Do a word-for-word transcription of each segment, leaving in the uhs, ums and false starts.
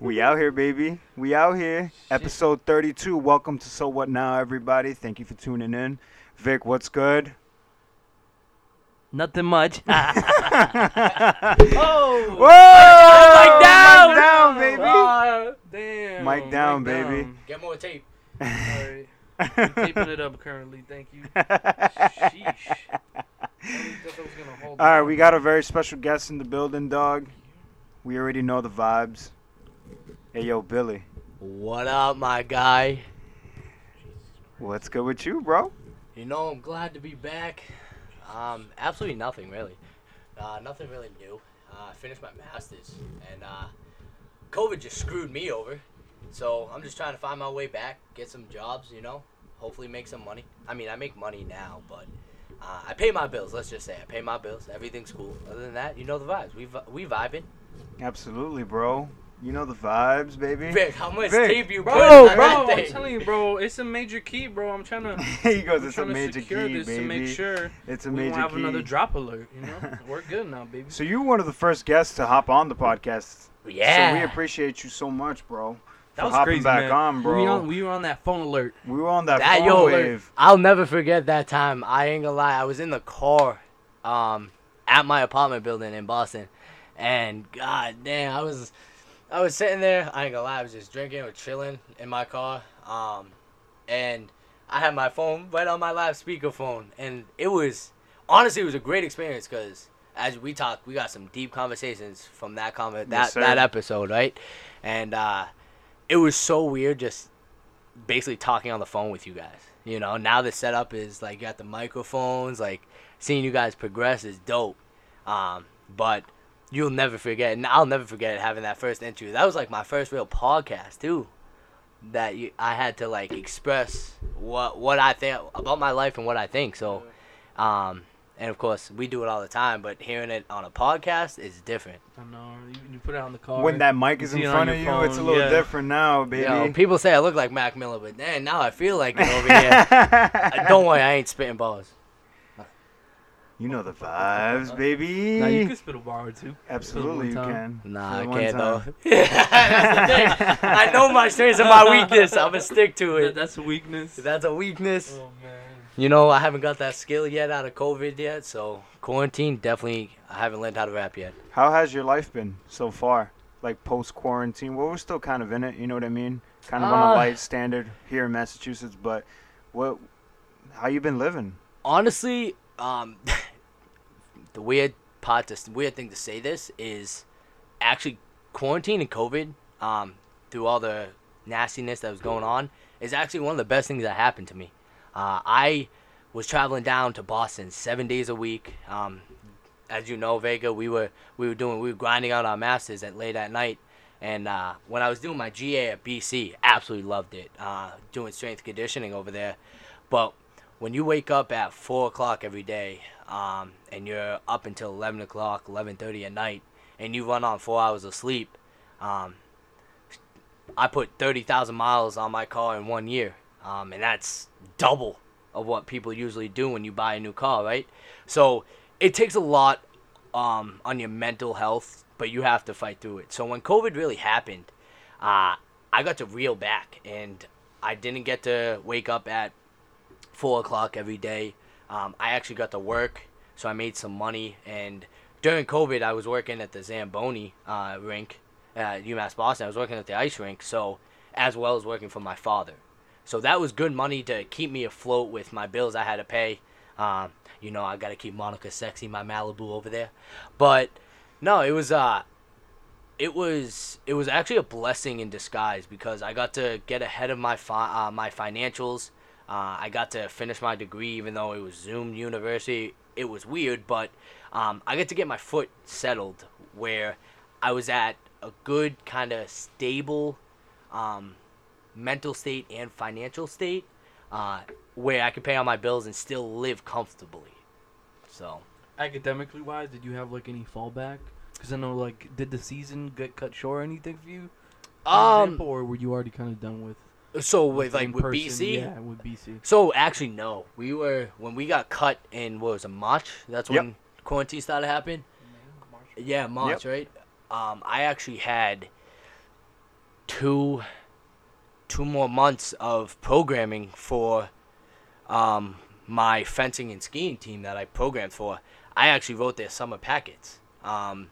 We out here, baby. We out here. Shit. Episode thirty-two. Welcome to So What Now, everybody. Thank you for tuning in. Vic, what's good? Nothing much. oh! Whoa! Mike down! Mike down, baby. Uh, damn. Mike down, Mike baby. Down. Get more tape. Sorry. I'm taping it up currently. Thank you. Sheesh. All right, we got a very special guest in the building, dog. We already know the vibes. Hey, yo, Billy. What up, my guy? What's good with you, bro? You know, I'm glad to be back. Um, absolutely nothing, really. Uh, nothing really new. Uh, I finished my master's, and uh, COVID just screwed me over. So I'm just trying to find my way back, get some jobs, you know, hopefully make some money. I mean, I make money now, but uh, I pay my bills. Let's just say I pay my bills. Everything's cool. Other than that, you know the vibes. We we vibing. Absolutely, bro. You know the vibes, baby. Vic, how much Vic. tape you bro, bro, bro I'm telling you, bro, it's a major key, bro. I'm trying to. He goes, I'm it's a major key, baby. To make sure it's a we major won't have key. Another drop alert, you know. We're good now, baby. So you were one of the first guests to hop on the podcast. Yeah. So we appreciate you so much, bro. That was hopping crazy, back man. on, bro. We, on, we were on that phone alert. We were on that, that phone yo, wave. I'll never forget that time. I ain't gonna lie. I was in the car, um, at my apartment building in Boston, and god damn, I was, I was sitting there. I ain't gonna lie. I was just drinking or chilling in my car, um, and I had my phone right on my live speaker phone, and it was honestly it was a great experience because as we talked, we got some deep conversations from that comment that yes, that episode, right, and uh. It was so weird just basically talking on the phone with you guys. You know, now the setup is, like, you got the microphones. Like, seeing you guys progress is dope. Um, but you'll never forget, and I'll never forget having that first interview. That was, like, my first real podcast, too, that you, I had to, like, express what what I think about my life and what I think. So, um, and, of course, we do it all the time, but hearing it on a podcast is different. I know. You put it on the car. When that mic is in front of you, phone. It's a little yeah. different now, baby. Yo, people say I look like Mac Miller, but then now I feel like it over here. Don't worry, I ain't spitting bars. You know the vibes, baby. Nah, you can spit a bar or two. Absolutely, you can. Nah, I can't, though. That's the thing. I know my strengths and my weakness. I'm going to stick to it. That's a weakness. That's a weakness. Oh, man. You know, I haven't got that skill yet out of COVID yet, so quarantine, definitely, I haven't learned how to rap yet. How has your life been so far, like post-quarantine? Well, we're still kind of in it, you know what I mean? Kind of uh, on a light standard here in Massachusetts, but what? How you been living? Honestly, um, the weird part, the weird thing to say this is actually quarantine and COVID, um, through all the nastiness that was going on, is actually one of the best things that happened to me. Uh, I was traveling down to Boston seven days a week. Um, as you know, Vega, we were we were doing we were grinding out our masters at late at night. And uh, when I was doing my G A at B C, absolutely loved it. Uh, doing strength conditioning over there. But when you wake up at four o'clock every day, um, and you're up until eleven o'clock, eleven thirty at night, and you run on four hours of sleep, um, I put thirty thousand miles on my car in one year. Um, and that's double of what people usually do when you buy a new car, right? So it takes a lot um, on your mental health, but you have to fight through it. So when COVID really happened, uh, I got to reel back, and I didn't get to wake up at four o'clock every day. Um, I actually got to work, so I made some money. And during COVID, I was working at the Zamboni uh, rink at UMass Boston. I was working at the ice rink, so as well as working for my father. So that was good money to keep me afloat with my bills I had to pay. Um, you know, I got to keep Monica sexy, my Malibu over there. But no, it was uh, it was it was actually a blessing in disguise because I got to get ahead of my fi- uh, my financials. Uh, I got to finish my degree, even though it was Zoom University. It was weird, but um, I got to get my foot settled where I was at a good kind of stable. Um, mental state and financial state uh, where I could pay all my bills and still live comfortably. So academically wise, did you have like any fallback? Because I know like did the season get cut short or anything for you? For um, example, or were you already kind of done with So with like with person? B C? Yeah, with B C. So actually no. We were when we got cut in what was it, March? That's yep. when quarantine started happening. March. Yeah, March, yep. right? Um, I actually had two two more months of programming for um, my fencing and skiing team that I programmed for. I actually wrote their summer packets. Um,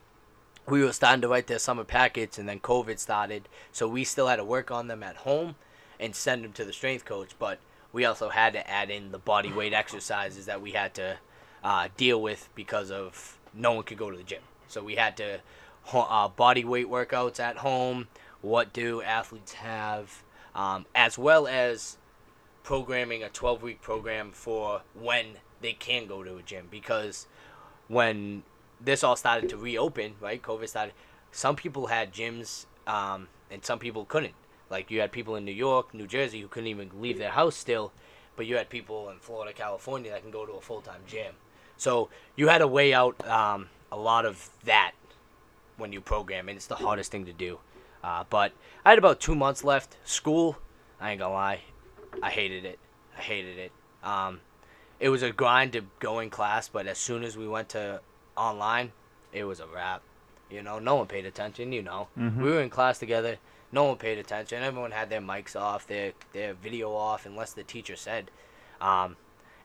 we were starting to write their summer packets, and then COVID started, so we still had to work on them at home and send them to the strength coach, but we also had to add in the body weight exercises that we had to uh, deal with because of no one could go to the gym. So we had to uh, body weight workouts at home, what do athletes have, um, as well as programming a twelve-week program for when they can go to a gym. Because when this all started to reopen, right, COVID started, some people had gyms um, and some people couldn't. Like, you had people in New York, New Jersey who couldn't even leave their house still, but you had people in Florida, California that can go to a full-time gym. So you had to weigh out um, a lot of that when you program, and it's the hardest thing to do. Uh, but I had about two months left. School, I ain't gonna lie, I hated it. I hated it. Um, it was a grind to go in class, but as soon as we went to online, it was a wrap. You know, no one paid attention, you know. Mm-hmm. We were in class together. No one paid attention. Everyone had their mics off, their their video off, unless the teacher said. Um,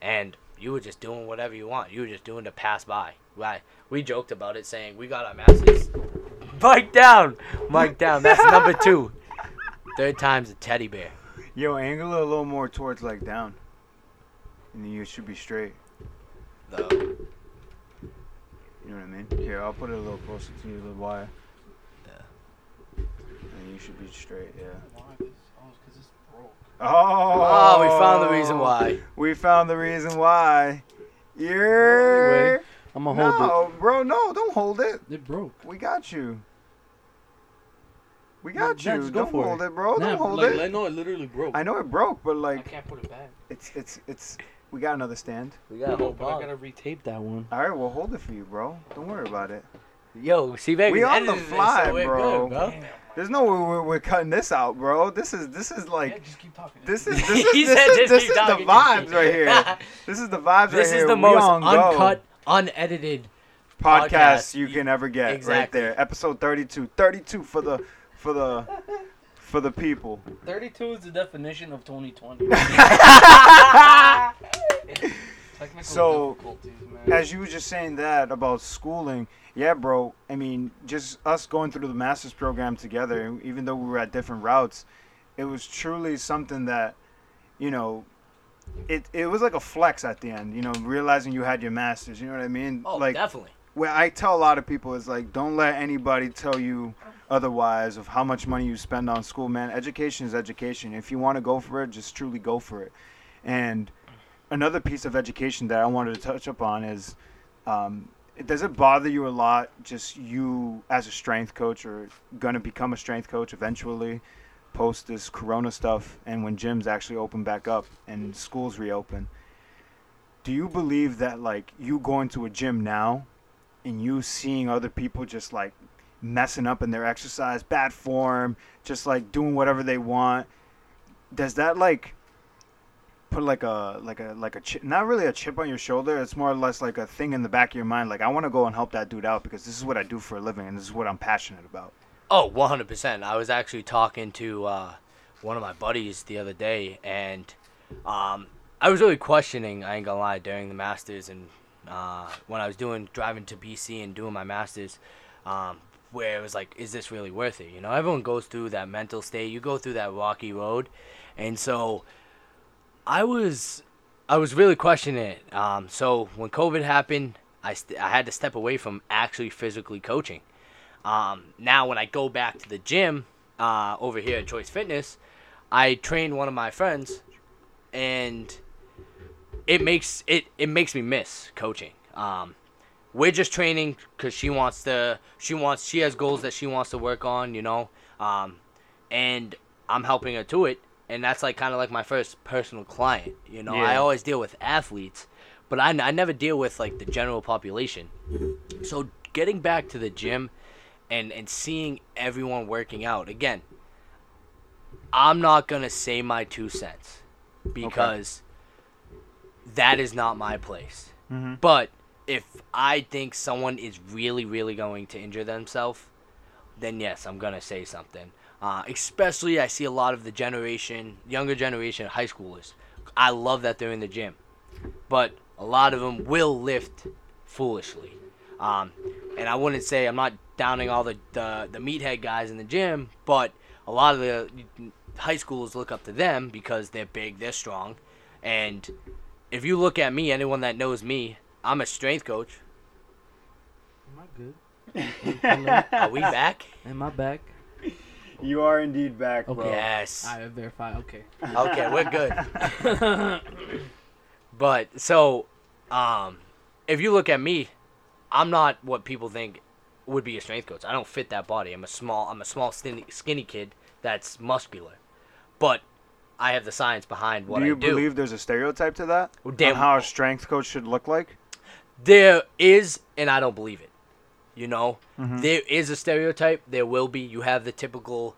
and you were just doing whatever you want. You were just doing to pass by. Right? We joked about it, saying we got our masters. Mic down, mic down. That's number two. Third time's a teddy bear. Yo, angle it a little more towards like down, and then you should be straight. Though. You know what I mean? Here, I'll put it a little closer to the wire. You should be straight, yeah. Why? Oh, because it's broke. Oh, oh, we found the reason why. We found the reason why. Yeah. I'm going to hold no, it. No, bro, no, don't hold it. It broke. We got you. We got no, you. Go don't hold it, it bro. Nah, don't hold like, it. I know it literally broke. I know it broke, but like. I can't put it back. It's, it's, it's. We got another stand. We got a whole box. I got to retape that one. All right, we'll hold it for you, bro. Don't worry about it. Yo, see, baby. We on the fly, so bro. Good, bro. There's no way we're, we're cutting this out, bro. This is this is like yeah, just keep talking. This is this is this, is, this is the vibes right here. This is the vibes this right here. This is the we most uncut, go. unedited podcast, podcast you can ever get. Exactly. Right there. Episode thirty-two. thirty-two for the for the for the people. thirty-two is the definition of twenty twenty. So, man. As you were just saying that about schooling, yeah, bro, I mean, just us going through the master's program together, even though we were at different routes, it was truly something that, you know, it it was like a flex at the end, you know, realizing you had your master's, you know what I mean? Oh, like, definitely. Where I tell a lot of people is, like, don't let anybody tell you otherwise of how much money you spend on school, man. Education is education. If you want to go for it, just truly go for it. And another piece of education that I wanted to touch upon is, um, does it bother you a lot, just you as a strength coach or going to become a strength coach eventually, post this corona stuff, and when gyms actually open back up and schools reopen? Do you believe that, like, you going to a gym now and you seeing other people just, like, messing up in their exercise, bad form, just, like, doing whatever they want, does that, like... put like a like a like a chip, not really a chip on your shoulder, it's more or less like a thing in the back of your mind, like, I want to go and help that dude out because this is what I do for a living and this is what I'm passionate about? Oh, one hundred percent. I was actually talking to uh one of my buddies the other day, and um I was really questioning, I ain't gonna lie, during the masters, and uh when I was doing driving to B C and doing my masters, um where it was like, is this really worth it? You know, everyone goes through that mental state, you go through that rocky road, and so I was, I was really questioning it. Um, so when COVID happened, I st- I had to step away from actually physically coaching. Um, now when I go back to the gym uh, over here at Choice Fitness, I train one of my friends, and it makes it it makes me miss coaching. Um, we're just training because she wants to. She wants. She has goals that she wants to work on. You know, um, and I'm helping her to it. And that's like kind of like my first personal client, you know. Yeah. I always deal with athletes, but I, I never deal with like the general population. So getting back to the gym and, and seeing everyone working out, again, I'm not going to say my two cents because okay. that is not my place. Mm-hmm. But if I think someone is really, really going to injure themselves, then yes, I'm going to say something. Uh, especially I see a lot of the generation, younger generation of high schoolers. I love that they're in the gym. But a lot of them will lift foolishly. Um, and I wouldn't say I'm not downing all the, the, the meathead guys in the gym, but a lot of the high schoolers look up to them because they're big, they're strong. And if you look at me, anyone that knows me, I'm a strength coach. Am I good? Hello? Are we back? Am I back? You are indeed back, okay. Bro. Yes. I verify. Okay. Okay, we're good. But so, um, if you look at me, I'm not what people think would be a strength coach. I don't fit that body. I'm a small. I'm a small skinny, skinny kid that's muscular, but I have the science behind what I do. Do you believe there's a stereotype to that? Well, damn, on how a strength coach should look like? There is, and I don't believe it. You know, mm-hmm. There is a stereotype. There will be. You have the typical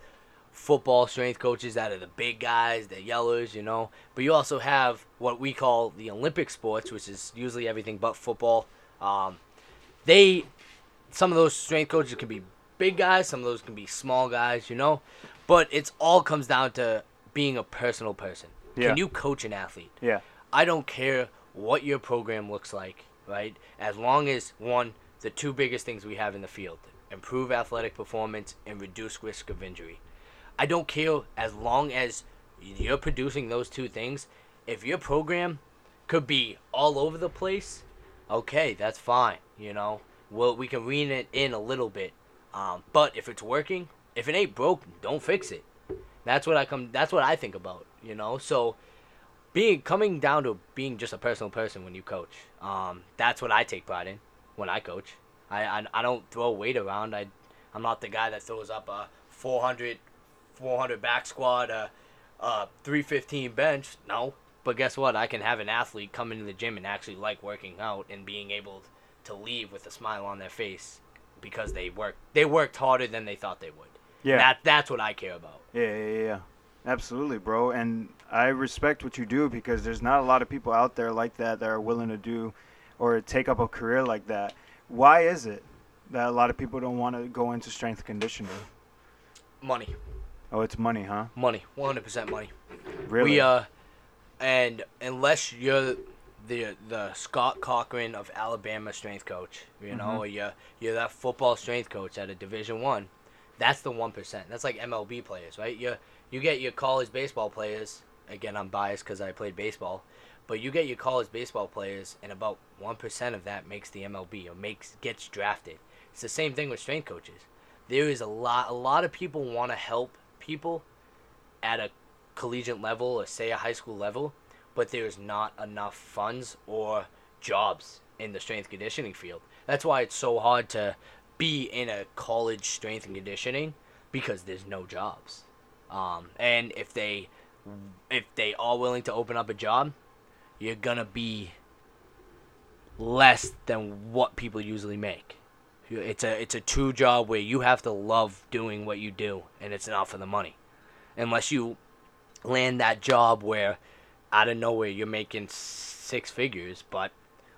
football strength coaches that are the big guys, the yellers, you know. But you also have what we call the Olympic sports, which is usually everything but football. Um, they, some of those strength coaches can be big guys. Some of those can be small guys, you know. But it's all comes down to being a personal person. Yeah. Can you coach an athlete? Yeah. I don't care what your program looks like, right? As long as, one, the two biggest things we have in the field, improve athletic performance and reduce risk of injury. I don't care as long as you're producing those two things. If your program could be all over the place, okay, that's fine. You know, well, we can rein it in a little bit. Um, but if it's working, if it ain't broke, don't fix it. That's what I come. That's what I think about, you know. So being coming down to being just a personal person when you coach, um, that's what I take pride in. When I coach, I, I I don't throw weight around. I I'm not the guy that throws up a four hundred back squat, a, a three fifteen bench. No, but guess what? I can have an athlete come into the gym and actually like working out and being able to leave with a smile on their face because they work they worked harder than they thought they would. Yeah, that that's what I care about. Yeah, yeah, yeah, absolutely, bro. And I respect what you do because there's not a lot of people out there like that that are willing to do. Or take up a career like that. Why is it that a lot of people don't want to go into strength conditioning? Money. Oh, it's money, huh? Money, one hundred percent money. Really? We uh, and unless you're the the Scott Cochran of Alabama strength coach, you know, mm-hmm. or you're you're that football strength coach at a Division One, that's the one percent. That's like M L B players, right? You you get your college baseball players. Again, I'm biased because I played baseball. But you get your college baseball players, and about one percent of that makes the M L B or makes gets drafted. It's the same thing with strength coaches. There is a lot a lot of people want to help people at a collegiate level or, say, a high school level, but there is not enough funds or jobs in the strength conditioning field. That's why it's so hard to be in a college strength and conditioning because there's no jobs. Um, and if they if they are willing to open up a job, you're going to be less than what people usually make. It's a it's a true job where you have to love doing what you do, and it's not for the money. Unless you land that job where out of nowhere you're making six figures, but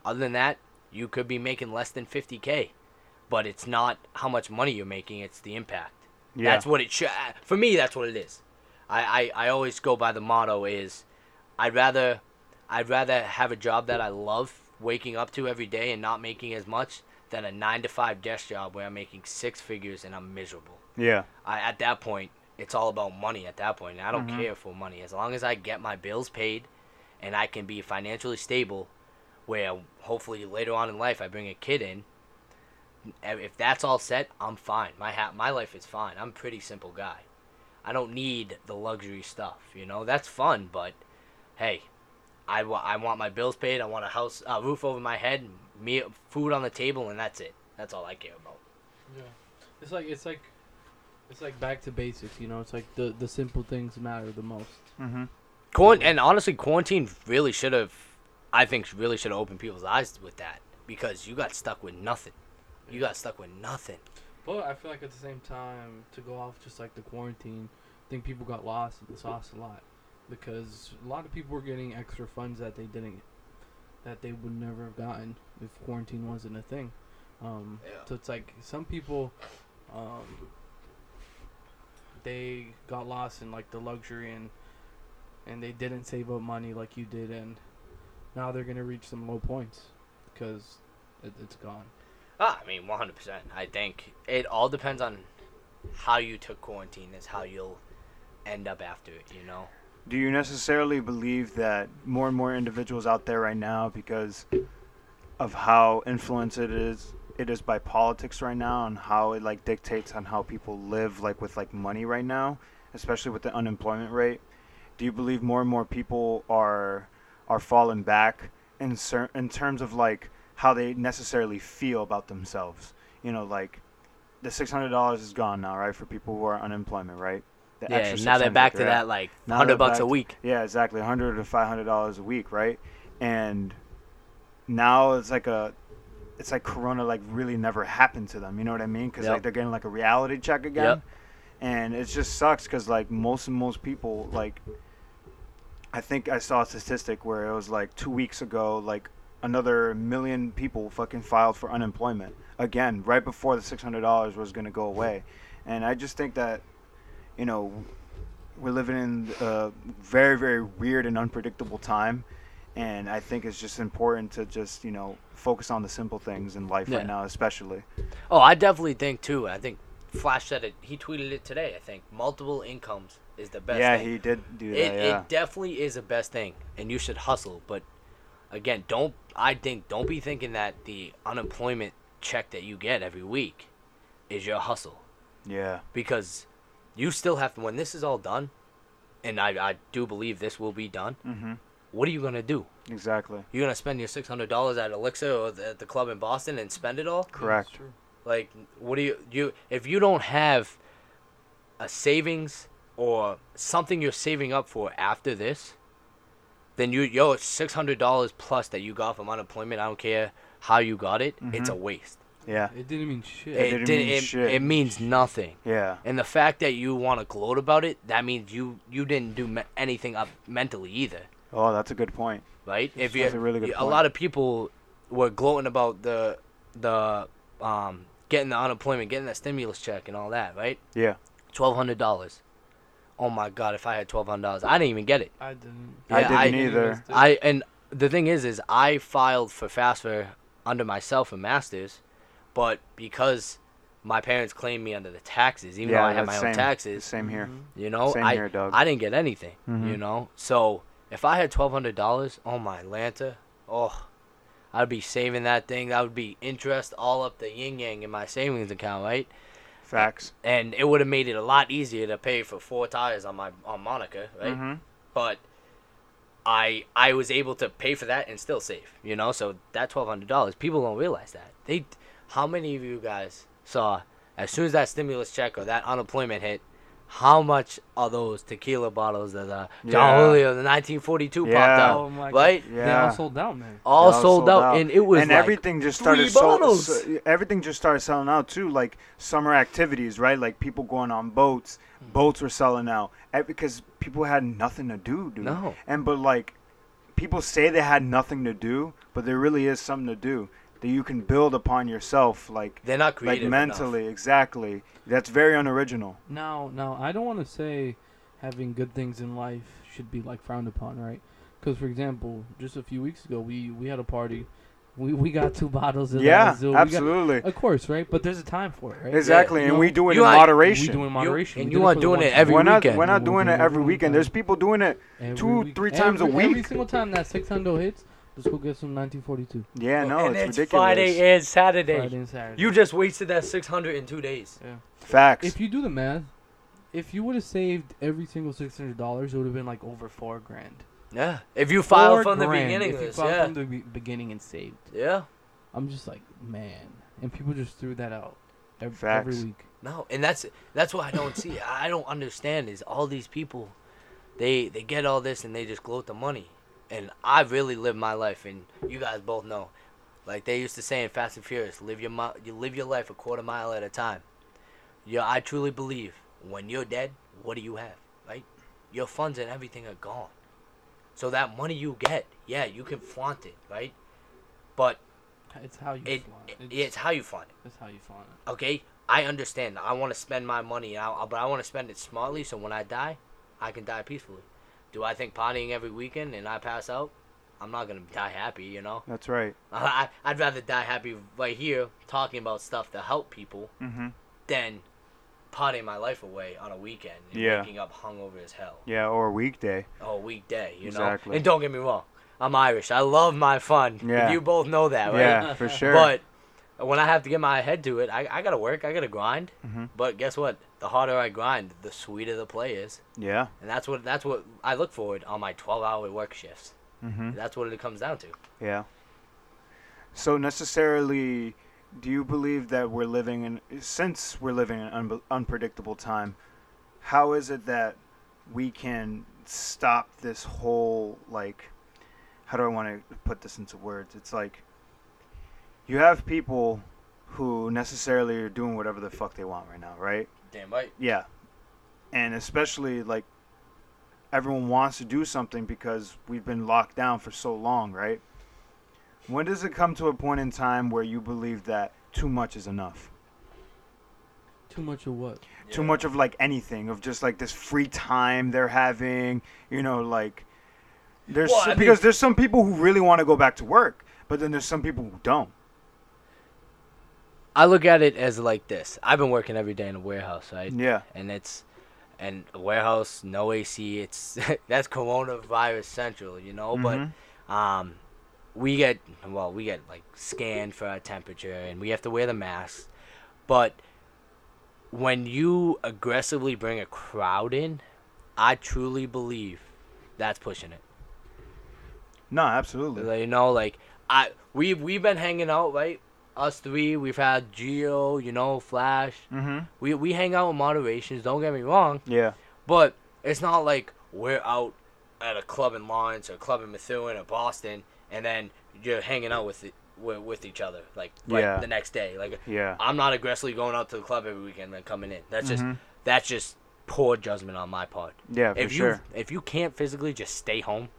other than that, you could be making less than fifty K. But it's not how much money you're making, it's the impact. Yeah. That's what it should. For me, that's what it is. I, I, I always go by the motto is I'd rather... I'd rather have a job that I love waking up to every day and not making as much than a nine to five desk job where I'm making six figures and I'm miserable. Yeah. I, at that point, it's all about money at that point. And I don't mm-hmm. care for money. As long as I get my bills paid and I can be financially stable where hopefully later on in life I bring a kid in, if that's all set, I'm fine. My ha- my life is fine. I'm a pretty simple guy. I don't need the luxury stuff, you know. That's fun, but hey... I, wa- I want my bills paid. I want a house, a roof over my head, meal, food on the table, and that's it. That's all I care about. Yeah, it's like it's like it's like back to basics. You know, it's like the, the simple things matter the most. Mm-hmm. Quar- and honestly, quarantine really should have, I think, really should have opened people's eyes with that because you got stuck with nothing. You got stuck with nothing. But I feel like at the same time, to go off just like the quarantine, I think people got lost in the sauce a lot. Because a lot of people were getting extra funds that they didn't, that they would never have gotten if quarantine wasn't a thing. Um, yeah. So it's like some people, um, they got lost in like the luxury and and they didn't save up money like you did, and now they're gonna reach some low points because it, it's gone. Ah, I mean, one hundred percent. I think it all depends on how you took quarantine is how you'll end up after it, you know? Do you necessarily believe that more and more individuals out there right now, because of how influenced it is, it is by politics right now and how it, like, dictates on how people live, like, with, like, money right now, especially with the unemployment rate? Do you believe more and more people are are falling back in cer- in terms of, like, how they necessarily feel about themselves? You know, like, the six hundred dollars is gone now, right, for people who are unemployment, right? The yeah, extra now they're back right? to that, like, now one hundred bucks a week. To, yeah, exactly, one hundred to five hundred dollars a week, right? And now it's like a, it's like Corona, like, really never happened to them, you know what I mean? Because, yep. like, they're getting, like, a reality check again. Yep. And it just sucks because, like, most and most people, like, I think I saw a statistic where it was, like, two weeks ago, like, another million people fucking filed for unemployment again, right before the six hundred dollars was going to go away. And I just think that, you know, we're living in a very, very weird and unpredictable time. And I think it's just important to just, you know, focus on the simple things in life yeah. right now, especially. Oh, I definitely think too. I think Flash said it. He tweeted it today. I think multiple incomes is the best yeah, thing. Yeah, he did do that. It, yeah. it definitely is the best thing, and you should hustle, but again, don't I think don't be thinking that the unemployment check that you get every week is your hustle. Yeah. Because you still have to, when this is all done, and I, I do believe this will be done, mm-hmm. what are you going to do? Exactly. You're going to spend your six hundred dollars at Elixir or the, at the club in Boston and spend it all? Correct. That's true. Like, what do you, you, if you don't have a savings or something you're saving up for after this, then you, yo, it's six hundred dollars plus that you got from unemployment. I don't care how you got it. Mm-hmm. It's a waste. Yeah. It didn't mean shit. It, it didn't, didn't mean it, shit. It means nothing. Yeah. And the fact that you want to gloat about it, that means you, you didn't do me- anything up mentally either. Oh, that's a good point. Right? If that's you, a really good you, point. A lot of people were gloating about the, the um getting the unemployment, getting that stimulus check and all that, right? Yeah. twelve hundred dollars. Oh my God! If I had twelve hundred dollars, I didn't even get it. I didn't. Yeah, I didn't I, either. I and the thing is, is I filed for FAFSA under myself and Masters, but because my parents claimed me under the taxes, even yeah, though I had my same, own taxes. Same here. You know, same I here, Doug. I didn't get anything. Mm-hmm. You know, so if I had twelve hundred dollars, oh my Lanta, oh, I'd be saving that thing. That would be interest all up the yin yang in my savings account, right? Facts. And it would have made it a lot easier to pay for four tires on my on Monica, right? Mm-hmm. But I I was able to pay for that and still save, you know. So that twelve hundred dollars, people don't realize that. They, how many of you guys saw as soon as that stimulus check or that unemployment hit, how much are those tequila bottles that uh, yeah. Don Julio the nineteen forty two popped out, oh my right? God. Yeah. They all sold out, man. All, all sold, sold out. out, and it was and like everything just started sold, so, everything just started selling out too, like summer activities, right? Like people going on boats, boats were selling out because people had nothing to do, dude. No, and but like people say they had nothing to do, but there really is something to do that you can build upon yourself, like they're not creative like mentally, enough. Exactly. That's very unoriginal. Now, now I don't want to say having good things in life should be like frowned upon, right? Because for example, just a few weeks ago, we, we had a party, we we got two bottles of yeah, Azul. absolutely, got, of course, right? But there's a time for it, right? Exactly, yeah. and you know, we do it in are, moderation. We do it in moderation, you, and you aren't doing it every weekend. We're not, we're not doing it every weekend. There's people doing it every two, week. three times every, a week. Every single time that six hundo hits. Let's go get some nineteen forty-two. Yeah, no, and it's, it's ridiculous. Friday and Saturday. Friday and Saturday. You just wasted that six hundred in two days. Yeah. Facts. If you do the math, if you would have saved every single six hundred dollars, it would have been like over four grand. Yeah. If you filed from the beginning of this, yeah. If you filed from the be- beginning and saved. Yeah. I'm just like, man. And people just threw that out every, Facts. every week. No, and that's that's what I don't see. I don't understand is all these people, they they get all this and they just gloat the money. And I really lived my life, and you guys both know. Like they used to say in Fast and Furious, live your mi- you live your life a quarter mile at a time. Yeah, I truly believe when you're dead, what do you have, right? Your funds and everything are gone. So that money you get, yeah, you can flaunt it, right? But it's how you it, flaunt it. It's, it's how you flaunt it. It's how you flaunt it. Okay, I understand. I want to spend my money, I, but I want to spend it smartly so when I die, I can die peacefully. Do I think partying every weekend and I pass out? I'm not going to die happy, you know? That's right. I, I'd rather die happy right here talking about stuff to help people mm-hmm. than partying my life away on a weekend and yeah. waking up hungover as hell. Yeah, or a weekday. Oh, a weekday, you exactly. know? And don't get me wrong. I'm Irish. I love my fun. Yeah. You both know that, right? Yeah, for sure. But when I have to get my head to it, I, I got to work. I got to grind. Mm-hmm. But guess what? The harder I grind, the sweeter the play is. Yeah. And that's what that's what I look forward on my twelve-hour work shifts. Mm-hmm. That's what it comes down to. Yeah. So necessarily, do you believe that we're living in, since we're living in an un- unpredictable time, how is it that we can stop this whole, like, how do I want to put this into words? It's like, you have people who necessarily are doing whatever the fuck they want right now, right? Damn right. Yeah. And especially, like, everyone wants to do something because we've been locked down for so long, right? When does it come to a point in time where you believe that too much is enough? Too much of what? Yeah. Too much of, like, anything, of just, like, this free time they're having, you know, like, there's well, so, I mean, because there's some people who really want to go back to work, but then there's some people who don't. I look at it as like this. I've been working every day in a warehouse, right? Yeah. And it's, and a warehouse, no A C. It's that's coronavirus central, you know. Mm-hmm. But um, we get well, we get like scanned for our temperature, and we have to wear the masks. But when you aggressively bring a crowd in, I truly believe that's pushing it. No, absolutely. You know, like I we we've been hanging out, right? Us three, we've had Geo, you know, Flash. Mm-hmm. We we hang out in moderations. Don't get me wrong. Yeah. But it's not like we're out at a club in Lawrence or a club in Methuen or Boston, and then you're hanging out with it, with, with each other like right yeah. the next day. Like yeah. I'm not aggressively going out to the club every weekend and coming in. That's mm-hmm. just that's just poor judgment on my part. Yeah, for if sure. You, if you can't physically just stay home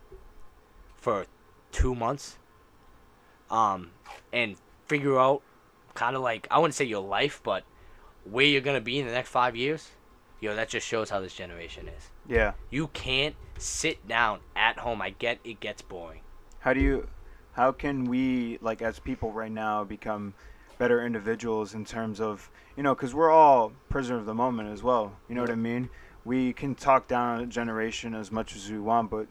for two months, um, and figure out kind of like, I wouldn't say your life, but where you're going to be in the next five years, you know, that just shows how this generation is. Yeah. You can't sit down at home. I get it gets boring. How do you, how can we, like, as people right now, become better individuals in terms of, you know, because we're all prisoners of the moment as well. You know what I mean? We can talk down on a generation as much as we want, but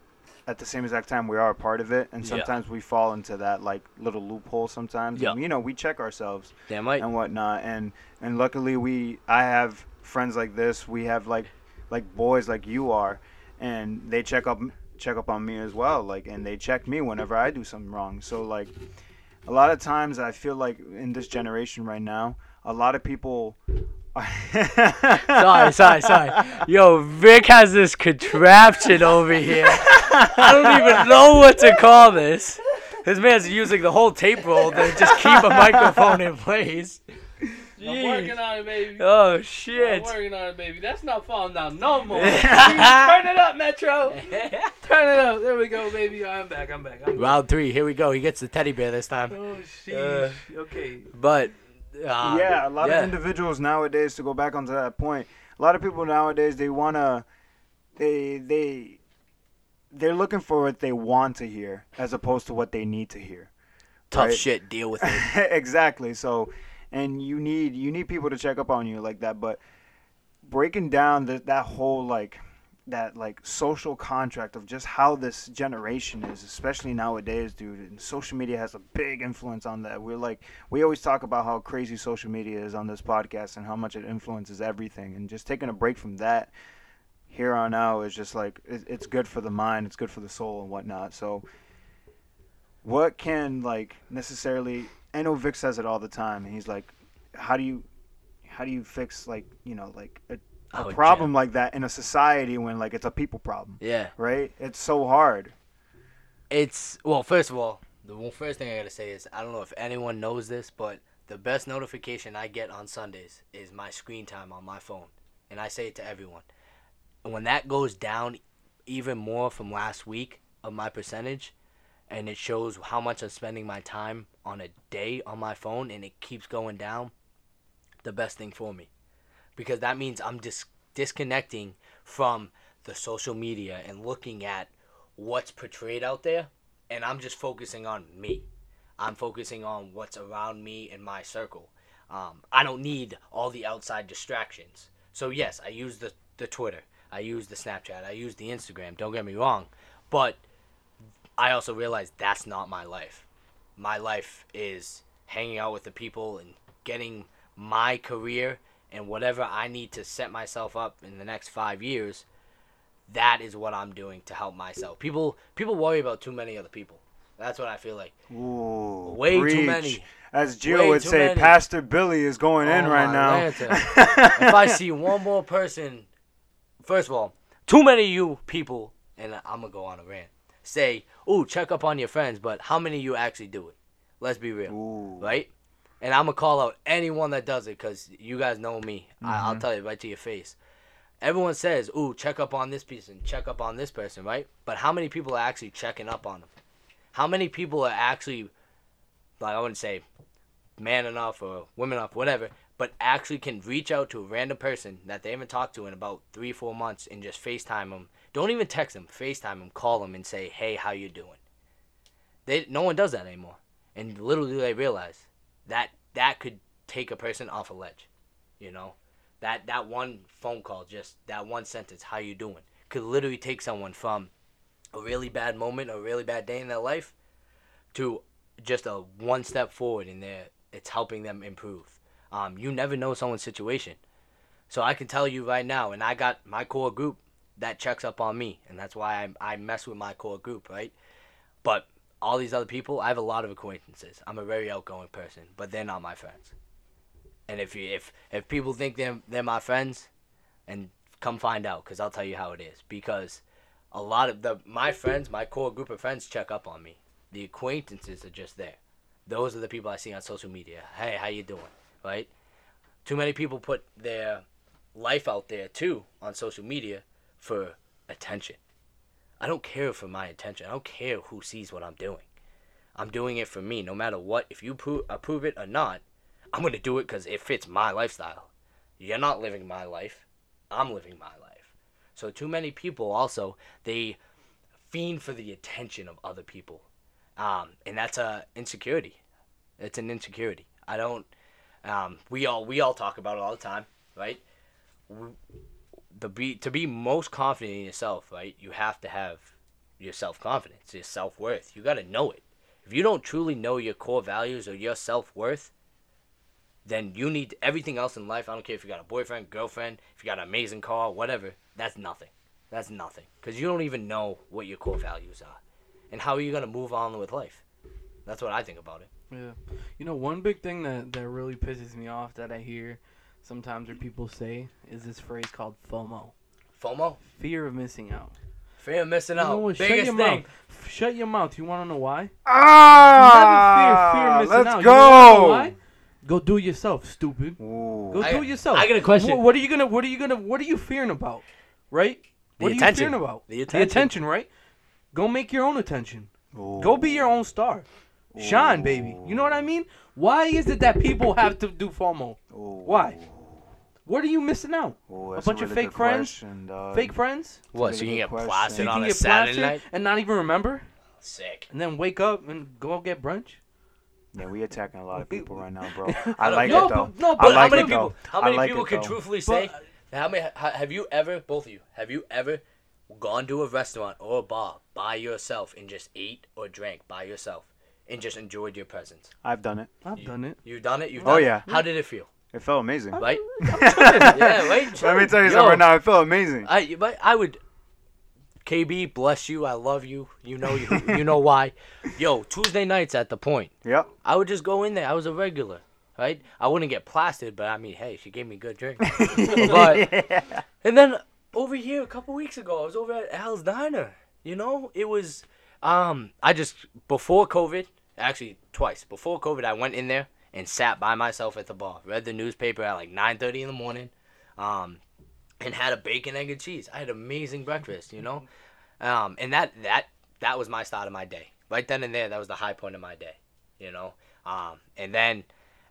at the same exact time, we are a part of it, and sometimes yeah. we fall into that like little loophole. Sometimes, yep. and, you know, we check ourselves, damn right, and whatnot. And and luckily, we I have friends like this. We have like like boys like you are, and they check up check up on me as well. Like, and they check me whenever I do something wrong. So like, a lot of times I feel like in this generation right now, a lot of people. sorry, sorry, sorry. Yo, Vic has this contraption over here. I don't even know what to call this. This man's using the whole tape roll to just keep a microphone in place. Jeez. I'm working on it, baby. Oh, shit. I'm working on it, baby. That's not falling down no more. Turn it up, Metro. Turn it up. There we go, baby. I'm back. I'm back. I'm Round back. three. Here we go. He gets the teddy bear this time. Oh, sheesh. Uh, okay. But... Uh, yeah, a lot yeah. of individuals nowadays, to go back onto that point, a lot of people nowadays, they want to, they, they, they're looking for what they want to hear as opposed to what they need to hear. Tough right? shit, deal with it. Exactly. So, and you need, you need people to check up on you like that, but breaking down the, that whole, like, that, like, social contract of just how this generation is, especially nowadays, dude. And social media has a big influence on that. We're like, we always talk about how crazy social media is on this podcast and how much it influences everything. And just taking a break from that here on out is just like, it's good for the mind, it's good for the soul and whatnot. So what can, like, necessarily, I know Vic says it all the time, and he's like, how do you, how do you fix, like, you know, like a, A oh, problem yeah. like that in a society when, like, it's a people problem. Yeah. Right? It's so hard. It's, well, first of all, the first thing I got to say is, I don't know if anyone knows this, but the best notification I get on Sundays is my screen time on my phone. And I say it to everyone. And when that goes down even more from last week of my percentage, and it shows how much I'm spending my time on a day on my phone, and it keeps going down, the best thing for me, because that means I'm dis- disconnecting from the social media and looking at what's portrayed out there, and I'm just focusing on me. I'm focusing on what's around me in my circle. Um, I don't need all the outside distractions. So yes, I use the, the Twitter. I use the Snapchat. I use the Instagram. Don't get me wrong. But I also realize that's not my life. My life is hanging out with the people and getting my career and whatever I need to set myself up in the next five years. That is what I'm doing to help myself. People people worry about too many other people. That's what I feel like. Ooh, way preach. Too many. As Gio would say, many. Pastor Billy is going oh in right now. If I see one more person, first of all, too many of you people, and I'm going to go on a rant, say, ooh, check up on your friends, but how many of you actually do it? Let's be real, ooh. Right? And I'm going to call out anyone that does it, because you guys know me. Mm-hmm. I, I'll tell you right to your face. Everyone says, ooh, check up on this person, check up on this person, right? But how many people are actually checking up on them? How many people are actually, like I wouldn't say man enough or women enough, whatever, but actually can reach out to a random person that they haven't talked to in about three, four months and just FaceTime them. Don't even text them. FaceTime them, call them, and say, hey, how you doing? They No one does that anymore. And little do they realize that that could take a person off a ledge, you know? That, that one phone call, just that one sentence, how you doing, could literally take someone from a really bad moment, a really bad day in their life, to just a one step forward in there. It's helping them improve. Um, you never know someone's situation. So I can tell you right now, and I got my core group that checks up on me, and that's why I, I mess with my core group, right? But all these other people, I have a lot of acquaintances. I'm a very outgoing person, but they're not my friends. And if you, if if people think they're, they're my friends, and come find out, because I'll tell you how it is. Because a lot of the my friends, my core group of friends, check up on me. The acquaintances are just there. Those are the people I see on social media. Hey, how you doing? Right? Too many people put their life out there, too, on social media for attention. I don't care for my attention. I don't care who sees what I'm doing. I'm doing it for me, no matter what. If you pro- approve it or not, I'm going to do it because it fits my lifestyle. You're not living my life. I'm living my life. So too many people also, they fiend for the attention of other people. Um, and that's a insecurity. It's an insecurity. I don't, um, we all, we all talk about it all the time, right? We, the be, to be most confident in yourself, right? You have to have your self-confidence, your self-worth. You got to know it. If you don't truly know your core values or your self-worth, then you need everything else in life. I don't care if you got a boyfriend, girlfriend, if you got an amazing car, whatever. That's nothing. That's nothing. Because you don't even know what your core values are. And how are you going to move on with life? That's what I think about it. Yeah. You know, one big thing that, that really pisses me off that I hear sometimes or people say is this phrase called FOMO. FOMO? Fear of missing out. Fear of missing out. You know what? Biggest Shut your thing. Mouth. Shut your mouth. You want to know why? Ah! You never fear, fear missing let's out. Go! You know why? Go do it yourself, stupid. Ooh. Go I, do it yourself. I got a question. What, what are you gonna? What are you gonna? What are you fearing about? Right? What the are attention. You fearing about? The attention. The attention, right? Go make your own attention. Ooh. Go be your own star. Ooh. Shine, baby. You know what I mean? Why is it that people have to do FOMO? Ooh. Why? What are you missing out? Ooh, a bunch a really of fake friends. Question, fake friends. What? So you can get question. Plastered so on a Saturday night and not even remember? Sick. And then wake up and go get brunch. Yeah, we attacking a lot of people right now, bro. I like no, it though. But, no, but I like how many it, people? How many like people can though. Truthfully say? But, how many? How, have you ever, both of you, have you ever gone to a restaurant or a bar by yourself and just ate or drank by yourself and just enjoyed your presence? I've done it. I've you, done it. You've done it. You've done oh yeah. It? How did it feel? It felt amazing. Right? yeah, right. Let me tell you Yo, something right now. It felt amazing. I, but I would. K B, bless you. I love you. You know you. You know why. Yo, Tuesday nights at the Point. Yep. I would just go in there. I was a regular, right? I wouldn't get plastered, but I mean, hey, she gave me a good drink. but, yeah. And then over here a couple weeks ago, I was over at Al's Diner. You know, it was, um, I just, before COVID, actually twice, before COVID, I went in there and sat by myself at the bar. Read the newspaper at like nine thirty in the morning. Um... And had a bacon, egg, and cheese. I had an amazing breakfast, you know? Um, and that, that that was my start of my day. Right then and there, that was the high point of my day, you know? Um, and then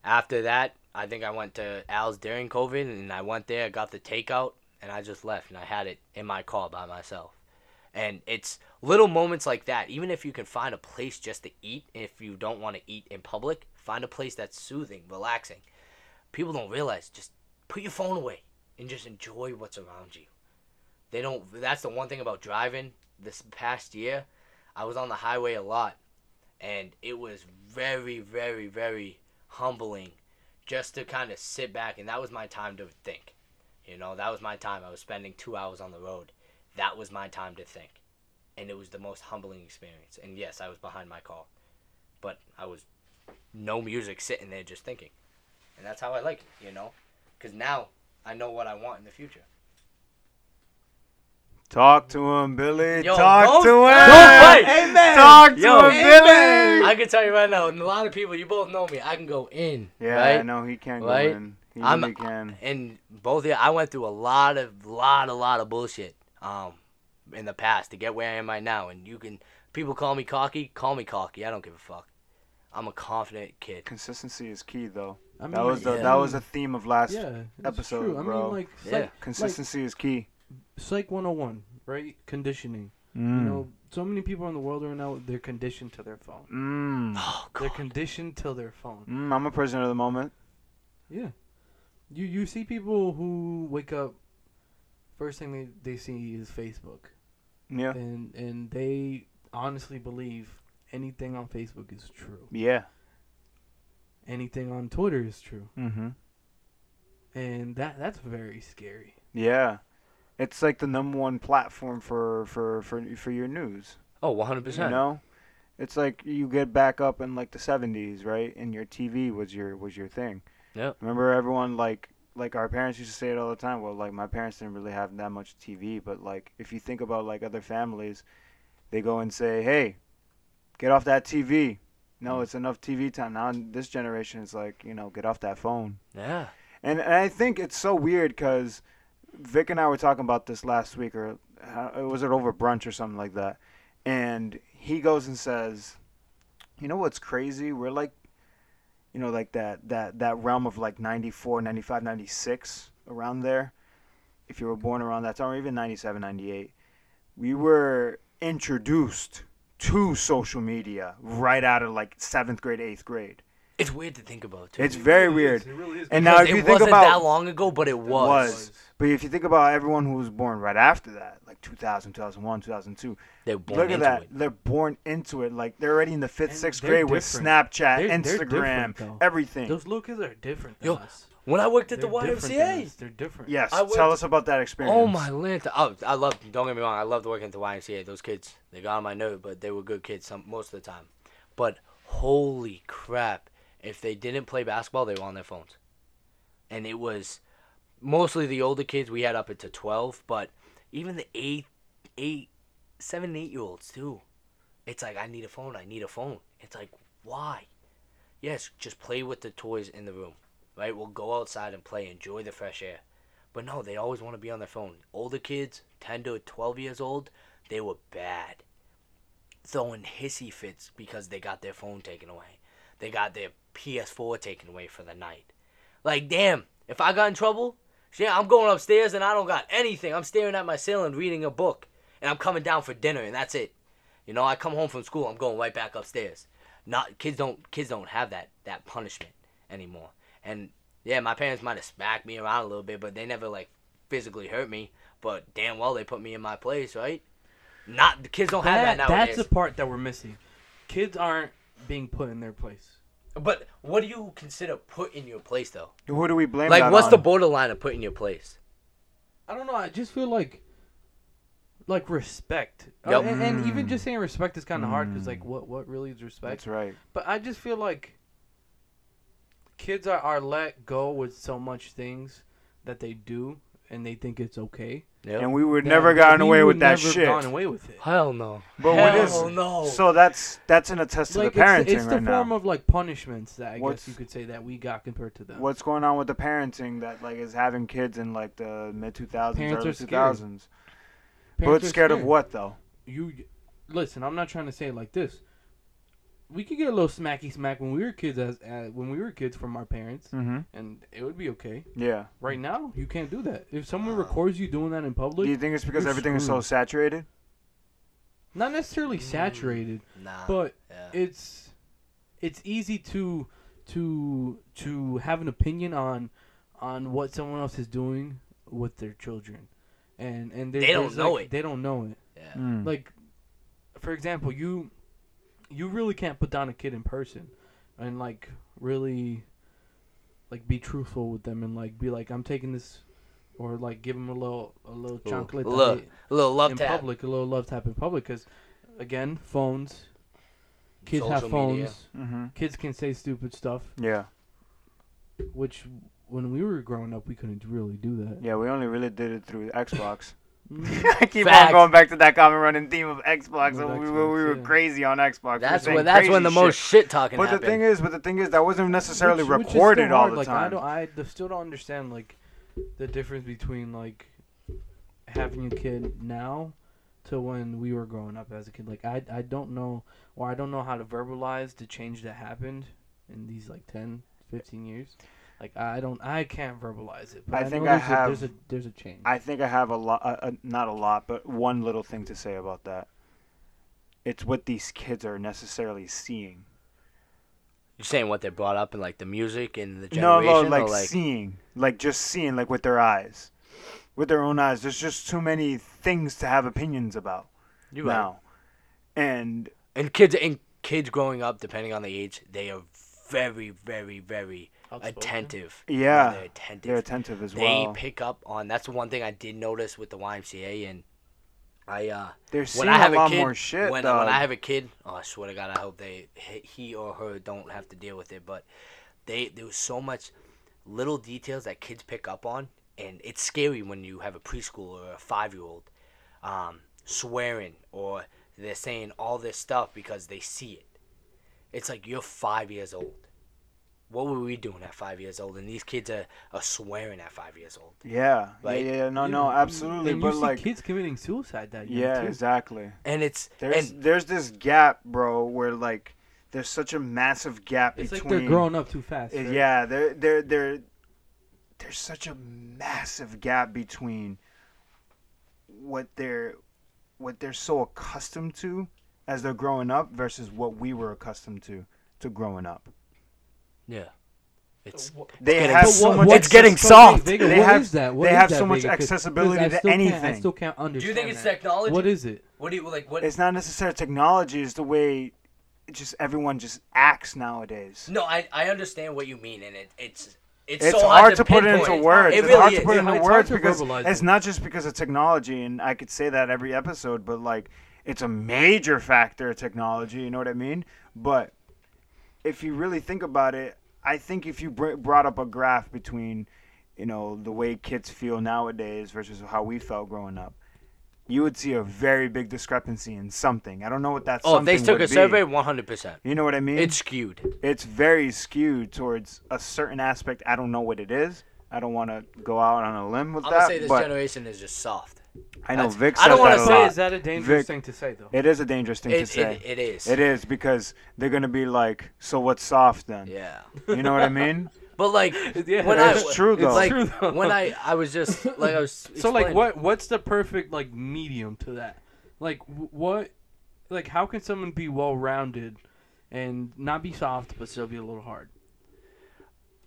after that, I think I went to Al's during COVID, and I went there, got the takeout, and I just left, and I had it in my car by myself. And it's little moments like that. Even if you can find a place just to eat, if you don't want to eat in public, find a place that's soothing, relaxing. People don't realize, just put your phone away and just enjoy what's around you. They don't. That's the one thing about driving. This past year, I was on the highway a lot, and it was very, very, very humbling just to kind of sit back, and that was my time to think. You know, that was my time. I was spending two hours on the road. That was my time to think, and it was the most humbling experience. And yes, I was behind my car, but I was no music, sitting there just thinking, and that's how I like it, you know, because now I know what I want in the future. Talk to him, Billy. Yo, Talk to him. Amen. Talk to Yo, him, amen. Billy. I can tell you right now, and a lot of people, you both know me, I can go in. Yeah, right? I know he can right? go in. He I'm, really can. And both of you, I went through a lot of, lot, a lot of bullshit. Um, in the past to get where I am right now, and you can people call me cocky, call me cocky. I don't give a fuck. I'm a confident kid. Consistency is key, though. I mean, that was the yeah. that was a the theme of last yeah, episode, true. bro. I mean, like, yeah. like consistency like, is key. Psych one oh one, right? Conditioning. Mm. You know, so many people in the world right now, they're conditioned to their phone. Mm. Oh, God. They're conditioned to their phone. Mm, I'm a prisoner of the moment. Yeah, you you see people who wake up. First thing they, they see is Facebook. Yeah. And and they honestly believe anything on Facebook is true. Yeah. Anything on Twitter is true. Mm-hmm. And that that's very scary. Yeah. It's like the number one platform for, for, for, for your news. Oh, one hundred percent. You know? It's like you get back up in like the seventies, right? And your T V was your was your thing. Yeah. Remember everyone like... Like, our parents used to say it all the time. Well, like, my parents didn't really have that much T V. But, like, if you think about, like, other families, they go and say, hey, get off that T V. No, it's enough T V time. Now, this generation is like, you know, get off that phone. Yeah. And, and I think it's so weird because Vic and I were talking about this last week. Or was it over brunch or something like that? And he goes and says, you know what's crazy? We're, like, you know, like that, that, that realm of like ninety-four, ninety-five, ninety-six, around there. If you were born around that time, or even ninety-seven, ninety-eight, we were introduced to social media right out of like seventh grade, eighth grade. It's weird to think about, too. It's very weird. It really is. And now if you think about it, wasn't that long ago, but it was. was. But if you think about everyone who was born right after that, like two thousand, two thousand one, two thousand two, they're born look at into that. It. They're born into it. Like they're already in the fifth, and sixth grade different. with Snapchat, they're, Instagram, they're everything. Those little kids are different than Yo, us. When I worked at they're the Y M C A, they're different. Yes, I tell us about that experience. Oh my lanta! Oh, I love. Don't get me wrong. I loved working at the Y M C A. Those kids, they got on my nerves, but they were good kids some most of the time. But holy crap! If they didn't play basketball, they were on their phones. And it was mostly the older kids. We had up into twelve, but even the eight, eight, seven, eight-year-olds, too. It's like, I need a phone. I need a phone. It's like, why? Yes, just play with the toys in the room, right? We'll go outside and play, enjoy the fresh air. But no, they always want to be on their phone. Older kids, ten to twelve years old, they were bad. Throwing hissy fits because they got their phone taken away. They got their P S four taken away for the night. Like, damn, if I got in trouble, shit, I'm going upstairs and I don't got anything. I'm staring at my ceiling reading a book, and I'm coming down for dinner, and that's it. You know, I come home from school, I'm going right back upstairs. Not kids don't kids don't have that that punishment anymore. And yeah, my parents might have smacked me around a little bit, but they never like physically hurt me. But damn well they put me in my place, right? Not the kids don't have that, that nowadays. That's the part that we're missing. Kids aren't being put in their place. But what do you consider put in your place, though? Who do we blame? Like, that what's on? the borderline of put in your place? I don't know. I just feel like, like respect, yep. uh, and, mm. and even just saying respect is kind of mm. hard because, like, what what really is respect? That's right. But I just feel like kids are, are let go with so much things that they do, and they think it's okay. Yep. And we would yeah, never gotten away with that shit. Gone away with it. Hell no. But Hell is, no. So that's that's an attest like to the it's, parenting it's the right now. It's the form of like punishments that I What's, guess you could say that we got compared to them. What's going on with the parenting that like is having kids in like the mid two thousands, early two thousands? But scared, scared of what though? You listen. I'm not trying to say it like this. we could get a little smacky smack when we were kids, as uh, when we were kids from our parents, mm-hmm. and it would be okay. Yeah. Right now, you can't do that. If someone records you doing that in public, do you think it's because everything screwed. Is so saturated? Not necessarily saturated, mm, nah, but yeah. it's it's easy to to to have an opinion on on what someone else is doing with their children, and and they don't know like, it. They don't know it. Yeah. Mm. Like, for example, you. You really can't put down a kid in person and, like, really, like, be truthful with them and, like, be like, I'm taking this or, like, give them a little a little chocolate. A little, a little love in tap. Public, a little love tap in public because, again, phones. Kids Social have phones. Mm-hmm. Kids can say stupid stuff. Yeah. Which, when we were growing up, we couldn't really do that. Yeah, we only really did it through Xbox. I keep Facts. on going back to that common running theme of Xbox. Xbox we, we, we were yeah. crazy on Xbox. That's we when that's when the shit. most shit talking. But happened. the thing is, but the thing is, that wasn't necessarily which, which recorded all the like, time. I, don't, I still don't understand like the difference between like having a kid now to when we were growing up as a kid. Like I, I don't know, or I don't know how to verbalize the change that happened in these like ten, fifteen years. Like I don't, I can't verbalize it. But I, I think I there's have. A, there's a there's a change. I think I have a lot, uh, not a lot, but one little thing to say about that. It's what these kids are necessarily seeing. You're saying what they're brought up in, like the music and the generation. No, no, like, like seeing, like just seeing, like with their eyes, with their own eyes. There's just too many things to have opinions about you now, right. and and kids and kids growing up, depending on the age, they are very, very, very. Attentive. Yeah. They're attentive. They're attentive as well. They pick up on that's the one thing I did notice with the Y M C A and I uh they're seeing a lot more shit. When when I have a kid, oh I swear to God I hope they he or her don't have to deal with it, but they there was so much little details that kids pick up on and it's scary when you have a preschool or a five year old um swearing or they're saying all this stuff because they see it. It's like you're five years old. What were we doing at five years old? And these kids are, are swearing at five years old. Yeah. Like, yeah, yeah. No, no, absolutely. And you but see like, kids committing suicide that year, yeah, too. Exactly. And it's... There's, and, there's this gap, bro, where, like, there's such a massive gap it's between... It's like they're growing up too fast. Right? Yeah. They're, they're, they're, there's such a massive gap between what they're, what they're so accustomed to as they're growing up versus what we were accustomed to to growing up. Yeah, it's they it's have so much. It's getting soft. Vega, they have that. They have that, so much Vega, accessibility to anything. I still can't understand. Do you think it's that. technology? What is it? What do you like? What? It's not necessarily technology. It's the way, it just everyone just acts nowadays. No, I I understand what you mean, and it it's it's, it's so hard, hard to put it into words. It's hard to put it into words because it's not just because of technology, and I could say that every episode, but like it's a major factor of technology. You know what I mean? But if you really think about it, I think if you br- brought up a graph between, you know, the way kids feel nowadays versus how we felt growing up, you would see a very big discrepancy in something. I don't know what that oh, something would be. Oh, they took a survey, one hundred percent. You know what I mean? It's skewed. It's very skewed towards a certain aspect. I don't know what it is. I don't want to go out on a limb with I'm that. I'm going to say this but generation is just soft. I know That's, Vic says that a lot. I don't want to say, is that a dangerous Vic, thing to say, though? It is a dangerous thing it, to say. It, it is. It is, because they're going to be like, so what's soft then? Yeah. You know what I mean? But, like, yeah, when it's I, true, though. It's like, true, though. When I, I was just, like, I was So, like, what what's the perfect, like, medium to that? Like, what, like, how can someone be well-rounded and not be soft, but still be a little hard?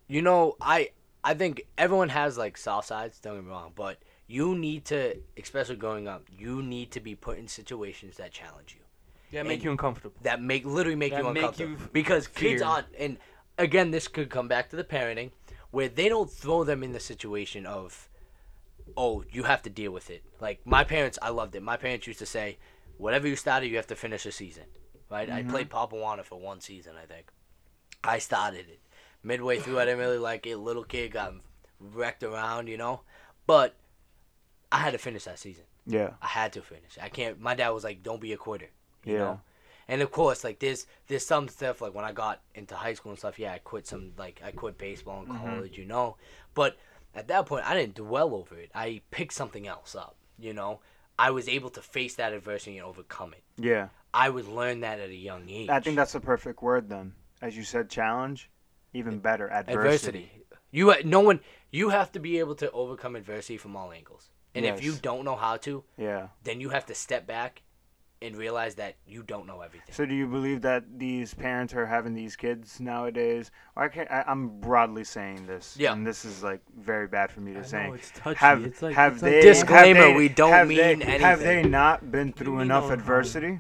You know, I... I think everyone has, like, soft sides, don't get me wrong, but you need to, especially growing up, you need to be put in situations that challenge you. Yeah, make you uncomfortable. That make literally make that you uncomfortable. Make you because fear. Kids aren't, and again, this could come back to the parenting, where they don't throw them in the situation of, oh, you have to deal with it. Like, my parents, I loved it. My parents used to say, whatever you started, you have to finish a season, right? Mm-hmm. I played Papawana for one season, I think. I started it. Midway through, I didn't really like it. Little kid got wrecked around, you know. But I had to finish that season. Yeah. I had to finish. I can't. My dad was like, don't be a quitter, you yeah. know. And, of course, like, there's, there's some stuff, like, when I got into high school and stuff, yeah, I quit some, like, I quit baseball in college, mm-hmm. you know. But at that point, I didn't dwell over it. I picked something else up, you know. I was able to face that adversity and overcome it. Yeah. I would learn that at a young age. I think that's the perfect word then. As you said, challenge, even better, adversity. adversity. You no one. You have to be able to overcome adversity from all angles. And yes. if you don't know how to, yeah. then you have to step back and realize that you don't know everything. So do you believe that these parents are having these kids nowadays? I can't, I, I'm broadly saying this, yeah. and this is like very bad for me to I say. Know, it's touchy. Have, it's like, have it's they, disclaimer, have they, we don't have mean they, anything. Have they not been through enough adversity?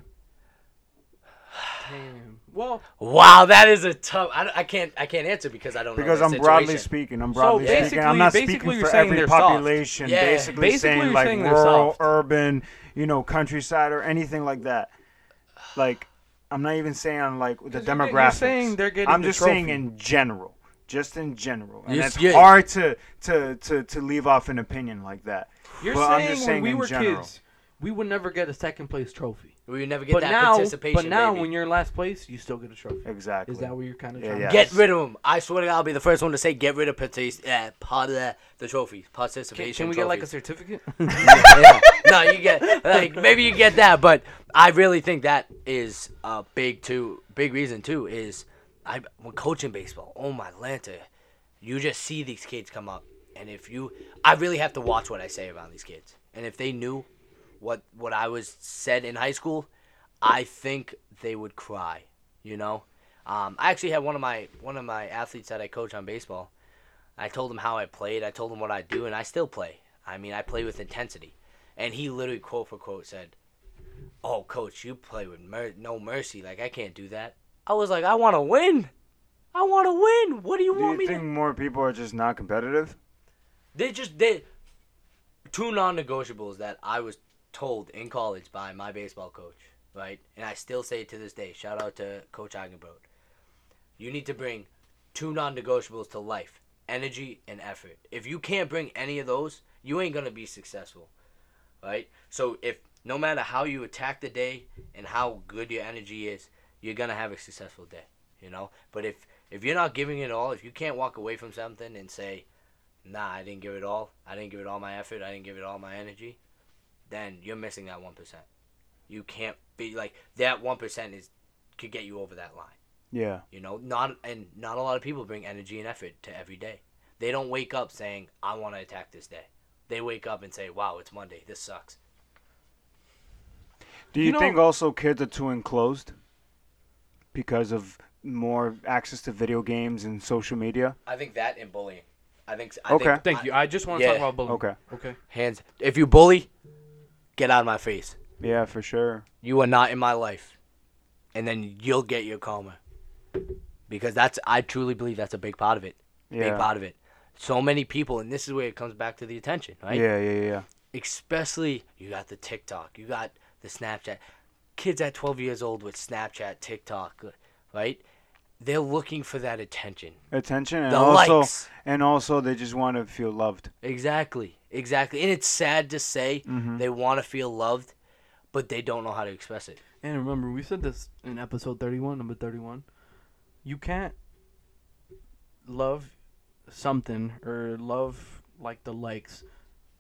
Damn. Well, wow, that is a tough. I, I can't. I can't answer because I don't because know. Because I'm broadly speaking. I'm broadly so yeah. speaking. I'm not speaking for every population. Yeah. Basically, basically saying like saying rural, urban, you know, countryside or anything like that. Like, I'm not even saying like the demographics. Saying they're getting I'm the just trophy. saying in general, just in general, and it's yes, yes. hard to, to to to leave off an opinion like that. You're but saying, I'm just saying when we in were general. kids, we would never get a second place trophy. We would never get but that now, participation. But now, baby. when you're in last place, you still get a trophy. Exactly. Is that what you're kind of trying yeah, to yes. Get rid of them. I swear to God, I'll be the first one to say get rid of partic- uh, part of the, the trophy. Participation Can, can we trophies. get, like, a certificate? yeah. No, you get, like, maybe you get that. But I really think that is a big, too, big reason, too, is I when coaching baseball, oh, my Lanta, you just see these kids come up. And if you – I really have to watch what I say around these kids. And if they knew – What what I was said in high school, I think they would cry, you know. Um, I actually had one of my one of my athletes that I coach on baseball. I told him how I played. I told him what I do, and I still play. I mean, I play with intensity, and he literally quote for quote said, "Oh, coach, you play with mer- no mercy. Like I can't do that." I was like, "I want to win. I want to win. What do you do want you me to?" Do you think more people are just not competitive? They just they two non-negotiables that I was. told in college by my baseball coach, right? And I still say it to this day. Shout out to Coach Eigenbrode. You need to bring two non-negotiables to life, energy and effort. If you can't bring any of those, you ain't going to be successful, right? So if no matter how you attack the day and how good your energy is, you're going to have a successful day, you know? But if, if you're not giving it all, if you can't walk away from something and say, nah, I didn't give it all. I didn't give it all my effort. I didn't give it all my energy. Then you're missing that one percent. You can't be like that one percent is could get you over that line. Yeah. You know, not and not a lot of people bring energy and effort to every day. They don't wake up saying, "I want to attack this day." They wake up and say, "Wow, it's Monday. This sucks." Do you, you know, think also kids are too enclosed because of more access to video games and social media? I think that and bullying. I think. I okay. Think, Thank I, you. I just want to yeah. talk about bullying. Okay. Okay. Hands. If you bully. Get out of my face. Yeah, for sure. You are not in my life. And then you'll get your karma. Because that's, I truly believe that's a big part of it. Yeah. Big part of it. So many people, and this is where it comes back to the attention, right? Yeah, yeah, yeah. Especially, you got the TikTok, you got the Snapchat. Kids at twelve years old with Snapchat, TikTok, right? They're looking for that attention. Attention and the also, likes. And also they just want to feel loved. Exactly. Exactly. And it's sad to say mm-hmm. they want to feel loved, but they don't know how to express it. And remember, we said this in episode thirty-one, number thirty-one. You can't love something or love like the likes,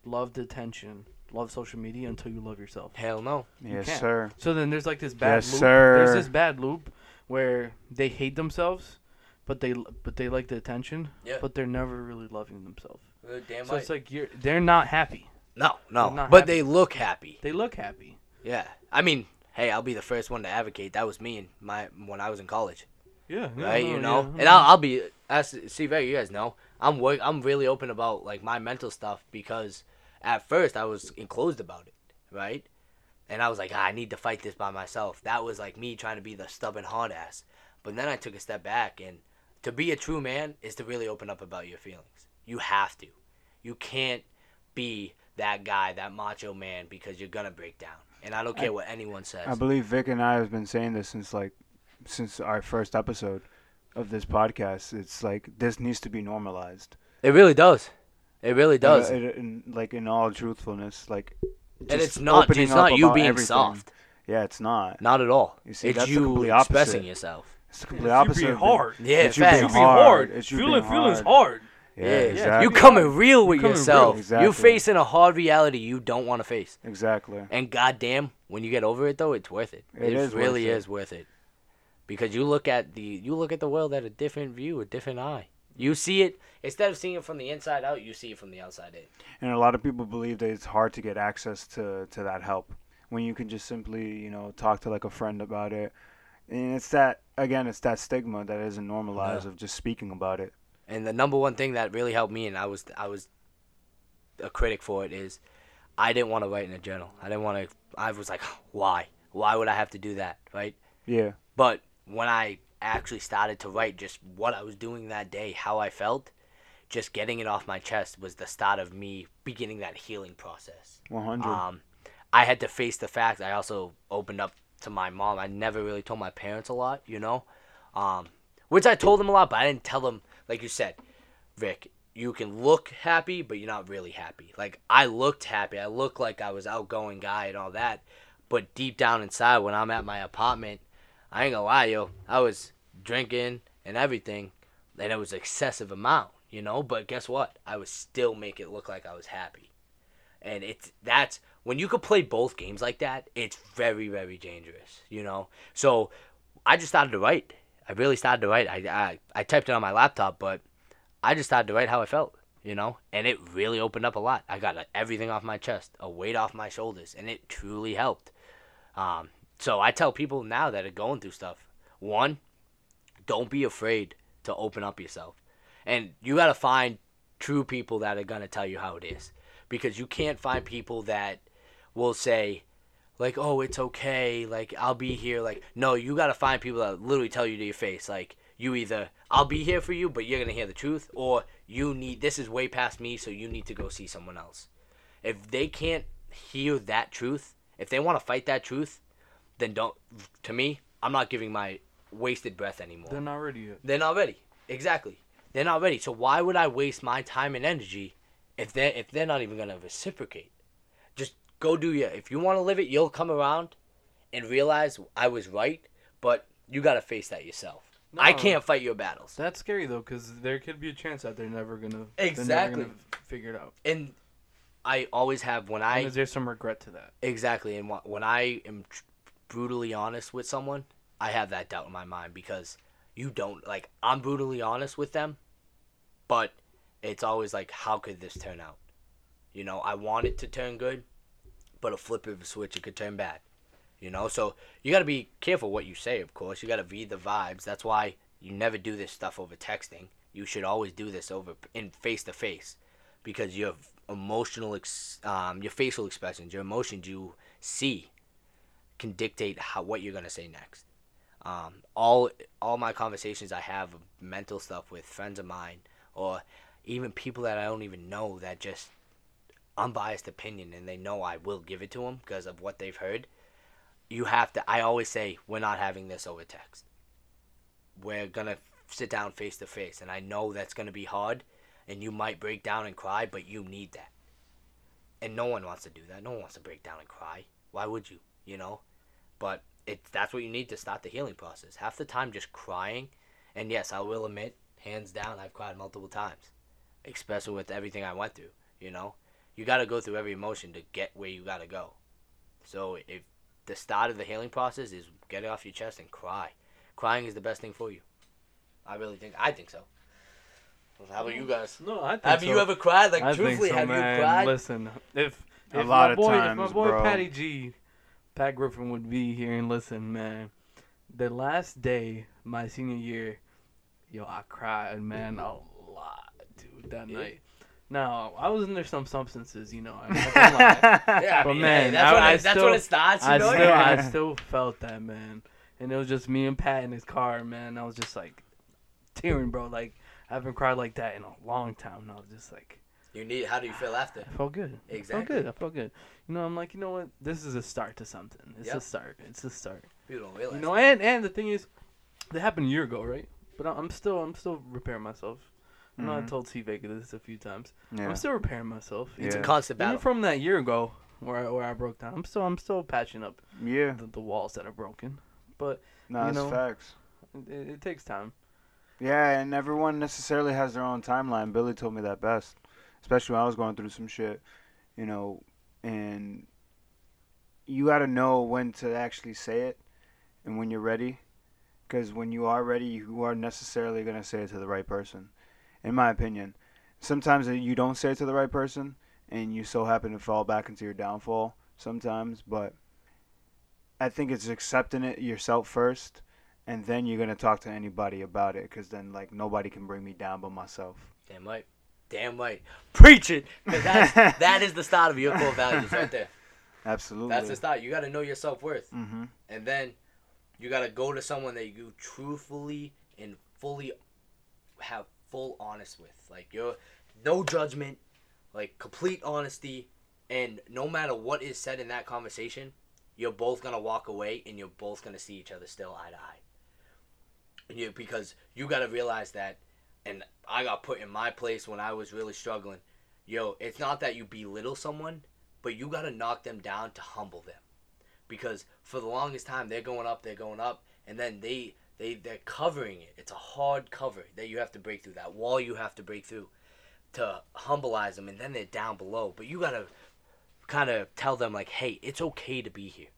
love the attention, love social media until you love yourself. Hell no. You yes, can't. sir. So then there's like this bad yes, loop. Sir. There's this bad loop where they hate themselves, but they but they like the attention, yeah. but they're never really loving themselves. Damn so right. It's like you're, they're not happy. No, no. But happy. They look happy. They look happy. Yeah. I mean, hey, I'll be the first one to advocate. That was me and my when I was in college. Yeah. Right, no, you know? Yeah, and know. I'll, I'll be, as see, Vega, you guys know, I'm work, I'm really open about, like, my mental stuff because at first I was enclosed about it, right? And I was like, ah, I need to fight this by myself. That was, like, me trying to be the stubborn hard ass. But then I took a step back, and to be a true man is to really open up about your feelings. You have to. You can't be that guy, that macho man, because you're going to break down. And I don't care I, what anyone says. I believe Vic and I have been saying this since, like, since our first episode of this podcast. It's like this needs to be normalized. It really does. It really does. It, it, in, like, in all truthfulness. like. And it's not, it's not you being everything. soft. Yeah, it's not. Not at all. You see, it's that's you expressing yourself. It's the complete it's opposite. You being hard. Yeah, it's you being hard. It's you being hard. Feeling's hard. Yeah, yeah. Exactly. You're coming real with You're coming yourself. Real. Exactly. You're facing a hard reality you don't want to face. Exactly. And goddamn, when you get over it though, it's worth it. It, it is really worth it. is worth it. Because you look at the you look at the world at a different view, a different eye. You see it, instead of seeing it from the inside out, you see it from the outside in. And a lot of people believe that it's hard to get access to, to that help when you can just simply, you know, talk to like a friend about it. And it's that, again, it's that stigma that isn't normalized yeah. of just speaking about it. And the number one thing that really helped me, and I was I was a critic for it, is I didn't want to write in a journal. I didn't want to, I was like, why? Why would I have to do that, right? Yeah. But when I actually started to write just what I was doing that day, how I felt, just getting it off my chest was the start of me beginning that healing process. one hundred Um, I had to face the fact I also opened up to my mom. I never really told my parents a lot, you know, um, which I told them a lot, but I didn't tell them, like you said, Rick, you can look happy, but you're not really happy. Like, I looked happy. I looked like I was outgoing guy and all that, but deep down inside, when I'm at my apartment, I ain't gonna lie, yo, I was drinking and everything, and it was an excessive amount, you know, but guess what? I would still make it look like I was happy. And it's, that's, when you could play both games like that, it's very, very dangerous, you know? So I just started to write. I really started to write. I, I, I typed it on my laptop, but I just started to write how I felt, you know? And it really opened up a lot. I got everything off my chest, a weight off my shoulders, and it truly helped. Um, So I tell people now that are going through stuff, one, don't be afraid to open up yourself. And you got to find true people that are going to tell you how it is. Because you can't find people that will say, like, oh, it's okay, like, I'll be here. Like, no, you got to find people that literally tell you to your face, like, you either, I'll be here for you, but you're going to hear the truth, or you need, this is way past me, so you need to go see someone else. If they can't hear that truth, if they want to fight that truth, then don't, to me, I'm not giving my wasted breath anymore. They're not ready yet. They're not ready. Exactly. They're not ready. So why would I waste my time and energy if they're, if they're not even going to reciprocate? Just go do your, if you want to live it, you'll come around and realize I was right, but you got to face that yourself. No, I can't fight your battles. That's scary, though, because there could be a chance that they're never going to exactly never gonna figure it out. And I always have when I... And there's some regret to that. Exactly. And when I am... Tr- brutally honest with someone, I have that doubt in my mind because you don't, like, I'm brutally honest with them, but it's always like, how could this turn out? You know, I want it to turn good, but a flip of a switch, it could turn bad. You know, so you got to be careful what you say, of course. You got to read the vibes. That's why you never do this stuff over texting. You should always do this over in face-to-face because your emotional, ex- um, your facial expressions, your emotions you see can dictate how what you're gonna say next. Um, all all my conversations I have of mental stuff with friends of mine, or even people that I don't even know that just unbiased opinion, and they know I will give it to them because of what they've heard. You have to. I always say we're not having this over text. We're gonna sit down face to face, and I know that's gonna be hard, and you might break down and cry, but you need that. And no one wants to do that. No one wants to break down and cry. Why would you? You know, but it that's what you need to start the healing process. Half the time just crying, and yes, I will admit, hands down, I've cried multiple times, especially with everything I went through, you know. You got to go through every emotion to get where you got to go. So if the start of the healing process is get it off your chest and cry. Crying is the best thing for you. I really think, I think so. Well, how about you guys? No, I think so. Have you ever cried? Like, I truthfully, so, have man. you cried? Listen, if, if, a lot my, of boy, times, if my boy bro. Patty G... Pat Griffin would be here and listen, man. The last day, my senior year, yo, I cried, man, a lot, dude, that yeah. night. Now, I was under some substances, you know. I'm not gonna lie. yeah, but, I mean, man, hey, that's, I, what I, I still, that's what it starts, you I know? Still, yeah. I still felt that, man. And it was just me and Pat in his car, man. I was just, like, tearing, bro. Like, I haven't cried like that in a long time. And I was just like... You need. How do you feel after? I felt good. Exactly. I felt good. I felt good. You know, I'm like, you know what? This is a start to something. It's yep. a start. It's a start. You don't realize. You know, and, and the thing is, that happened a year ago, right? But I'm still I'm still repairing myself. Mm-hmm. You know, I told T Vega this a few times. Yeah. I'm still repairing myself. It's yeah. a constant battle. Even from that year ago, where I, where I broke down, I'm still I'm still patching up. Yeah. The, the walls that are broken, but no, you know, facts. It, it takes time. Yeah, and everyone necessarily has their own timeline. Billy told me that best, especially when I was going through some shit, you know, and you got to know when to actually say it and when you're ready, because when you are ready, you are necessarily going to say it to the right person, in my opinion. Sometimes you don't say it to the right person, and you so happen to fall back into your downfall sometimes, but I think it's accepting it yourself first. And then you're going to talk to anybody about it, because then, like, nobody can bring me down but myself. Damn right. Damn right. Preach it! Because that is the start of your core values right there. Absolutely. That's the start. You got to know your self-worth. Mm-hmm. And then you got to go to someone that you truthfully and fully have full honest with. Like, you're no judgment, like, complete honesty. And no matter what is said in that conversation, you're both going to walk away and you're both going to see each other still eye to eye. Yeah, because you got to realize that, and I got put in my place when I was really struggling. Yo, it's not that you belittle someone, but you got to knock them down to humble them. Because for the longest time, they're going up, they're going up, and then they, they, they're covering it. It's a hard cover that you have to break through, that wall you have to break through to humbleize them, and then they're down below. But you got to kind of tell them, like, hey, it's okay to be here.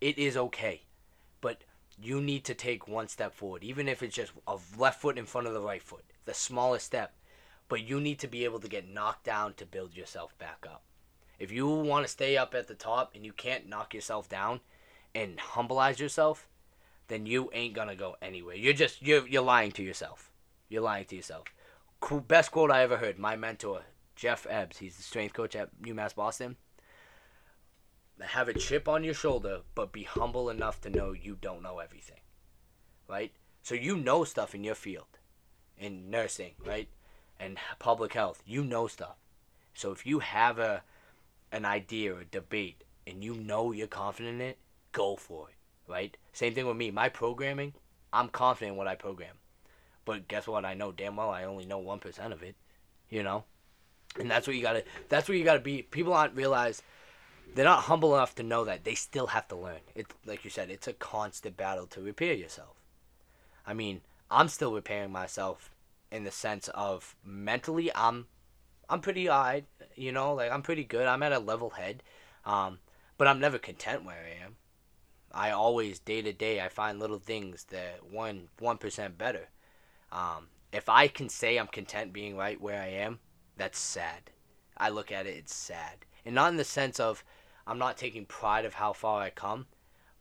It is okay. But you need to take one step forward, even if it's just a left foot in front of the right foot, the smallest step. But you need to be able to get knocked down to build yourself back up. If you want to stay up at the top and you can't knock yourself down and humbleize yourself, then you ain't going to go anywhere. You're just, you're, you're lying to yourself. You're lying to yourself. Best quote I ever heard, my mentor, Jeff Ebbs, he's the strength coach at UMass Boston. Have a chip on your shoulder, but be humble enough to know you don't know everything, right? So you know stuff in your field, in nursing, right, and public health. You know stuff. So if you have a an idea or a debate and you know you're confident in it, go for it, right? Same thing with me. My programming, I'm confident in what I program. But guess what? I know damn well I only know one percent of it, you know? And that's what you got to that's what you got to be. People aren't realize they're not humble enough to know that. They still have to learn. It's, like you said, it's a constant battle to repair yourself. I mean, I'm still repairing myself in the sense of mentally, I'm I'm pretty alright, you know? Like, I'm pretty good. I'm at a level head. Um, but I'm never content where I am. I always, day to day, I find little things that one, one percent better. Um, if I can say I'm content being right where I am, that's sad. I look at it, it's sad. And not in the sense of I'm not taking pride of how far I come,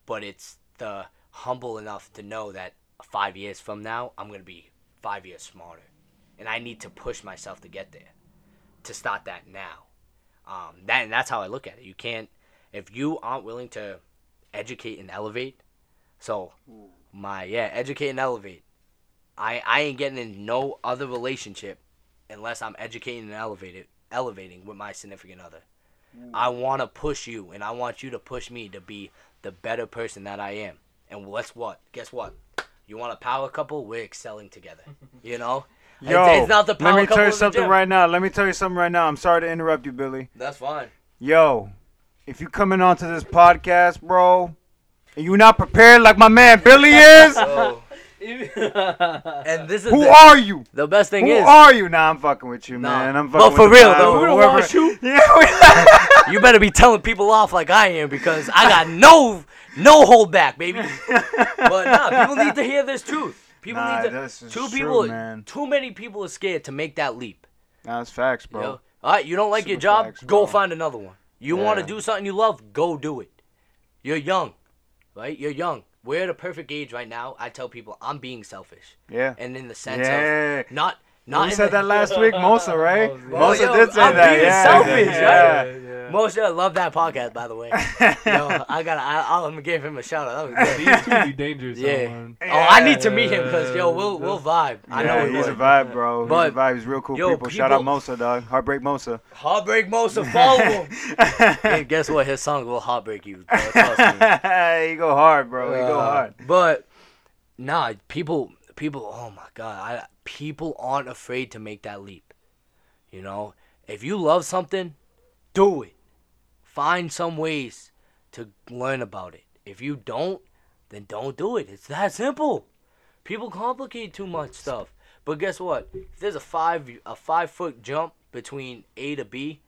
but it's the humble enough to know that five years from now, I'm going to be five years smarter. And I need to push myself to get there, to start that now. Um, that, and that's how I look at it. You can't, if you aren't willing to educate and elevate, so my, yeah, educate and elevate. I, I ain't getting in no other relationship unless I'm educating and elevated, elevating with my significant other. I want to push you, and I want you to push me to be the better person that I am. And guess what? Guess what? You want a power couple? We're excelling together. You know? Yo, it's, it's not the power let me couple tell you something right now. Let me tell you something right now. I'm sorry to interrupt you, Billy. That's fine. Yo, if you're coming onto this podcast, bro, and you're not prepared like my man Billy is, oh. And this is who the, are you? The best thing who is who are you? Nah, I'm fucking with you, nah. man. I'm fucking but with you. But for real, though, we don't want you. Yeah, we, you better be telling people off like I am because I got no no hold back, baby. But nah, people need to hear this truth. People nah, need to. This is two true, people, man. Too many people are scared to make that leap. Nah, that's facts, bro. You know? All right, you don't like Super your job? Facts, go bro. Find another one. You yeah. want to do something you love? Go do it. You're young, right? You're young. We're at a perfect age right now. I tell people I'm being selfish. Yeah. And in the sense yeah. of not not. You said the, that last week, Mosa, right? Mosa yo, did say I'm that. Being yeah, selfish, yeah, right? Yeah, yeah. Mosa, I love that podcast, by the way. Yo, I gotta, I, I'm gonna give him a shout out. That was good. He's too dangerous. Yeah. Someone. Oh, I need to meet him because yo, we'll we'll vibe. Yeah, I know he's a vibe, bro. But, he's a vibe. He's real cool yo, people. people. Shout out Mosa, dog. Heartbreak Mosa. Heartbreak Mosa, follow him. And guess what? His song will heartbreak you. Bro. He go hard, bro. He go hard. Uh, but nah, people, people. Oh my god, I. People aren't afraid to make that leap. You know, if you love something, do it. Find some ways to learn about it. If you don't, then don't do it. It's that simple. People complicate too much stuff. But guess what? If there's a five a five foot jump between A to B,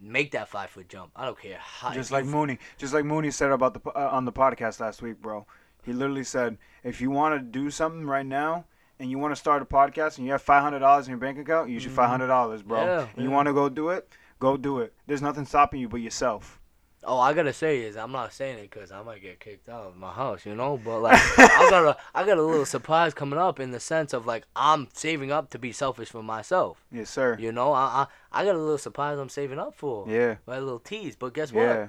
make that five foot jump. I don't care how. Just like Mooney, just like Mooney said about the uh, on the podcast last week, bro. He literally said, if you want to do something right now and you want to start a podcast and you have five hundred dollars in your bank account, use your five hundred dollars, bro. Yeah, and yeah. You want to go do it? Go do it. There's nothing stopping you but yourself. All I gotta say is I'm not saying it because I might get kicked out of my house, you know. But like, I got a I got a little surprise coming up in the sense of like I'm saving up to be selfish for myself. Yes, sir. You know, I I, I got a little surprise I'm saving up for. Yeah. Like a little tease, but guess what? Yeah.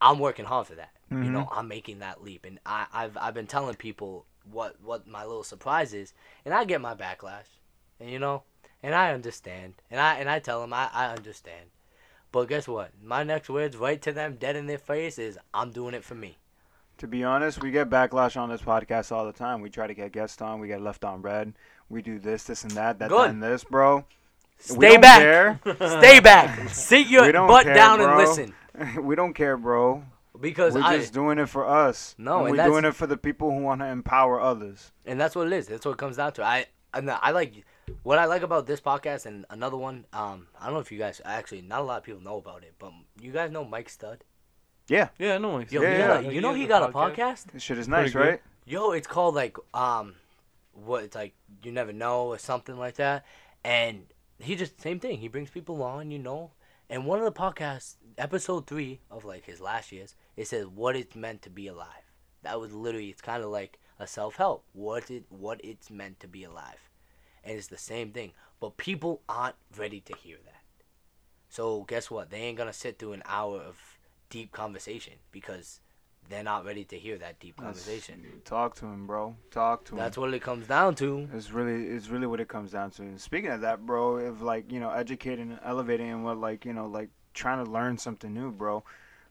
I'm working hard for that. Mm-hmm. You know, I'm making that leap, and I I've I've been telling people what what my little surprise is, and I get my backlash, and you know, and I understand, and I and I tell them I, I understand. But guess what? My next words right to them, dead in their face, is I'm doing it for me. To be honest, we get backlash on this podcast all the time. We try to get guests on. We get left on red. We do this, this, and that, that, that and this, bro. Stay we don't back. Care. Stay back. Sit your butt care, down bro. And listen. We don't care, bro. Because We're I, just doing it for us. No, and we're doing it for the people who want to empower others. And that's what it is. That's what it comes down to. I, I, I like... What I like about this podcast and another one, um, I don't know if you guys actually, not a lot of people know about it, but you guys know Mike Studd? Yeah, yeah, I know Mike. Yo, yeah, yeah, got, yeah. You know he, he got a podcast. This shit is nice, right? Yo, it's called like um, what it's like you never know or something like that, and he just same thing. He brings people on, you know, and one of the podcasts, episode three of like his last year's, it says what it's meant to be alive. That was literally it's kind of like a self help. What it what it's meant to be alive. And it's the same thing. But people aren't ready to hear that. So guess what? They ain't going to sit through an hour of deep conversation because they're not ready to hear that deep conversation. Let's talk to him, bro. Talk to him. That's what it comes down to. It's really it's really what it comes down to. And speaking of that, bro, if like, you know, educating and elevating and what like, you know, like trying to learn something new, bro.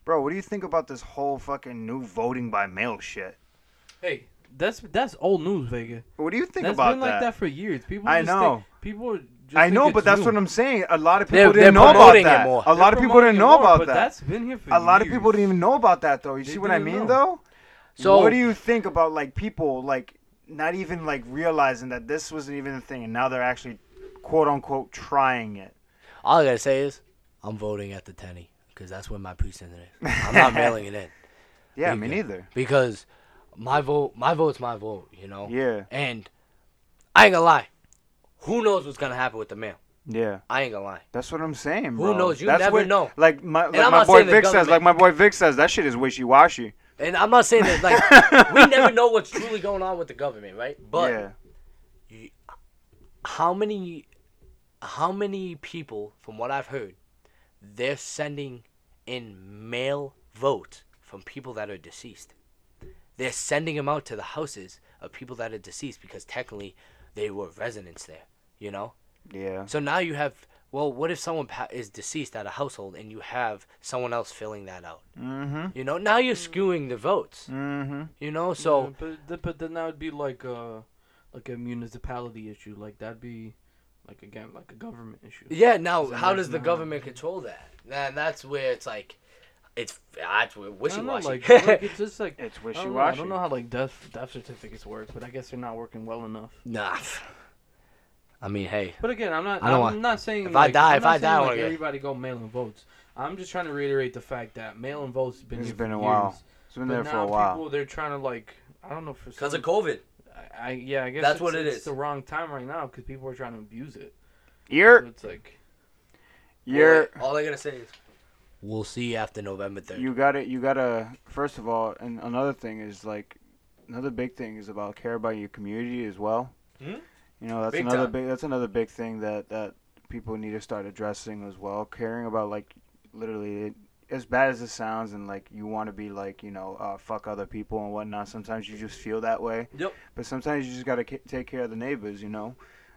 Bro, what do you think about this whole fucking new voting by mail shit? Hey. That's that's old news, Vega. What do you think that's about that? It's been like that? that for years. People I just know. Think, people just I know, think but that's new. What I'm saying. A lot of people they're, didn't they're know about that. More. A lot they're of people didn't know more, about but that. That's been here for a years. lot of people didn't even know about that, though. You they see what I mean, know. though? So what do you think about like people like not even like realizing that this wasn't even a thing, and now they're actually quote unquote trying it? All I gotta say is I'm voting at the Tenny because that's where my precinct is. I'm not mailing it in. Yeah, me neither. Because. My vote, my vote's my vote, you know? Yeah. And I ain't gonna lie. Who knows what's gonna happen with the mail? Yeah. I ain't gonna lie. That's what I'm saying, bro. Who knows? You That's never what, know. Like my, like my boy Vic says, like my boy Vic says, that shit is wishy-washy. And I'm not saying that, like, we never know what's truly going on with the government, right? But yeah. you, how many, how many people, from what I've heard, they're sending in mail votes from people that are deceased? They're sending them out to the houses of people that are deceased because technically they were residents there, you know? Yeah. So now you have, well, what if someone is deceased at a household and you have someone else filling that out? Mm-hmm. You know, now you're skewing the votes. Mm-hmm. You know, so... Yeah, but, but then that would be like a, like a municipality issue. Like, that'd be... Like, again, like a government issue. Yeah, now, so how does the government control that? And that's where it's like... It's that's wishy washy. Like, like, it's just like it's wishy washy. I don't know how like death death certificates work, but I guess they're not working well enough. Nah, I mean, hey. But again, I'm not. I don't I'm want, not saying if like, I die, I'm if I die, like, I everybody go mail and votes. I'm just trying to reiterate the fact that mail and votes has been. It's here been for a years, while. It's been there for a while. People, they're trying to like I don't know for because of COVID. I, I yeah, I guess that's it's, what it it's is. The wrong time right now because people are trying to abuse it. You're. So it's like. You're. All I gotta say is. We'll see after November third. You got it. You got to, first of all, and another thing is like, another big thing is about care about your community as well. Mm-hmm. You know, that's big another time. big, that's another big thing that, that people need to start addressing as well. Caring about like, literally, it, as bad as it sounds and like, you want to be like, you know, uh, fuck other people and whatnot. Sometimes you just feel that way. Yep. But sometimes you just got to c- take care of the neighbors, you know,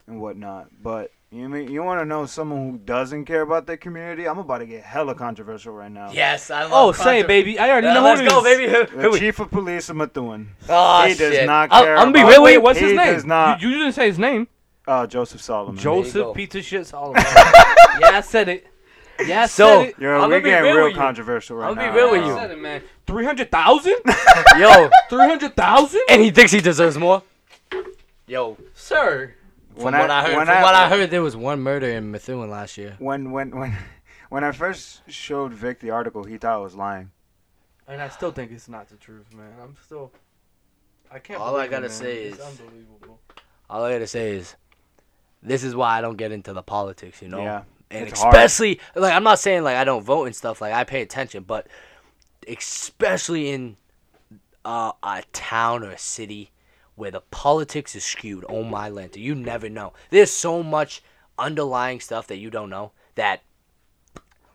and whatnot. But. You mean you want to know someone who doesn't care about their community? I'm about to get hella controversial right now. Yes, I love. Oh, contro- say it, baby. I already yeah, know. Let's who go, baby. Who, who the chief of police of Methuen. Oh, he does shit. not care. I'm be wait. What's he his name? Does not. You, you didn't say his name. Uh, Joseph Solomon. Joseph Pizza Shit Solomon. Yeah, I said it. Yeah, I so, said it. Yo, I'm we're getting real, real controversial right I'm now. I'm gonna be real with you. I said it, man. Three hundred thousand. Yo, three hundred thousand. And he thinks he deserves more. Yo, sir. From when what I, I heard, when from I, what I heard, there was one murder in Methuen last year. When when when when I first showed Vic the article, he thought I was lying. And I still think it's not the truth, man. I'm still, I can't. All I gotta it, say is, it's unbelievable. All I gotta say is, this is why I don't get into the politics, you know. Yeah. And it's especially hard. Like, I'm not saying like I don't vote and stuff. Like, I pay attention, but especially in uh, a town or a city where the politics is skewed, oh my lanta, you never know. There's so much underlying stuff that you don't know that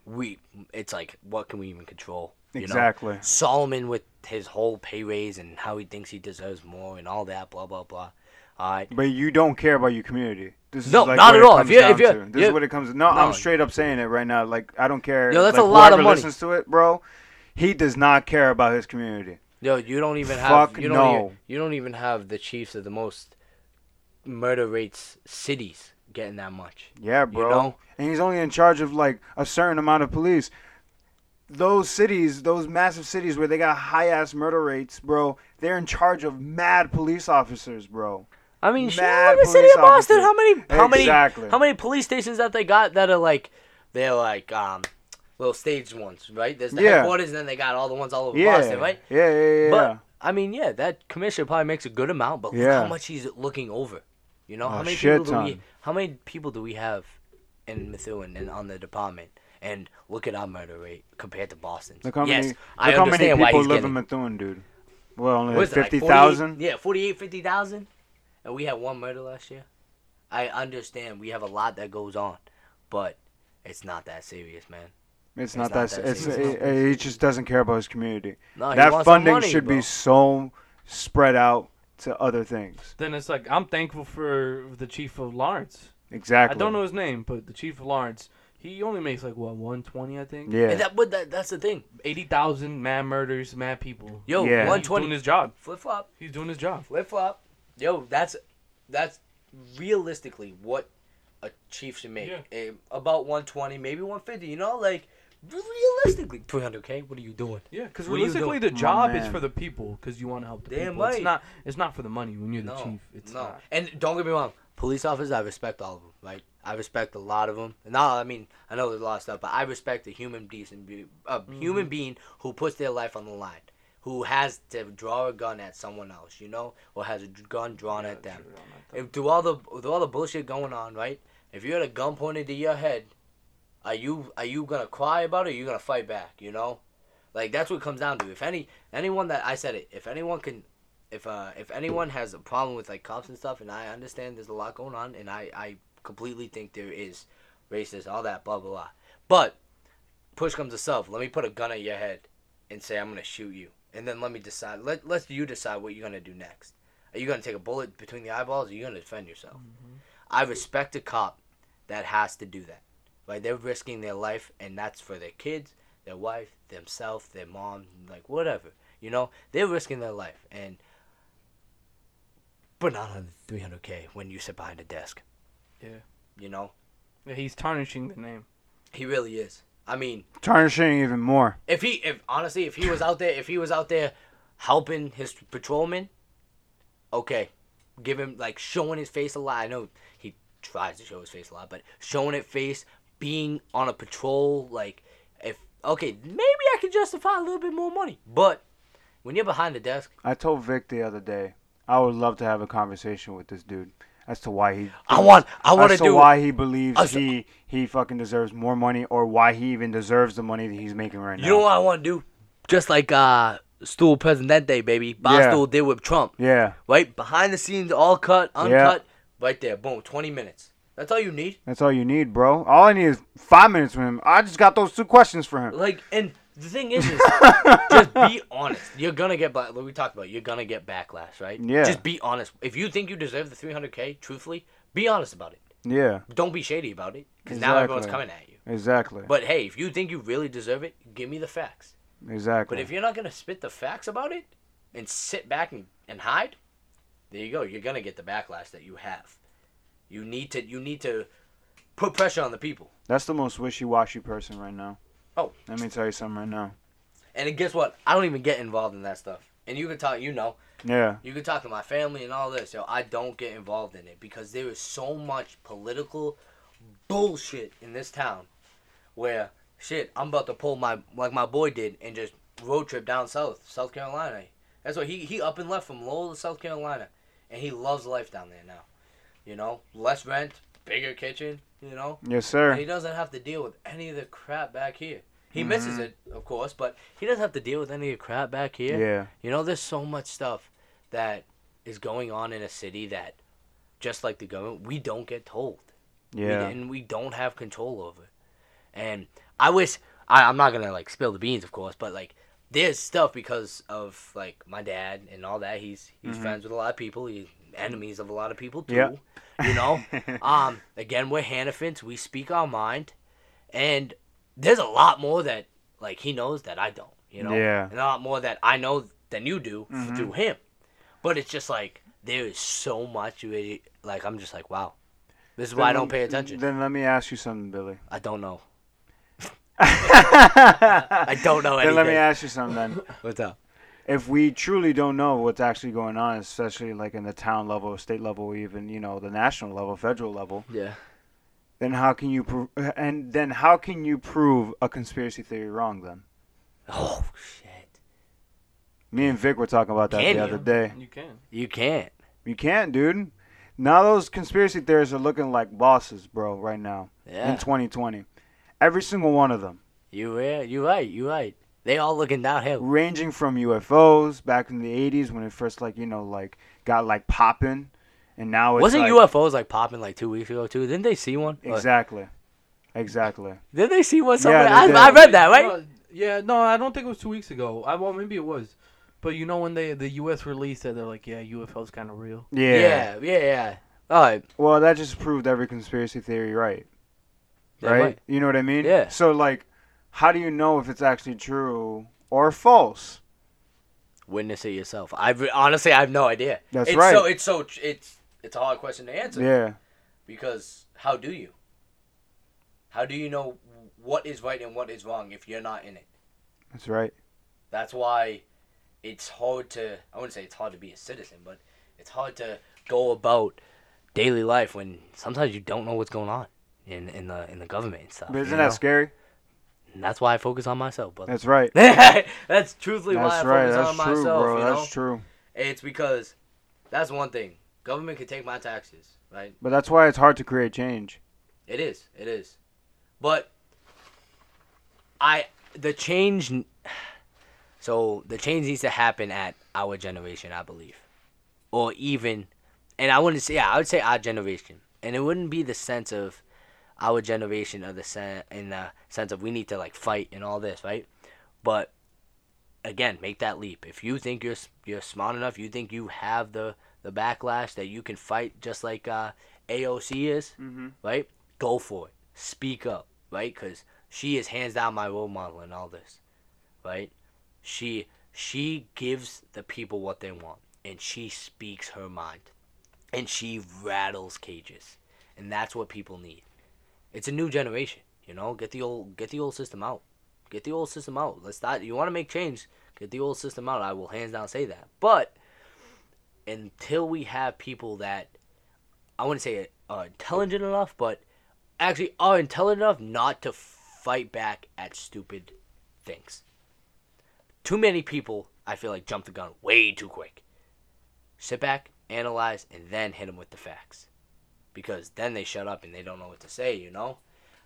we, it's like, what can we even control? You exactly. Know? Solomon with his whole pay raise and how he thinks he deserves more and all that, blah, blah, blah. All right. But you don't care about your community. This no, is like not at all. If you're, if you're, this you're, is what it comes to. No, no, I'm straight up saying it right now. Like, I don't care. Yo, that's like, a lot of money. Whoever listens to it, bro, he does not care about his community. Yo, you don't even have Fuck you don't no. even, you don't even have the Chiefs of the most murder rates cities getting that much. Yeah, bro. You know? And he's only in charge of like a certain amount of police. Those cities, those massive cities where they got high ass murder rates, bro, they're in charge of mad police officers, bro. I mean, shit, the city of Boston, officers. how many how exactly. many how many police stations that they got that are like they're like um little staged ones, right? There's the yeah. headquarters, and then they got all the ones all over yeah. Boston, right? Yeah, yeah, yeah. But, I mean, yeah, that commissioner probably makes a good amount, but yeah. look how much he's looking over. You know, oh, how many people do ton. we how many people do we have in Methuen and on the department? And look at our murder rate compared to Boston's. Look how many, yes, look I how many people live getting, in Methuen, dude. Well, only fifty thousand? Like yeah, forty-eight, fifty thousand. And we had one murder last year. I understand we have a lot that goes on, but it's not that serious, man. It's, it's not, not that. that it's it, he just doesn't care about his community. No, that funding money, should bro. be so spread out to other things. Then it's like, I'm thankful for the chief of Lawrence. Exactly. I don't know his name, but the chief of Lawrence, he only makes like what one twenty, I think. Yeah. And that, but that, that's the thing. Eighty thousand mad murders, mad people. Yo, yeah. one twenty. He's doing his job. Flip flop. He's doing his job. Flip flop. Yo, that's that's realistically what a chief should make. Yeah. A, about one twenty, maybe one fifty. You know, like. Realistically, three hundred K. What are you doing? Yeah, because realistically, the job oh, is for the people. Because you want to help the Damn people. Right. It's not. It's not for the money when you're the no, chief. It's no. not. And don't get me wrong, police officers. I respect all of them. Right. I respect a lot of them. No, I mean I know there's a lot of stuff, but I respect a human decent, a mm. human being who puts their life on the line, who has to draw a gun at someone else, you know, or has a gun drawn yeah, at them. True, if through all the through all the bullshit going on, right? If you had a gun pointed to your head. Are you are you gonna cry about it? Or are you gonna fight back? You know, like that's what it comes down to. If any anyone that I said it, if anyone can, if uh if anyone has a problem with like cops and stuff, and I understand there's a lot going on, and I, I completely think there is racist, all that blah blah blah. But push comes to shove. Let me put a gun at your head and say I'm gonna shoot you, and then let me decide. Let let you decide what you're gonna do next. Are you gonna take a bullet between the eyeballs? Or are you gonna defend yourself? Mm-hmm. I respect a cop that has to do that. Like, they're risking their life, and that's for their kids, their wife, themselves, their mom, like, whatever. You know? They're risking their life, and but not on three hundred K when you sit behind a desk. Yeah. You know? Yeah, he's tarnishing the name. He really is. I mean... Tarnishing even more. If he... if honestly, if he was out there... If he was out there helping his patrolman, okay. Give him, like, showing his face a lot. I know he tries to show his face a lot, but showing it face... Being on a patrol, like, if, okay, maybe I could justify a little bit more money. But when you're behind the desk. I told Vic the other day, I would love to have a conversation with this dude as to why he. I want, I want to do. As to why he believes uh, so, he, he fucking deserves more money or why he even deserves the money that he's making right now. You know what I want to do? Just like, uh, Stool Presidente, baby. Bob yeah. Stool did with Trump. Yeah. Right? Behind the scenes, all cut, uncut. Yeah. Right there. Boom. twenty minutes. That's all you need? That's all you need, bro. All I need is five minutes with him. I just got those two questions for him. Like, and the thing is, is just be honest. You're going to get, like we talked about, you're going to get backlash, right? Yeah. Just be honest. If you think you deserve the three hundred K, truthfully, be honest about it. Yeah. Don't be shady about it, because exactly. now everyone's coming at you. Exactly. But, hey, if you think you really deserve it, give me the facts. Exactly. But if you're not going to spit the facts about it and sit back and, and hide, there you go. You're going to get the backlash that you have. You need to you need to put pressure on the people. That's the most wishy-washy person right now. Oh. Let me tell you something right now. And guess what? I don't even get involved in that stuff. and you can talk, you know. Yeah. You can talk to my family and all this. Yo, I don't get involved in it because there is so much political bullshit in this town where, shit, I'm about to pull my, like my boy did, and just road trip down south, South Carolina. That's what, he, he up and left from Lowell to South Carolina, and he loves life down there now. You know, less rent, bigger kitchen, you know. Yes, sir. And he doesn't have to deal with any of the crap back here. He mm-hmm. misses it, of course, but he doesn't have to deal with any of the crap back here. Yeah. You know, there's so much stuff that is going on in a city that, just like the government, we don't get told. Yeah. We, and we don't have control over it. And I wish, I, I'm not going to, like, spill the beans, of course, but, like, there's stuff because of, like, my dad and all that. He's he's mm-hmm. friends with a lot of people. He's enemies of a lot of people, too. Yep. You know? um. Again, we're Hannafords. We speak our mind. And there's a lot more that, like, he knows that I don't, you know? Yeah. And a lot more that I know than you do mm-hmm. through him. But it's just, like, there is so much. Really, like, I'm just like, wow. This is then, why I don't pay attention. Then let me ask you something, Billy. I don't know. I don't know anything. Then let me ask you something, then. What's up? If we truly don't know what's actually going on, especially, like, in the town level, state level, even, you know, the national level, federal level. Yeah. Then how can you prove? And then how can you prove a conspiracy theory wrong? Then. Oh shit. Me and Vic were talking about that can the you? other day. You can. You can't. You can't, dude. Now those conspiracy theorists are looking like bosses, bro, right now. Yeah. In twenty twenty, every single one of them. You yeah, you right, you right. They all looking downhill. Ranging from U F Os back in the eighties when it first, like, you know, like got like popping. And now it's Wasn't like, U F Os like popping like two weeks ago too? Didn't they see one? Exactly, exactly. Didn't they see one? Somewhere? Yeah, I, I read that, right? No, yeah, no, I don't think it was two weeks ago. I, well, maybe it was, but you know when they the U S released that they're like, yeah, U F Os kind of real. Yeah, yeah, yeah. yeah. All right. Well, that just proved every conspiracy theory right, yeah, right? right? You know what I mean? Yeah. So like, how do you know if it's actually true or false? Witness it yourself. I honestly, I have no idea. That's it's right. So it's so it's. It's a hard question to answer. Yeah. Because how do you? How do you know what is right and what is wrong if you're not in it? That's right. That's why it's hard to, I wouldn't say it's hard to be a citizen, but it's hard to go about daily life when sometimes you don't know what's going on in, in the in the government and stuff. But isn't that know? scary? And that's why I focus on myself, brother. That's right. that's truthfully that's why I right. focus that's on true, myself. Bro. You know? That's true. It's because that's one thing. Government can take my taxes, right? But that's why it's hard to create change. It is. It is. But I the change so the change needs to happen at our generation, I believe. Or even and I wouldn't say yeah, I would say our generation. And it wouldn't be the sense of our generation or the sen- in the sense of we need to like fight and all this, right? But again, make that leap. If you think you're you're smart enough, you think you have the the backlash that you can fight just like uh, A O C is, mm-hmm. right? Go for it. Speak up, right? Because she is hands down my role model in all this, right? She she gives the people what they want, and she speaks her mind, and she rattles cages, and that's what people need. It's a new generation, you know. Get the old get the old system out. Get the old system out. Let's not. You want to make change? Get the old system out. I will hands down say that, but. Until we have people that, I wouldn't say are intelligent enough, but actually are intelligent enough not to fight back at stupid things. Too many people, I feel like, jump the gun way too quick. Sit back, analyze, and then hit them with the facts. Because then they shut up and they don't know what to say, you know?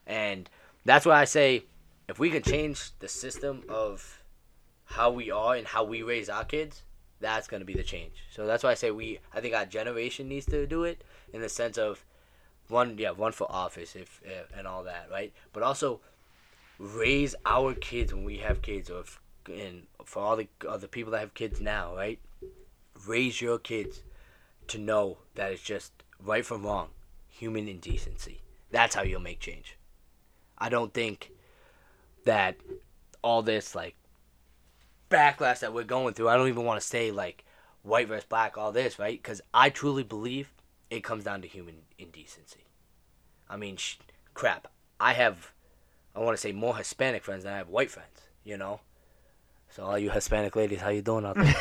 And that's why I say, if we could change the system of how we are and how we raise our kids, that's going to be the change. So that's why I say we, I think our generation needs to do it in the sense of one, yeah, one for office if, if and all that, right? But also raise our kids when we have kids or if, and for all the other people that have kids now, right? Raise your kids to know that it's just right from wrong, human indecency. That's how you'll make change. I don't think that all this, like, backlash that we're going through, I don't even want to say like white versus black, all this, right? Because I truly believe it comes down to human indecency. I mean, sh- crap. I have, I want to say more Hispanic friends than I have white friends, you know? So all you Hispanic ladies, how you doing out there?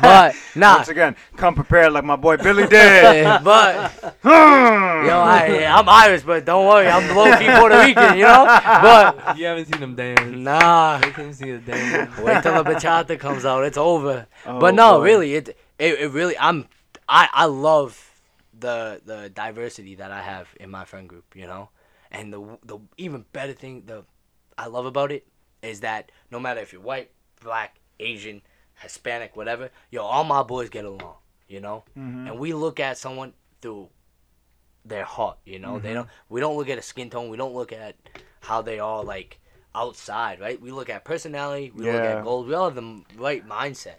But nah. Once again, come prepared like my boy Billy did. But yo, I, I'm Irish, but don't worry, I'm low key Puerto Rican, you know. But you haven't seen them dance. Nah, you haven't seen the dance. Wait till the bachata comes out, it's over. Oh, but no, boy. really, it, it it really, I'm I I love the the diversity that I have in my friend group, you know, and the the even better thing the I love about it is that no matter if you're white, Black, Asian, Hispanic, whatever, yo, all my boys get along, you know. Mm-hmm. And we look at someone through their heart, you know. Mm-hmm. They don't. We don't look at a skin tone. We don't look at how they are like outside, right? We look at personality. We yeah. look at goals. We all have the right mindset,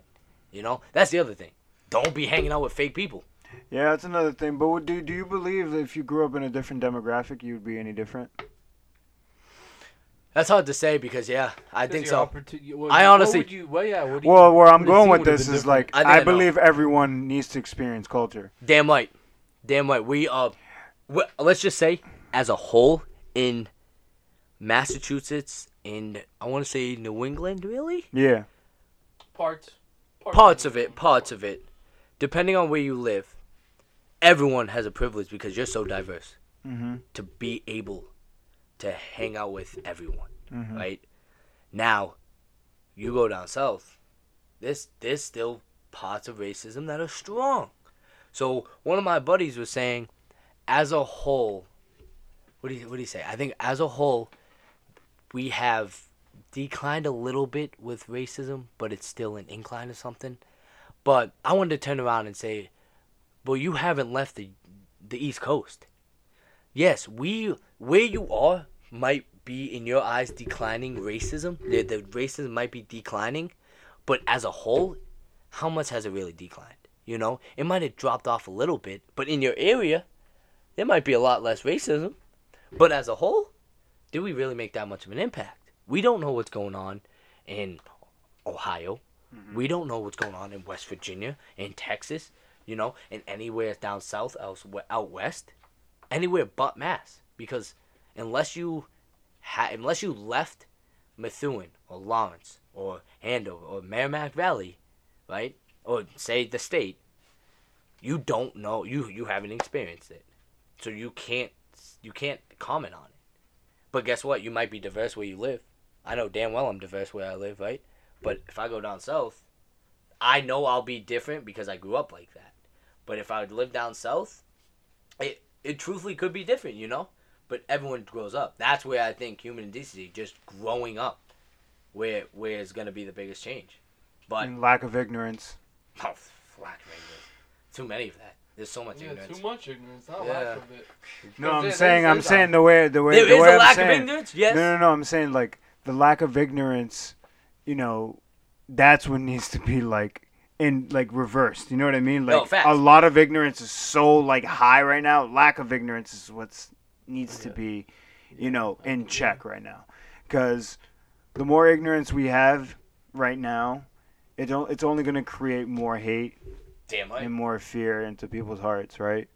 you know. That's the other thing. Don't be hanging out with fake people. Yeah, that's another thing. But do do you believe that if you grew up in a different demographic, you'd be any different? That's hard to say because, yeah, I think so. Opportun- well, I honestly... What you, well, yeah, what you, well, where I'm going with this is, like, I, I believe I everyone needs to experience culture. Damn right. Damn right. We, uh, we, let's just say, as a whole, in Massachusetts, in, I want to say New England, really? Yeah. Parts. Parts, parts of it. Parts of it. Depending on where you live, everyone has a privilege because you're so diverse mm-hmm. to be able to hang out with everyone, mm-hmm. right? Now, you go down south, there's, there's still parts of racism that are strong. So one of my buddies was saying, as a whole, what do you, what do you say? I think as a whole, we have declined a little bit with racism, but it's still an incline or something. But I wanted to turn around and say, well, you haven't left the the East Coast. Yes, we where you are might be in your eyes declining racism. The, the racism might be declining, but as a whole, how much has it really declined? You know, it might have dropped off a little bit, but in your area, there might be a lot less racism. But as a whole, did we really make that much of an impact? We don't know what's going on in Ohio. Mm-hmm. We don't know what's going on in West Virginia, in Texas, you know, and anywhere down south, elsewhere, out west. Anywhere but Mass, because unless you, ha- unless you left Methuen or Lawrence or Andover or Merrimack Valley, right, or say the state, you don't know you you haven't experienced it, so you can't you can't comment on it. But guess what? You might be diverse where you live. I know damn well I'm diverse where I live, right? But if I go down south, I know I'll be different because I grew up like that. But if I would live down south, it. It truthfully could be different, you know? But everyone grows up. That's where I think human indecency, just growing up, where where is going to be the biggest change. But and lack of ignorance. Oh, lack of ignorance. Too many of that. There's so much yeah, ignorance. Too much ignorance. Not yeah. lack of it. No, I'm there, saying I'm saying the way the way there the is way a I'm lack saying, of ignorance. Yes. No, no, no. I'm saying like the lack of ignorance. You know, that's what needs to be like. In like reversed, you know what I mean? Like no, facts. A lot of ignorance is so like high right now. Lack of ignorance is what's needs yeah. to be, you know, in check right now. Because the more ignorance we have right now, it don't. It's only gonna create more hate, damn right, and more fear into people's hearts, right?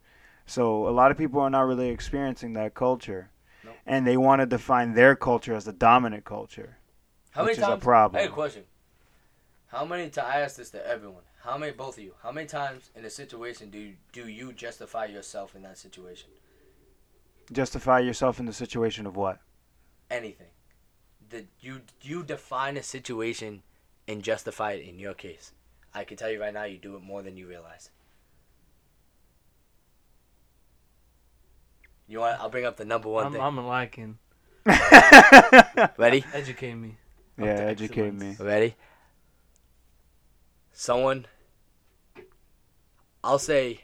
So a lot of people are not really experiencing that culture, nope. and they want to define their culture as the dominant culture, How which many is times? a problem. I have a question. How many times, I ask this to everyone, how many, both of you, how many times in a situation do you, do you justify yourself in that situation? Justify yourself in the situation of what? Anything. The, you, you define a situation and justify it in your case. I can tell you right now, you do it more than you realize. You want, I'll bring up the number one I'm, thing. I'm liking. Ready? Educate me. Yeah, educate excellence. me. Ready? Someone, I'll say,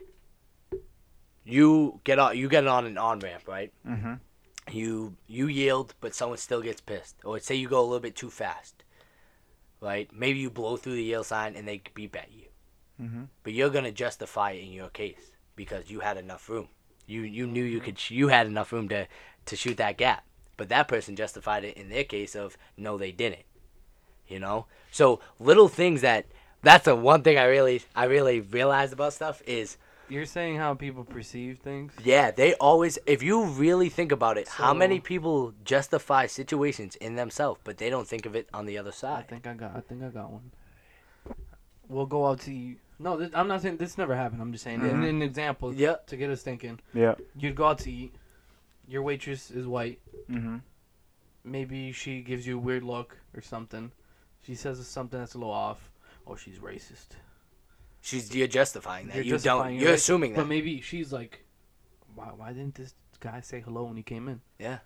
you get on, you get on an on ramp, right? Mm-hmm. You you yield, but someone still gets pissed. Or say you go a little bit too fast, right? Maybe you blow through the yield sign and they beep at you, mm-hmm. but you're gonna justify it in your case because you had enough room. You you knew you could sh- you had enough room to to shoot that gap, but that person justified it in their case of no, they didn't. You know, so little things that. That's the one thing I really I really realized about stuff is You're saying how people perceive things? Yeah, they always, if you really think about it, so, how many people justify situations in themselves, but they don't think of it on the other side? I think I got I think I got one. We'll go out to eat. No, this, I'm not saying this never happened. I'm just saying mm-hmm. in, in an example yep. to get us thinking. Yeah. You'd go out to eat. Your waitress is white. Mm-hmm. Maybe she gives you a weird look or something. She says something that's a little off. Oh, she's racist. She's you're justifying that. You're you justifying don't. You're assuming that. But maybe she's like, "Wow, why didn't this guy say hello when he came in?" Yeah.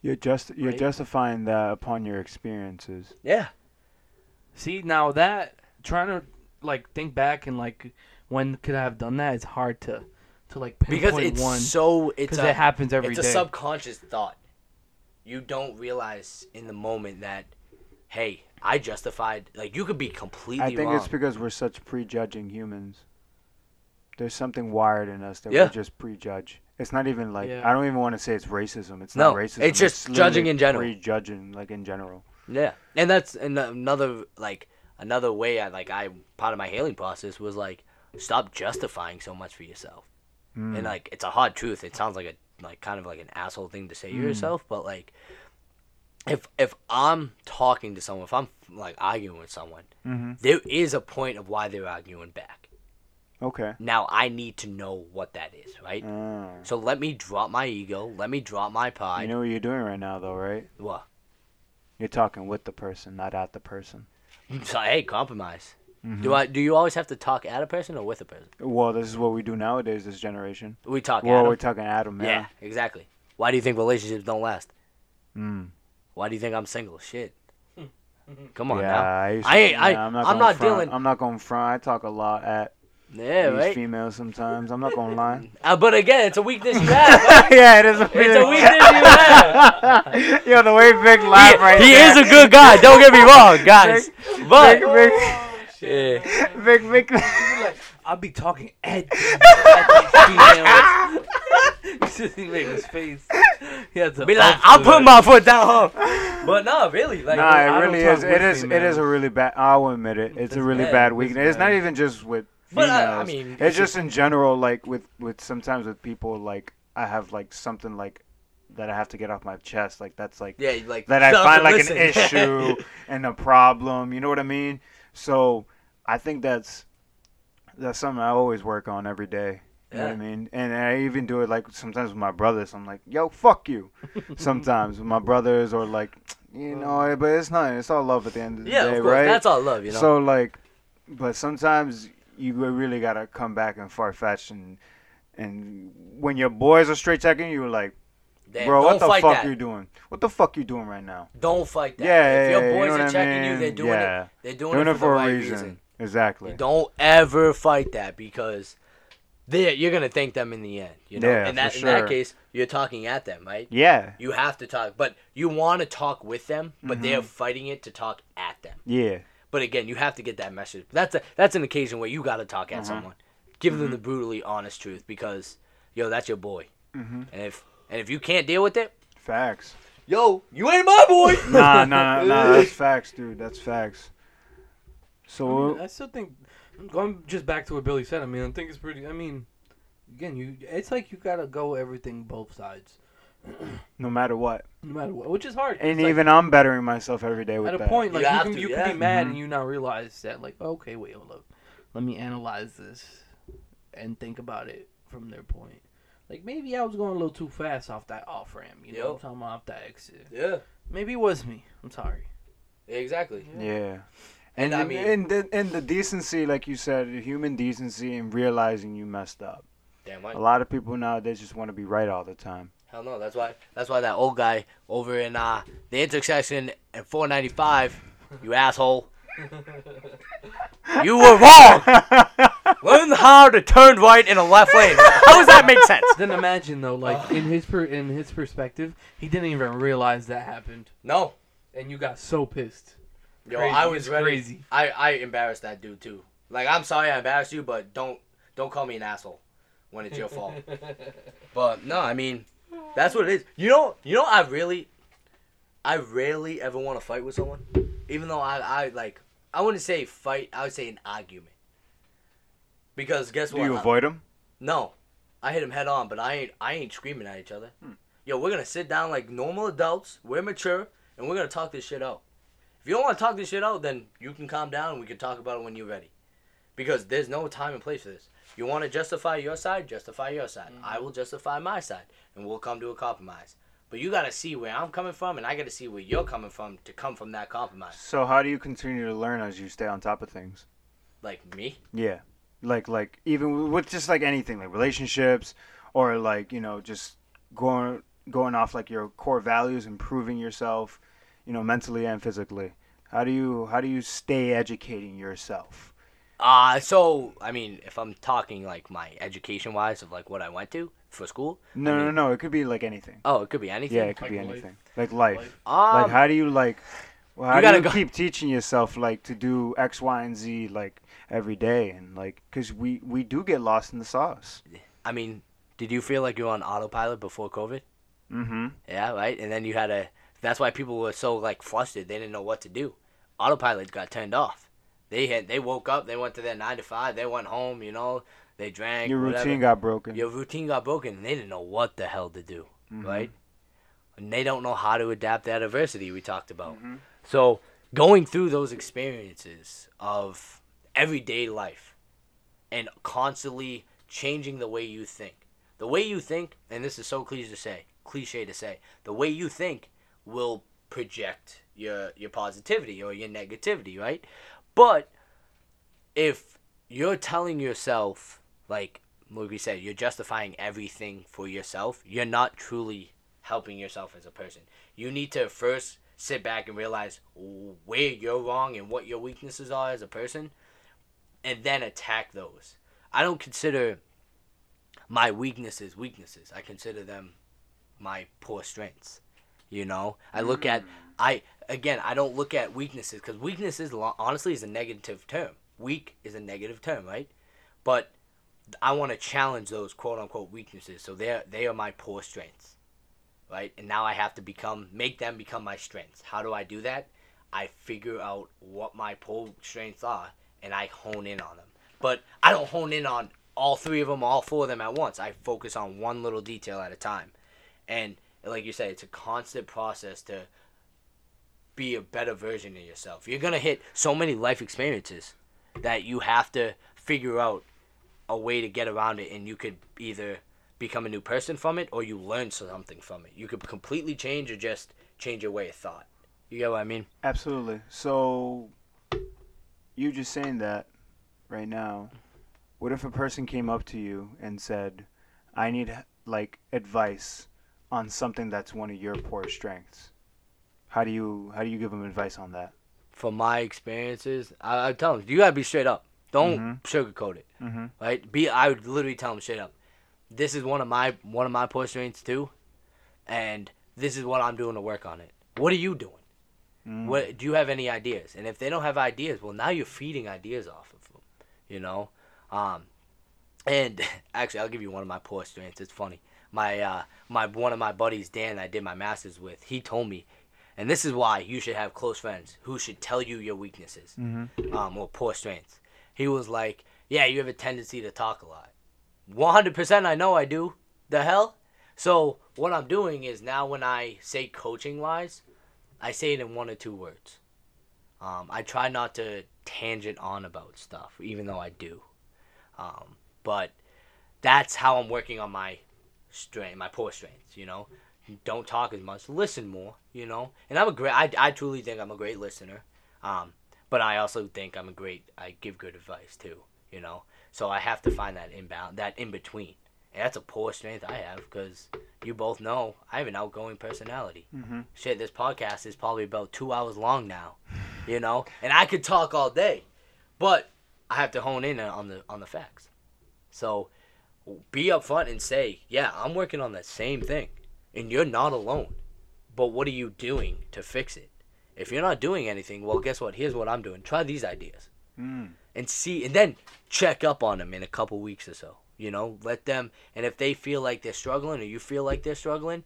You're just you're right? justifying that upon your experiences. Yeah. See, now that trying to like think back and like when could I have done that? It's hard to to like pinpoint because it's one, so it's a, it happens every it's day. It's a subconscious thought. You don't realize in the moment that, hey. I justified, like, you could be completely wrong. I think wrong. It's because we're such prejudging humans. There's something wired in us that yeah. we just prejudge. It's not even, like, yeah. I don't even want to say it's racism. It's no, not racism. It's just it's judging in general. Prejudging, like, in general. Yeah. And that's another, like, another way I, like, I, part of my healing process was, like, stop justifying so much for yourself. Mm. And, like, it's a hard truth. It sounds like a, like, kind of like an asshole thing to say mm. to yourself, but, like, If if I'm talking to someone, if I'm, like, arguing with someone, mm-hmm. there is a point of why they're arguing back. Okay. Now, I need to know what that is, right? Mm. So let me drop my ego. Let me drop my pride. You know what you're doing right now, though, right? What? You're talking with the person, not at the person. So, hey, compromise. Mm-hmm. Do I? Do you always have to talk at a person or with a person? Well, this is what we do nowadays, this generation. We talk well, at them. Well, we're talking at them, yeah. Yeah, exactly. Why do you think relationships don't last? Mm. Why do you think I'm single? Shit. Come on yeah, now. I, to, I ain't. I, yeah, I'm not, I'm not dealing. I'm not going to front. I talk a lot at yeah, these right? females sometimes. I'm not going to lie. Uh, but again, it's a weakness you have. Yeah, it is a weakness. It's a weakness you have. Yo, the way Vic laughed right he there. He is a good guy. Don't get me wrong, guys. Vic, but. Vic, Vic. Oh, shit. Yeah. Vic, Vic. I'll be talking at these, at these females. He made his face. He had to be like, I'll put my foot down, huh? But no, really, like, nah, it I really is. It is. Me, it is a really bad. I'll admit it. It's, it's a really bad, bad weakness. It's, it's bad. Not even just with females. But I, I mean, it's just in general, like with, with sometimes with people, like I have like something like that I have to get off my chest. Like that's like yeah, like that I find like listen. An issue and a problem. You know what I mean? So I think that's that's something I always work on every day. You know what I mean? And I even do it, like, sometimes with my brothers. I'm like, yo, fuck you. Sometimes with my brothers or, like, you know, but it's not. It's all love at the end of the yeah, day, of course, right? That's all love, you know? So, like, but sometimes you really got to come back and far-fetched. And, and when your boys are straight-checking, you're like, Damn, bro, what the fuck that. you doing? What the fuck you doing right now? Don't fight that. Yeah, if your boys you know are checking mean? you, they're doing yeah. it. They're doing, doing it for, it for the right a reason. reason. Exactly. You don't ever fight that because... They, you're going to thank them in the end, you know? Yeah, and that, for sure. In that case, you're talking at them, right? Yeah. You have to talk. But you want to talk with them, but mm-hmm. they're fighting it to talk at them. Yeah. But again, you have to get that message. That's a, that's an occasion where you got to talk at uh-huh. someone. Give mm-hmm. them the brutally honest truth because, yo, that's your boy. Mm-hmm. And if and if you can't deal with it... Facts. Yo, you ain't my boy! nah, nah, nah. That's facts, dude. That's facts. So... I, mean, I still think... Going just back to what Billy said, I mean, I think it's pretty, I mean, again, you it's like you got to go everything both sides. No matter what. No matter what, which is hard. And even like, I'm bettering myself every day with that. At a that. point, like, you, you, can, to, you yeah. can be mad mm-hmm. and you now realize that, like, okay, wait, hold up. Let me analyze this and think about it from their point. Like, maybe I was going a little too fast off that off-ramp, you yep. know what I'm talking about, off that exit. Yeah. Maybe it was me. I'm sorry. Exactly. Yeah. yeah. And, and I mean, and the, and the decency, like you said, the human decency and realizing you messed up. Damn right. A lot of people nowadays just want to be right all the time. Hell no, that's why that's why that old guy over in uh, the intersection at four ninety-five, you asshole. You were wrong. Learn how to turn right in a left lane. How does that make sense? Then imagine though, like uh, in his per, in his perspective, he didn't even realize that happened. No, and you got so pissed. Yo, crazy. I was ready. Crazy. I, I embarrassed that dude too. Like, I'm sorry I embarrassed you, but don't don't call me an asshole when it's your fault. But no, I mean, that's what it is. You know, you know, I really, I rarely ever want to fight with someone, even though I, I like I wouldn't say fight. I would say an argument. Because guess what? Do you avoid them? No. I hit him head on, but I ain't I ain't screaming at each other. Hmm. Yo, we're going to sit down like normal adults. We're mature, and we're going to talk this shit out. If you don't want to talk this shit out, then you can calm down, and we can talk about it when you're ready. Because there's no time and place for this. You want to justify your side, justify your side. Mm-hmm. I will justify my side, and we'll come to a compromise. But you got to see where I'm coming from, and I got to see where you're coming from to come from that compromise. So how do you continue to learn as you stay on top of things? Like me? Yeah. Like, like even with just like anything, like relationships or like, you know, just going going off like your core values, improving yourself, you know, mentally and physically. How do you how do you stay educating yourself? Uh, so, I mean, if I'm talking, like, my education-wise of, like, what I went to for school. No, I mean, no, no. It could be, like, anything. Oh, it could be anything? Yeah, it could like be life. anything. Like, life. life. Um, like, how do you, like, well, how you do you go. keep teaching yourself, like, to do X, Y, and Z, like, every day? And, like, because we, we do get lost in the sauce. I mean, did you feel like you were on autopilot before COVID? Mm-hmm. Yeah, right? And then you had a – that's why people were so, like, flustered. They didn't know what to do. Autopilot got turned off. They had, they woke up, they went to their nine to five, they went home, you know, they drank. Your routine whatever. got broken. Your routine got broken, and they didn't know what the hell to do, mm-hmm. right? And they don't know how to adapt that adversity we talked about. Mm-hmm. So going through those experiences of everyday life and constantly changing the way you think. The way you think, and this is so cliche to say, cliche to say, the way you think will project your your positivity or your negativity, right? But if you're telling yourself, like Moogie said, you're justifying everything for yourself, you're not truly helping yourself as a person. You need to first sit back and realize where you're wrong and what your weaknesses are as a person, and then attack those. I don't consider my weaknesses weaknesses. I consider them my poor strengths. You know, I look at, I, again, I don't look at weaknesses because weaknesses, honestly, is a negative term. Weak is a negative term, right? But I want to challenge those quote unquote weaknesses. So they're, they are my poor strengths, right? And now I have to become, make them become my strengths. How do I do that? I figure out what my poor strengths are and I hone in on them. But I don't hone in on all three of them, all four of them at once. I focus on one little detail at a time. And like you said, it's a constant process to be a better version of yourself. You're going to hit so many life experiences that you have to figure out a way to get around it, and you could either become a new person from it or you learn something from it. You could completely change or just change your way of thought. You get what I mean? Absolutely. So you just saying that right now, what if a person came up to you and said, I need like advice on something that's one of your poor strengths? How do you how do you give them advice on that? From my experiences, I, I tell them, you gotta be straight up. Don't mm-hmm. sugarcoat it. Mm-hmm. Right? Be I would literally tell them straight up. This is one of my one of my poor strengths too, and this is what I'm doing to work on it. What are you doing? Mm-hmm. What do you have any ideas? And if they don't have ideas, well now you're feeding ideas off of them. You know, um, and actually I'll give you one of my poor strengths. It's funny. My uh, my one of my buddies, Dan, I did my master's with, he told me, and this is why you should have close friends who should tell you your weaknesses mm-hmm. um, or poor strengths. He was like, yeah, you have a tendency to talk a lot. one hundred percent I know I do. The hell? So what I'm doing is now when I say coaching-wise, I say it in one or two words. Um, I try not to tangent on about stuff, even though I do. Um, but that's how I'm working on my strength, my poor strengths, you know. Don't talk as much. Listen more, you know. And I'm a great, I, I truly think I'm a great listener. Um, but I also think I'm a great, I give good advice too, you know. So I have to find that inbound, that in between. And that's a poor strength I have because you both know I have an outgoing personality. Mm-hmm. Shit, this podcast is probably about two hours long now, you know. And I could talk all day, but I have to hone in on the on the facts. So be upfront and say, yeah, I'm working on that same thing, and you're not alone. But what are you doing to fix it? If you're not doing anything, well, guess what? Here's what I'm doing. Try these ideas mm. and see, and then check up on them in a couple weeks or so. You know, let them, and if they feel like they're struggling or you feel like they're struggling,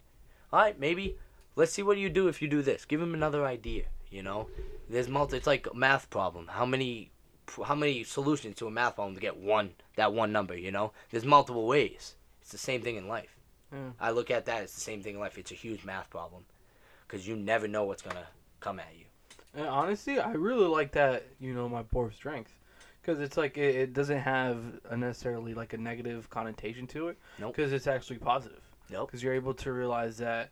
all right, maybe let's see what you do if you do this. Give them another idea, you know. There's multi, it's like a math problem. How many how many solutions to a math problem to get one that one number, you know? There's multiple ways. It's the same thing in life. Yeah. I look at that, it's the same thing in life. It's a huge math problem because you never know what's going to come at you. And honestly, I really like that, you know, my core strength. Because it's like it, it doesn't have a necessarily like a negative connotation to it. Nope. Because it's actually positive. Nope. Because you're able to realize that,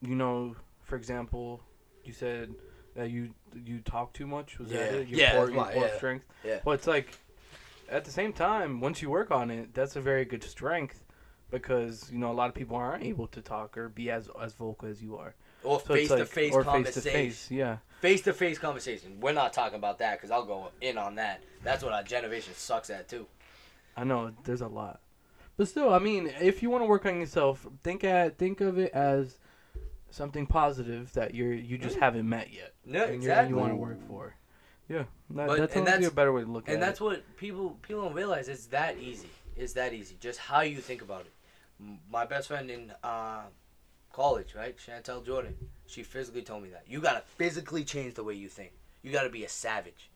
you know, for example, you said that you you talk too much. Was yeah. that it? Your yeah. Core, your core yeah. strength. Yeah. But it's like, at the same time, once you work on it, that's a very good strength. Because, you know, a lot of people aren't able to talk or be as as vocal as you are. Or so face-to-face like, conversation. Face-to-face, yeah. Face-to-face conversation. We're not talking about that because I'll go in on that. That's what our generation sucks at, too. I know. There's a lot. But still, I mean, if you want to work on yourself, think at think of it as something positive that you you just haven't met yet. No, and exactly. You want to work for. Yeah. That, but, that's that's a better way to look at it. And that's what people, people don't realize. It's that easy. It's that easy. Just how you think about it. My best friend in uh, college, right, Chantel Jordan, she physically told me that. You got to physically change the way you think. You got to be a savage.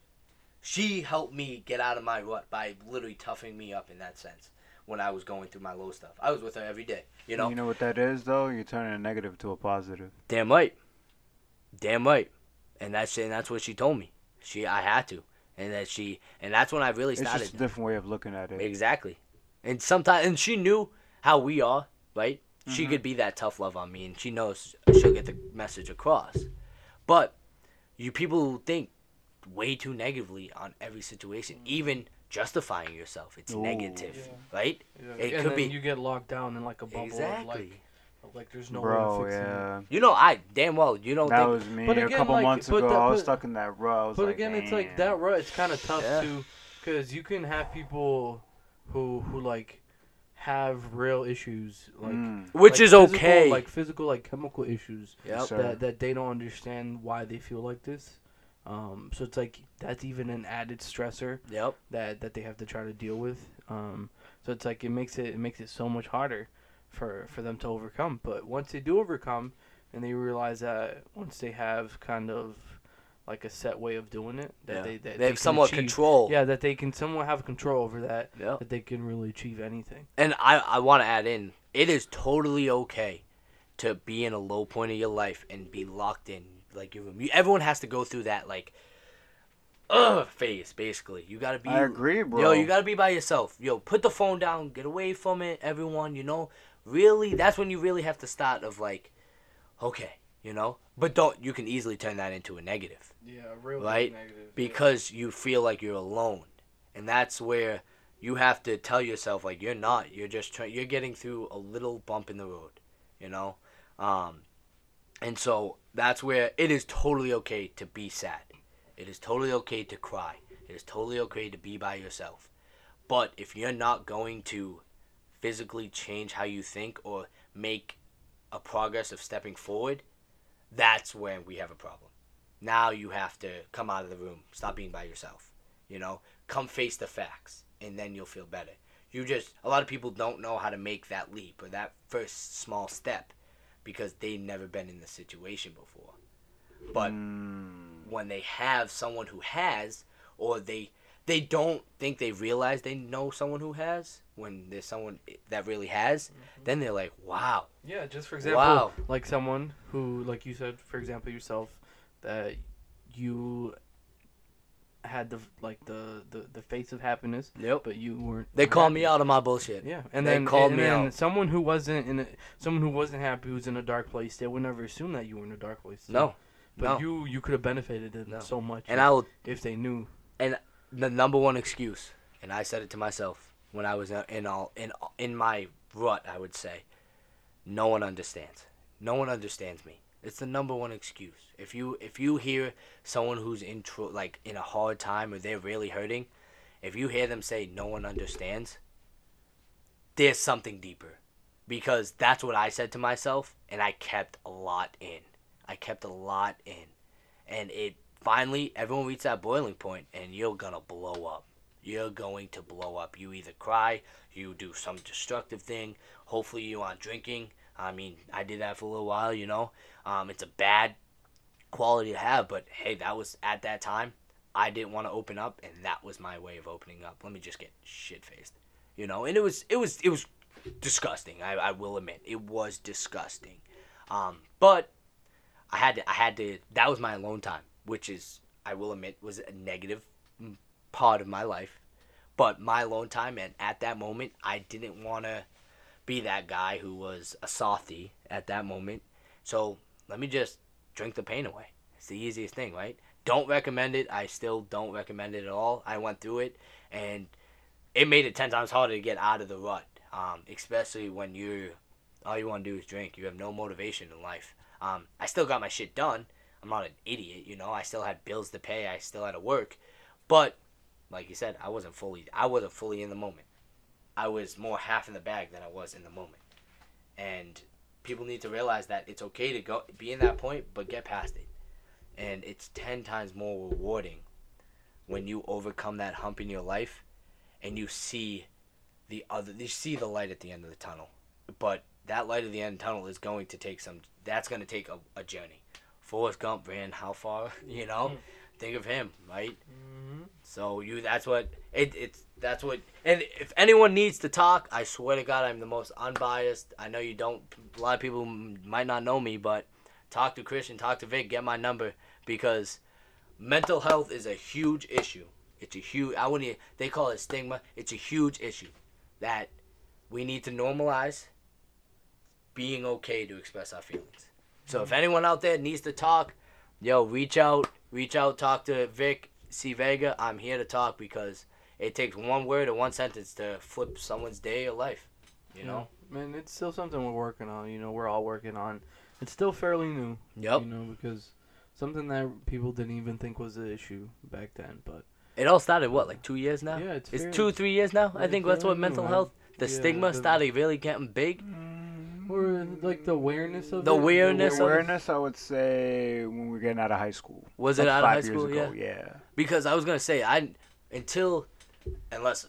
She helped me get out of my rut by literally toughing me up in that sense when I was going through my low stuff. I was with her every day, you know? You know what that is, though? You're turning a negative to a positive. Damn right. Damn right. And that's, and that's what she told me. She, I had to. And that she, and that's when I really started. It's just a different way of looking at it. Exactly. And sometimes, and she knew how we are, right? Mm-hmm. She could be that tough love on me, and she knows she'll get the message across. But you people think way too negatively on every situation, even justifying yourself. It's Ooh. negative, yeah. right? Yeah. It and could then be. You get locked down in like a bubble. Exactly. Of like, like there's no Bro, way to fix yeah. it. You know, I damn well you don't. That think... was me. But again, a couple like, months ago, that, but, I was stuck in that rut. I was but like, again, man. It's like that rut. It's kind of tough yeah. too, because you can have people who who like. have real issues, like mm. which like is physical, okay, like physical, like chemical issues yep. that that they don't understand why they feel like this. Um, so it's like that's even an added stressor. Yep. That that they have to try to deal with. Um, so it's like it makes it it makes it so much harder for for them to overcome. But once they do overcome, and they realize that once they have kind of like a set way of doing it, that yeah. they that they, they have somewhat achieve. control. Yeah, that they can somewhat have control over that. Yeah. That they can really achieve anything. And I, I want to add in, it is totally okay to be in a low point of your life and be locked in like your room. You, everyone has to go through that like, ugh phase basically. You gotta be. I agree, bro. Yo, you gotta be by yourself. Yo, put the phone down, get away from it, everyone. You know, really, that's when you really have to start of like, okay. You know, but don't you can easily turn that into a negative. Yeah, a real right? negative. Because yeah. you feel like you're alone, and that's where you have to tell yourself like you're not. You're just trying. You're getting through a little bump in the road, you know, um, and so that's where it is totally okay to be sad. It is totally okay to cry. It is totally okay to be by yourself. But if you're not going to physically change how you think or make a progress of stepping forward. That's when we have a problem. Now you have to come out of the room. Stop being by yourself. You know, come face the facts, and then you'll feel better. You just, a lot of people don't know how to make that leap or that first small step because they've never been in the situation before. But mm. when they have someone who has, or they they don't think they realize they know someone who has, when there's someone that really has, mm-hmm. then they're like, wow. Yeah, just for example, wow. like someone who, like you said, for example, yourself, that you had the like the, the, the face of happiness, yep. but you weren't. They happy. Called me out of my bullshit. Yeah, and they then called and, me and out. Someone who wasn't in, a, someone who wasn't happy, who's in a dark place, they would never assume that you were in a dark place. Too. No, but no. you you could have benefited them no. so much. And if, I will, if they knew. And the number one excuse, and I said it to myself. When I was in all in in my rut, I would say, no one understands. No one understands me. It's the number one excuse. If you if you hear someone who's in tr- like in a hard time or they're really hurting, if you hear them say no one understands, there's something deeper, because that's what I said to myself, and I kept a lot in. I kept a lot in, and it finally everyone reached that boiling point, and you're gonna blow up. You're going to blow up. You either cry, you do some destructive thing. Hopefully you aren't drinking. I mean, I did that for a little while, you know. Um, it's a bad quality to have, but hey, that was at that time. I didn't want to open up, and that was my way of opening up. Let me just get shit-faced, you know? And it was it was, it was disgusting, I, I will admit. It was disgusting. Um, but I had to, I had to, that was my alone time, which is, I will admit, was a negative part of my life. But my alone time, and at that moment, I didn't want to be that guy who was a softy at that moment. So let me just drink the pain away. It's the easiest thing, right? Don't recommend it. I still don't recommend it at all. I went through it, and it made it ten times harder to get out of the rut, um, especially when you're, all you want to do is drink. You have no motivation in life. Um, I still got my shit done. I'm not an idiot, you know. I still had bills to pay. I still had to work. But, like you said, I wasn't fully, I wasn't fully in the moment. I was more half in the bag than I was in the moment. And people need to realize that it's okay to go be in that point, but get past it. And it's ten times more rewarding when you overcome that hump in your life and you see the other, you see the light at the end of the tunnel. But that light at the end of the tunnel is going to take some, that's going to take a, a journey. Forrest Gump ran how far, you know? Think of him, right? Mm-hmm. So you, that's what, it, it's, that's what, and if anyone needs to talk, I swear to God, I'm the most unbiased. I know you don't, a lot of people might not know me, but talk to Christian, talk to Vic, get my number, because mental health is a huge issue. It's a huge, I wouldn't, they call it stigma. It's a huge issue that we need to normalize being okay to express our feelings. So if anyone out there needs to talk, yo, reach out, reach out, talk to Vic, see Vega. I'm here to talk, because it takes one word or one sentence to flip someone's day or life, you know? Yeah, man, it's still something we're working on, you know, we're all working on. It's still fairly new, yep. You know, because something that people didn't even think was an issue back then. But it all started, what, like two years now? Yeah, it's, it's two, three years now. Yeah, I think that's what mental health, the yeah, stigma the, started really getting big. Or like the awareness of the it. awareness, the awareness. Of, I would say when we were getting out of high school. Was like it out of high school? Ago, yeah. yeah. Because I was gonna say I until unless.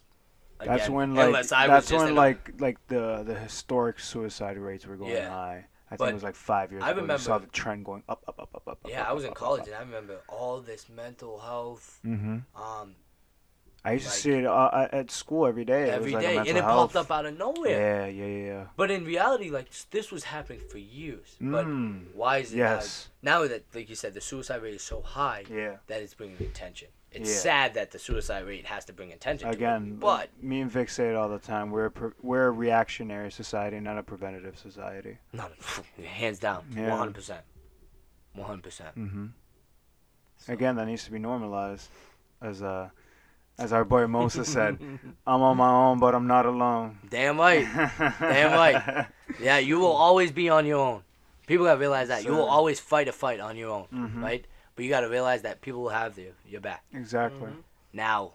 Again, that's when like unless I that's was when like a, like the the historic suicide rates were going yeah. high. I think but it was like five years I ago. Remember, you saw the trend going up, up, up, up, up. Yeah, up, I was up, in college, up, up, up. And I remember all this mental health. Mm-hmm. Um, I used like, to see it uh, at school every day. Every it was day, like and it health. popped up out of nowhere. Yeah, yeah, yeah, yeah. But in reality, like this was happening for years. Mm. But why is it yes. now, now that, like you said, the suicide rate is so high yeah. that it's bringing attention. It's yeah. sad that the suicide rate has to bring attention Again, to it. But me and Vic say it all the time. We're a pre- we're a reactionary society, not a preventative society. Not a, hands down, yeah. one hundred percent. one hundred percent. Mm-hmm. So. Again, that needs to be normalized. As uh, as our boy Mosa said, I'm on my own, but I'm not alone. Damn right. Damn right. Yeah, you will always be on your own. People got to realize that. So, you will always fight a fight on your own, mm-hmm. right? But you got to realize that people will have their, your back. Exactly. Mm-hmm. Now,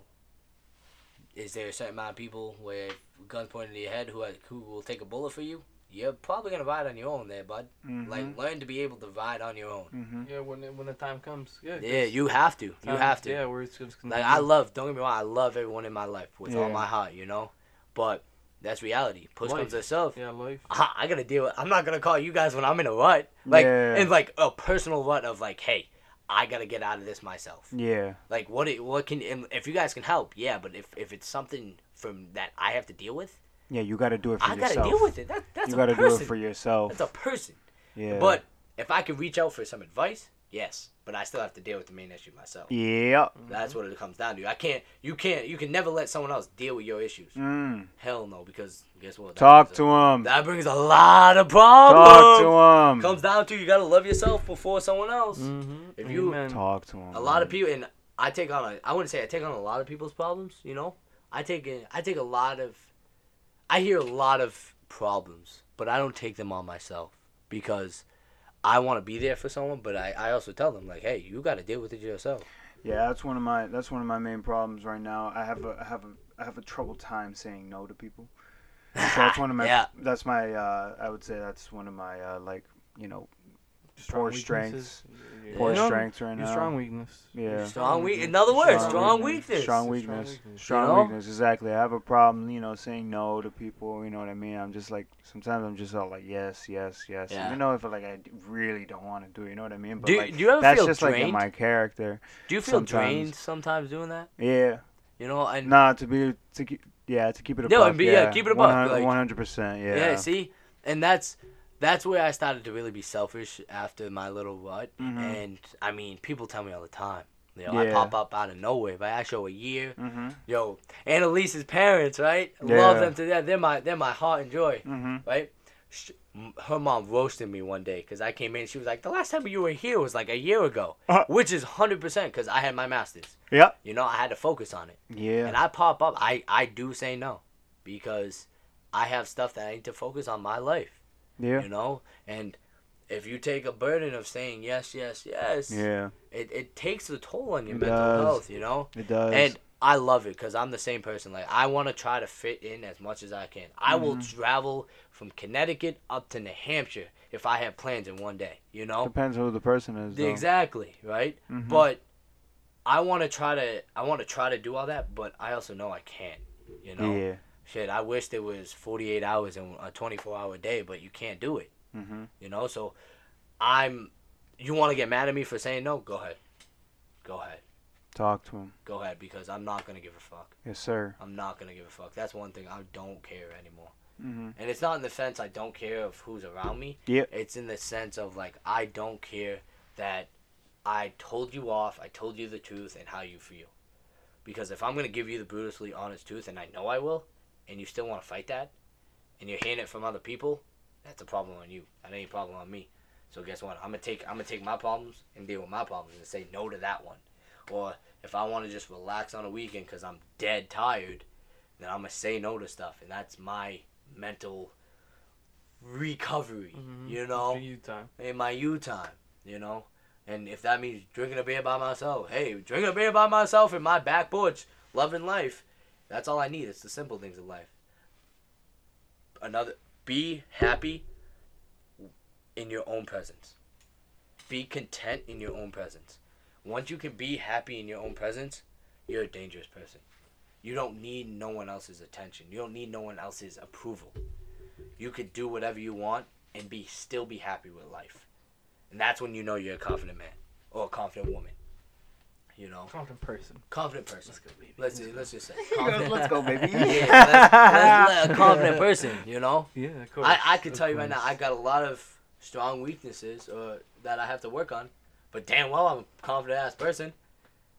is there a certain amount of people with guns pointed to your head who, has, who will take a bullet for you? You're probably going to ride on your own there, bud. Mm-hmm. Like, learn to be able to ride on your own. Mm-hmm. Yeah, when when the time comes. Yeah, yeah you have to. Time, you have to. Yeah, we're just going to Like, I love, don't get me wrong, I love everyone in my life with yeah. all my heart, you know? But that's reality. Push life. comes to shove. Yeah, life. I, I got to deal with I'm not going to call you guys when I'm in a rut. Like, yeah. in, like, a personal rut of, like, hey, I gotta get out of this myself. Yeah. Like what? What can? If you guys can help, yeah. But if, if it's something from that I have to deal with, yeah, you gotta do it for I yourself. I gotta deal with it. That, that's you gotta a person. do it for yourself. That's a person. Yeah. But if I could reach out for some advice, yes. But I still have to deal with the main issue myself. Yeah. That's what it comes down to. I can't. You can't. You can never let someone else deal with your issues. Mm. Hell no. Because guess what? That Talk to a, him. That brings a lot of problems. Talk to him. Comes down to you gotta love yourself before someone else. Mm-hmm. If you Amen. Talk to him. A lot of people, and I take on. A, I wouldn't say I take on a lot of people's problems. You know, I take. In, I take a lot of. I hear a lot of problems, but I don't take them on myself because I want to be there for someone, but I, I also tell them, like, hey, you got to deal with it yourself. Yeah, that's one of my that's one of my main problems right now. I have a I have a I have a troubled time saying no to people. So that's one of my yeah. that's my uh, I would say that's one of my uh, like, you know, Poor strength. Yeah. Poor you know, strength right now. Strong weakness. Yeah. Strong weak. In other words, strong, strong weakness. Strong weakness. Strong weakness. Exactly. I have a problem, you know, saying no to people. You know what I mean? I'm just like sometimes I'm just all like yes, yes, yes. Yeah. Even though if like I really don't want to do it, you know what I mean? But do, like, do you ever that's feel just drained? Like in my character. Do you feel sometimes. drained sometimes doing that? Yeah. You know, and nah, to be to keep, yeah to keep it above. No, be, yeah, yeah, keep it above. One hundred percent. Yeah. Yeah. See, and that's. That's where I started to really be selfish after my little rut. Mm-hmm. And, I mean, people tell me all the time. You know, yeah. I pop up out of nowhere. If I ask you a year, mm-hmm. yo, Annalise's parents, right? Yeah. Love them to death. They're my, they're my heart and joy, mm-hmm. right? She, her mom roasted me one day because I came in and she was like, the last time you were here was like a year ago, uh-huh. which is one hundred percent because I had my master's. Yeah. You know, I had to focus on it. Yeah. And I pop up. I, I do say no because I have stuff that I need to focus on my life. Yeah. You know, and if you take a burden of saying yes, yes, yes, yeah, it, it takes a toll on your it mental does. health, you know? It does. And I love it because I'm the same person. Like, I want to try to fit in as much as I can. I mm-hmm. will travel from Connecticut up to New Hampshire if I have plans in one day, you know? Depends who the person is, though. Exactly, right? Mm-hmm. But I want to try to, I want to try to do all that, but I also know I can't, you know? Yeah. Shit, I wish there was forty-eight hours in a twenty-four hour day, but you can't do it. Mm-hmm. You know, so I'm... You want to get mad at me for saying no? Go ahead. Go ahead. Talk to him. Go ahead, because I'm not going to give a fuck. Yes, sir. I'm not going to give a fuck. That's one thing. I don't care anymore. Mm-hmm. And it's not in the sense I don't care of who's around me. Yep. It's in the sense of, like, I don't care that I told you off, I told you the truth, and how you feel. Because if I'm going to give you the brutally honest truth, and I know I will... and you still want to fight that, and you're hearing it from other people, that's a problem on you. That ain't a problem on me. So guess what? I'm gonna take I'm gonna take my problems and deal with my problems and say no to that one. Or if I want to just relax on a weekend because I'm dead tired, then I'm gonna say no to stuff, and that's my mental recovery. Mm-hmm. You know, in my you time. In my you time. You know, and if that means drinking a beer by myself, hey, drinking a beer by myself in my back porch, loving life. That's all I need. It's the simple things of life. Another, be happy in your own presence. Be content in your own presence. Once you can be happy in your own presence, you're a dangerous person. You don't need no one else's attention. You don't need no one else's approval. You could do whatever you want and be still be happy with life. And that's when you know you're a confident man or a confident woman. You know, confident person. Confident person. Let's go, baby. Let's, let's, let's just say. Confident. Let's go, baby. Yeah, let's, let's, let's, a confident person. You know. Yeah, of course. I, I could tell course. you right now, I got a lot of strong weaknesses uh, that I have to work on, but damn well I'm a confident ass person.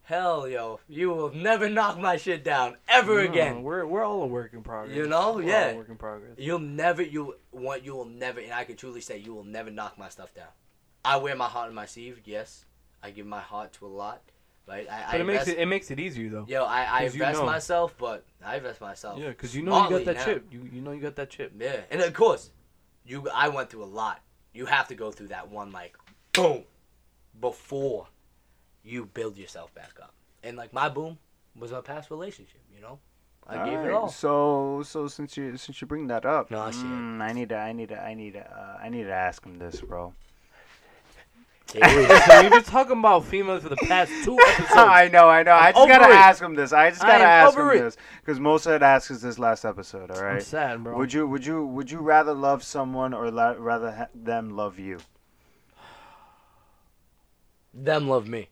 Hell, yo, you will never knock my shit down ever no, again. We're we're all a work in progress. You know, we're yeah. All a work in progress. You'll never you want you will never, and I can truly say you will never knock my stuff down. I wear my heart on my sleeve. Yes, I give my heart to a lot. Right? I, but I it invest, makes it it makes it easier though. Yo, I, I invest you know. myself, but I invest myself. Yeah, because you know Smartly you got that now. chip. You you know you got that chip. Yeah, and of course, you I went through a lot. You have to go through that one like boom, before you build yourself back up. And like my boom was my past relationship. You know, I all gave right. it all. So so since you since you bring that up, no, mm, I need to I need to I need to uh, I need to ask him this, bro. So we've been talking about females for the past two episodes. I know, I know. I'm I just gotta it. ask him this. I just gotta I ask him it. this because Mosa had asked us this last episode. All right. I'm sad, bro. Would you, would you, would you rather love someone or la- rather ha- them love you? Them love me.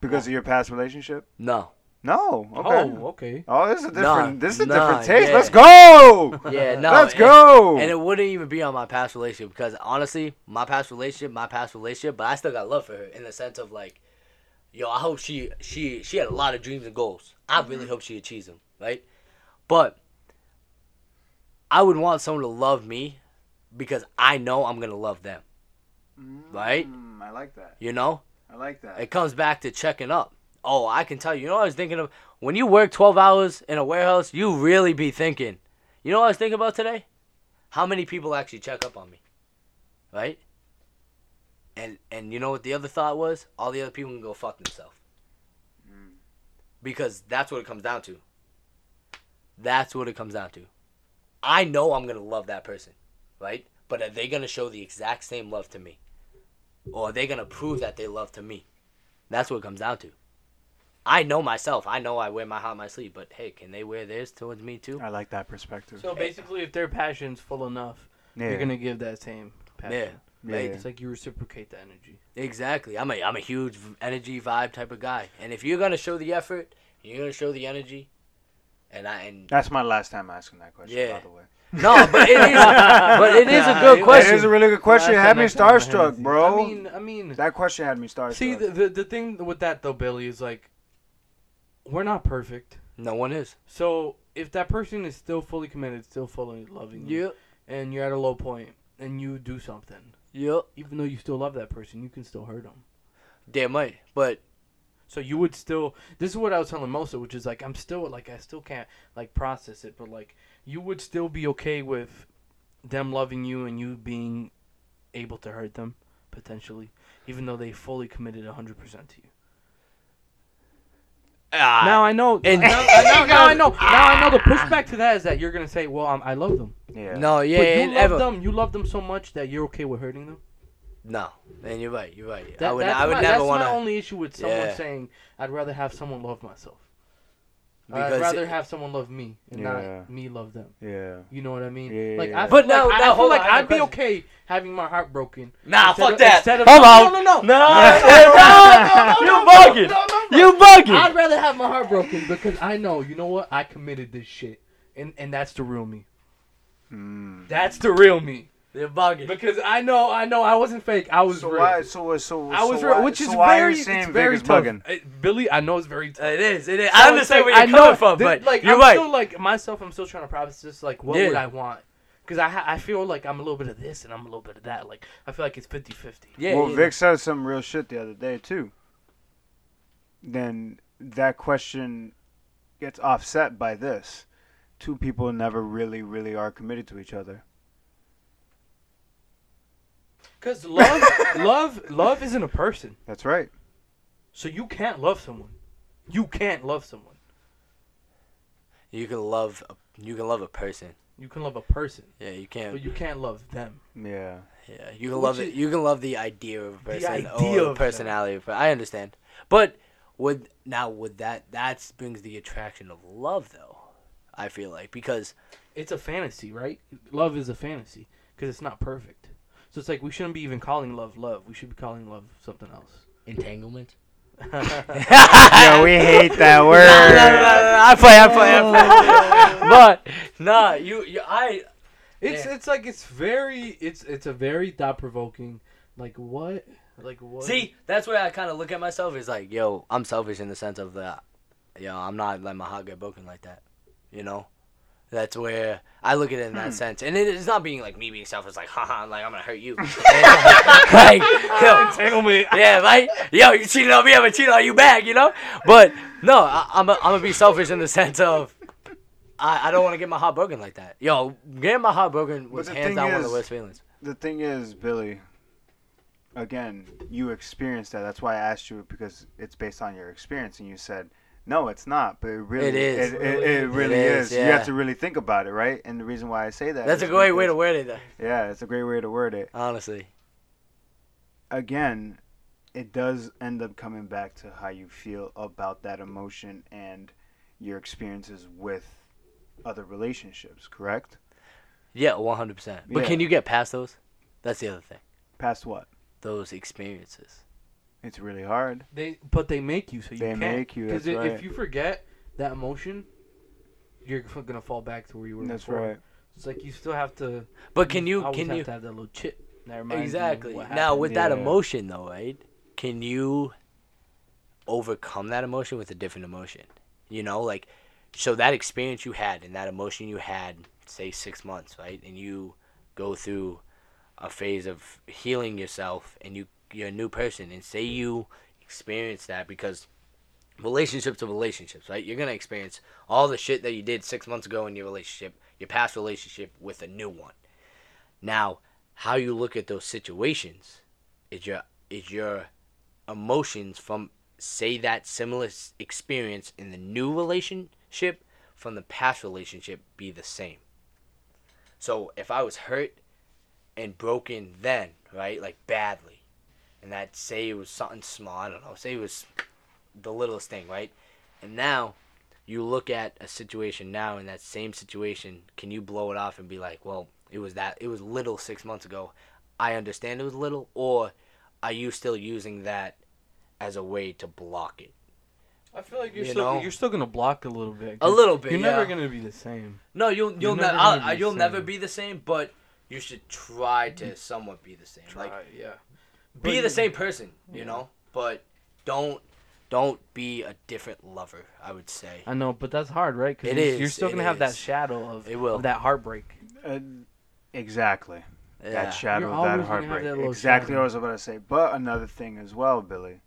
Because oh. of your past relationship? No. No. Okay. Oh, okay. Oh, this is a different. Nah, this is a nah, different taste. Yeah. Let's go. Yeah. No. Let's and, go. And it wouldn't even be on my past relationship because honestly, my past relationship, my past relationship, but I still got love for her in the sense of like, yo, I hope she she she had a lot of dreams and goals. I really hope she achieves them, right? But I would want someone to love me because I know I'm gonna love them, right? Mm, I like that. You know. I like that. It comes back to checking up. Oh, I can tell you. You know what I was thinking of? When you work twelve hours in a warehouse, you really be thinking. You know what I was thinking about today? How many people actually check up on me, right? And and you know what the other thought was? All the other people can go fuck themselves. Mm. Because that's what it comes down to. That's what it comes down to. I know I'm going to love that person, right? But are they going to show the exact same love to me? Or are they going to prove that they love to me? That's what it comes down to. I know myself. I know I wear my heart on my sleeve, but hey, can they wear theirs towards me too? I like that perspective. So basically, if their passion's full enough, yeah. you're going to give that same passion. Yeah. Yeah. Like, it's like you reciprocate the energy. Exactly. I'm a I'm a huge energy vibe type of guy. And if you're going to show the effort, you're going to show the energy. And I and That's my last time asking that question, yeah. by the way. No, but it is but it is a good question. It is a really good question. It had me starstruck, bro. I mean, I mean that question had me starstruck. See, the, the the thing with that though, Billy, is like we're not perfect. No one is. So if that person is still fully committed, still fully loving you, yep. and you're at a low point, and you do something, yep. even though you still love that person, you can still hurt them. Damn right, but. So you would still, this is what I was telling Mosa, which is like, I'm still, like, I still can't, like, process it. But, like, you would still be okay with them loving you and you being able to hurt them, potentially, even though they fully committed one hundred percent to you. Uh, now I know. And, now, now, now I know. Now I know. The pushback to that is that you're going to say, well, I'm, I love them. Yeah. No, yeah. But you love ever. them. You love them so much that you're okay with hurting them? No, and you're right. You're right. That, I would. I would my, never want to. That's my only issue with someone yeah. saying, "I'd rather have someone love myself." Because I'd rather it, have someone love me and yeah. not me love them. Yeah. You know what I mean? Yeah, like, yeah. I feel, but no, like, no, I feel hold like on, I'd be okay having my heart broken. Nah, fuck of, that. Of, hold on. No, no, no. No, you bugging. You bugging. I'd rather have my heart broken because I know, you know what? I committed this shit, and and that's the real me. Mm. That's the real me. They're bugging. Because I know, I know, I wasn't fake. I was so real. Why, so, so, I was so real, why, which is so very, it's very tough. It, Billy, I know it's very tough. It is, it is. So I understand like, where you're I coming know, from, but like, you're I'm right. still, like, myself, I'm still trying to process this, like, what yeah. would I want? Because I I feel like I'm a little bit of this and I'm a little bit of that. Like, I feel like it's fifty-fifty. Yeah, well, yeah. Vic said some real shit the other day, too. Then that question gets offset by this. Two people never really, really are committed to each other. Because love, love, love isn't a person. That's right. So you can't love someone. You can't love someone. You can love, a, you can love a person. You can love a person. Yeah, you can't. But you can't love them. Yeah. Yeah, you can Which love it. You can love the idea of a person, the idea or of personality. But I understand. But with now with that, that brings the attraction of love, though. I feel like because it's a fantasy, right? Love is a fantasy because it's not perfect. So it's like we shouldn't be even calling love love. We should be calling love something else. Entanglement? Yo, we hate that word. Nah, nah, nah, nah, nah. I play, I play, I play. But, nah, you, you I... It's yeah. it's like it's very, it's it's a very thought-provoking, like what? Like what? See, that's where I kind of look at myself is like, yo, I'm selfish in the sense of that. Yo, I'm not letting my heart get broken like that, you know? That's where I look at it in that hmm. sense. And it, it's not being like me being selfish, like, haha, like, I'm going to hurt you. Like, yo, tangle me. Yeah, right? Yo, you cheated on me, I'm going to cheat on you back, you know? But, no, I, I'm I'm going to be selfish in the sense of I, I don't want to get my heart broken like that. Yo, getting my heart broken was hands down is, one of the worst feelings. The thing is, Billy, again, you experienced that. That's why I asked you, because it's based on your experience. And you said, no, it's not, but it really it is. It, it, it really it is. is. Yeah. You have to really think about it, right? And the reason why I say that That's a great way to word it, though. Yeah, it's a great way to word it. Honestly. Again, it does end up coming back to how you feel about that emotion and your experiences with other relationships, correct? Yeah, one hundred percent. Yeah. But can you get past those? That's the other thing. Past what? Those experiences. It's really hard. They But they make you, so you they can't. They make you, that's right. Because if you forget that emotion, you're going to fall back to where you were that's before. That's right. It's like you still have to... But can you... you can have you, to have that little chip that reminds exactly. you what happened. Now, with yeah. that emotion, though, right? Can you overcome that emotion with a different emotion? You know, like... So that experience you had and that emotion you had, say, six months, right? And you go through a phase of healing yourself and you... you're a new person, and say you experience that because relationships to relationships, right? You're going to experience all the shit that you did six months ago in your relationship, your past relationship with a new one. Now, how you look at those situations is your is your emotions from, say, that similar experience in the new relationship from the past relationship be the same. So if I was hurt and broken then, right, like badly, and that, say it was something small, I don't know, say it was the littlest thing, right? And now you look at a situation now, in that same situation, can you blow it off and be like, well, it was that, it was little six months ago. I understand it was little, or are you still using that as a way to block it? I feel like you're you still know? you're still gonna block a little bit. A little bit. You're yeah. never gonna be the same. No, you'll you'll never ne- I'll, you'll same. never be the same, but you should try to somewhat be the same. Try, like yeah, be but, the same person, you yeah. know, but don't don't be a different lover. I would say. I know, but that's hard, right? 'Cause it is. You're still gonna have is. that shadow of it will. Of that heartbreak. Uh, exactly. Yeah. That shadow of that heartbreak. That exactly what I was about to say. But another thing as well, Billy.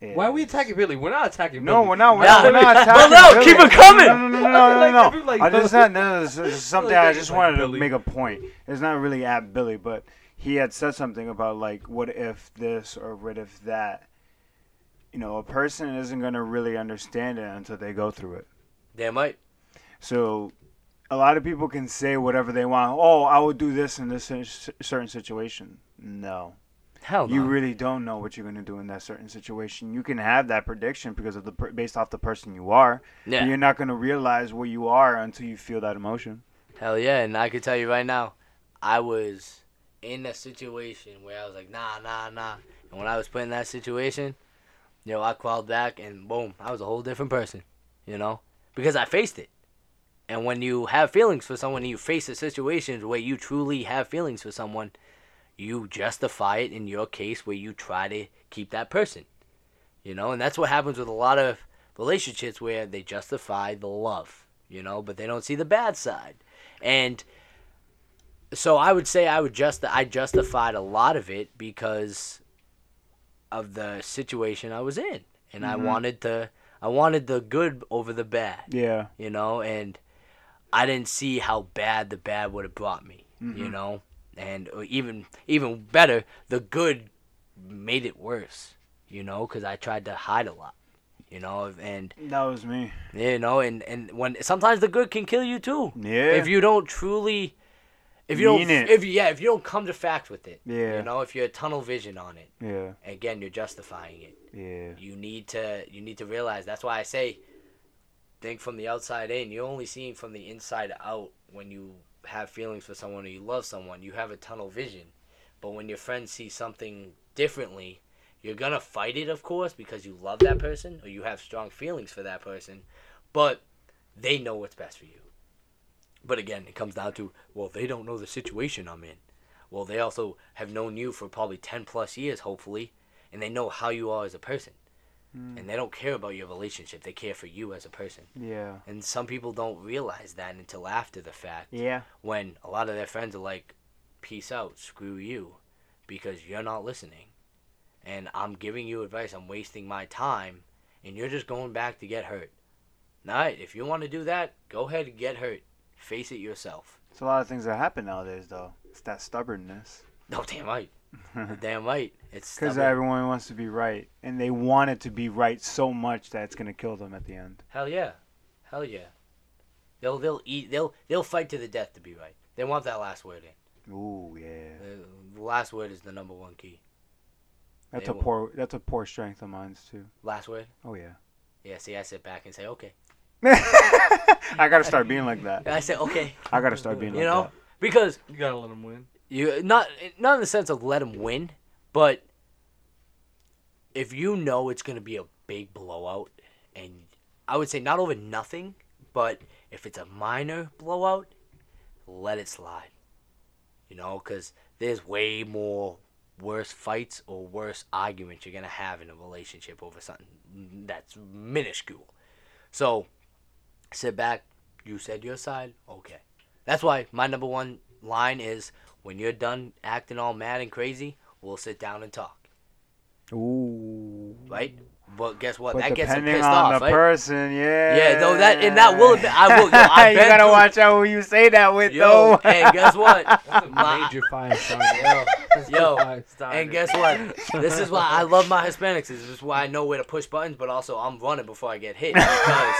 Why are we attacking Billy? We're not attacking Billy. No, we're not. We're, yeah. not, we're not attacking Billy. Well, no, keep it coming. No, no, no, no, no, no. no, no. Like, I just not, no, this is something I just wanted to make a point. It's not really at Billy, but he had said something about, like, what if this or what if that. You know, a person isn't going to really understand it until they go through it. They might. So a lot of people can say whatever they want. Oh, I would do this in this certain situation. No. Hell no. You really don't know what you're going to do in that certain situation. You can have that prediction because of the per- based off the person you are. Yeah. And you're not going to realize what you are until you feel that emotion. Hell yeah. And I can tell you right now, I was in a situation where I was like, nah, nah, nah. And when I was put in that situation, you know, I crawled back and boom, I was a whole different person, you know, because I faced it. And when you have feelings for someone and you face a situation where you truly have feelings for someone, you justify it in your case where you try to keep that person, you know? And that's what happens with a lot of relationships where they justify the love, you know, but they don't see the bad side. And so I would say I would just, I justified a lot of it because of the situation I was in. And mm-hmm. I wanted the, I wanted the good over the bad. Yeah. You know, and I didn't see how bad the bad would have brought me, mm-hmm. you know? And even even better, the good made it worse, you know, because I tried to hide a lot, you know, and that was me, you know, and, and when sometimes the good can kill you too, yeah, if you don't truly, if you Mean don't, it. if yeah, if you don't come to facts with it, yeah, you know, if you're tunnel vision on it, yeah, again you're justifying it, yeah, you need to you need to realize that's why I say, think from the outside in. You're only seeing from the inside out when you have feelings for someone or you love someone. You have a tunnel vision, but when your friends see something differently, you're gonna fight it, of course, because you love that person or you have strong feelings for that person, but they know what's best for you. But again, it comes down to, well, they don't know the situation I'm in. Well, they also have known you for probably ten plus years, hopefully, and they know how you are as a person. And they don't care about your relationship. They care for you as a person. Yeah. And some people don't realize that until after the fact. Yeah. When a lot of their friends are like, peace out, screw you, because you're not listening. And I'm giving you advice. I'm wasting my time. And you're just going back to get hurt. All right, if you want to do that, go ahead and get hurt. Face it yourself. It's a lot of things that happen nowadays, though. It's that stubbornness. No, damn right. Damn right. It's because everyone wants to be right, and they want it to be right so much that it's gonna kill them at the end. Hell yeah, hell yeah. They'll they'll eat they'll they'll fight to the death to be right. They want that last word in. Ooh yeah. The, the last word is the number one key. That's they a won't. poor that's a poor strength of mine too. Last word. Oh yeah. Yeah. See, I sit back and say okay. I gotta start being like that. I say okay. I gotta start being you like know? that. You know, because you gotta let them win. You not not in the sense of let them win, but if you know it's going to be a big blowout, and I would say not over nothing, but if it's a minor blowout, let it slide. You know, because there's way more worse fights or worse arguments you're going to have in a relationship over something that's minuscule. So sit back, you said your side, okay. That's why my number one line is, when you're done acting all mad and crazy, we'll sit down and talk. Ooh. Right? But guess what? But that gets him pissed off, right? Depending on the person, yeah. Yeah, though that and that will. I will. Yo, I you gotta through, watch out who you say that with, yo, though. And guess what? That's a major fire starter. Yo, yo and guess what? This is why I love my Hispanics. This is why I know where to push buttons, but also I'm running before I get hit because,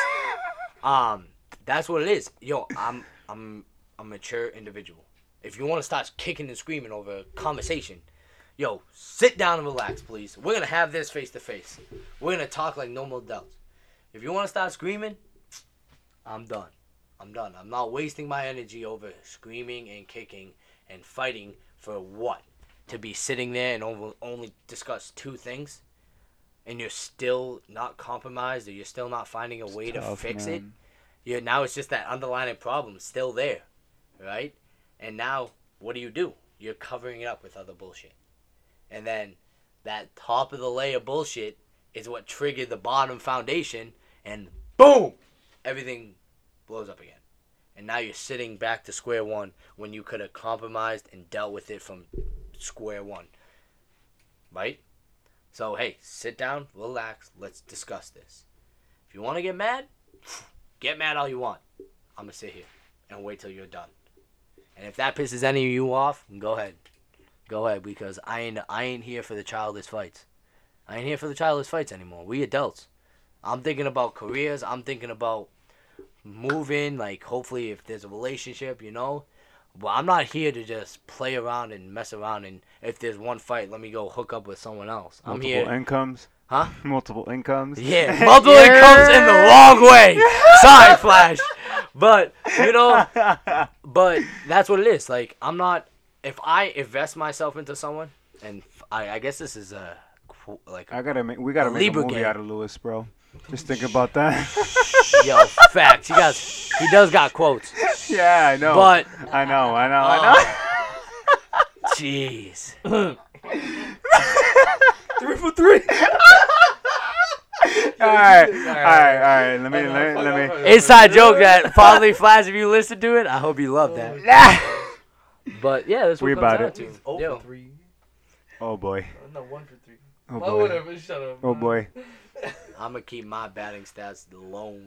um, that's what it is. Yo, I'm I'm a mature individual. If you want to start kicking and screaming over a conversation, yo, sit down and relax, please. We're going to have this face to face. We're going to talk like normal adults. If you want to start screaming, I'm done. I'm done. I'm not wasting my energy over screaming and kicking and fighting for what? To be sitting there and only discuss two things, and you're still not compromised, or you're still not finding a way it's to tough, fix man. it. You're, now it's just that underlying problem still there, right? And now what do you do? You're covering it up with other bullshit. And then that top of the layer bullshit is what triggered the bottom foundation, and boom, everything blows up again. And now you're sitting back to square one when you could have compromised and dealt with it from square one, right? So, hey, sit down, relax, let's discuss this. If you want to get mad, get mad all you want. I'm going to sit here and wait till you're done. And if that pisses any of you off, go ahead. Go ahead, because I ain't, I ain't here for the childish fights. I ain't here for the childish fights anymore. We adults. I'm thinking about careers. I'm thinking about moving, like, hopefully if there's a relationship, you know. But I'm not here to just play around and mess around, and if there's one fight, let me go hook up with someone else. I'm multiple here. Multiple incomes. Huh? Multiple incomes. Yeah, multiple yeah. incomes in the wrong way. Sorry, Flash. But, you know, but that's what it is. Like, I'm not, if I invest myself into someone, and I, I guess this is a, like, I gotta make, we gotta make Libra a movie game. Out of Lewis, bro. Just think about that. Yo, facts. He got, he does got quotes. Yeah, I know. But I know, I know, uh, I know. Jeez. Three for three. All right, all right, all right. Let me, let me, let me. Inside joke that probably Flash. If you listen to it, I hope you love that. But yeah, that's what we about it. To. Oh, yo. Three. Oh boy. No, one for three. Oh boy. Oh, whatever. Shut up. Oh boy. I'm going to keep my batting stats low.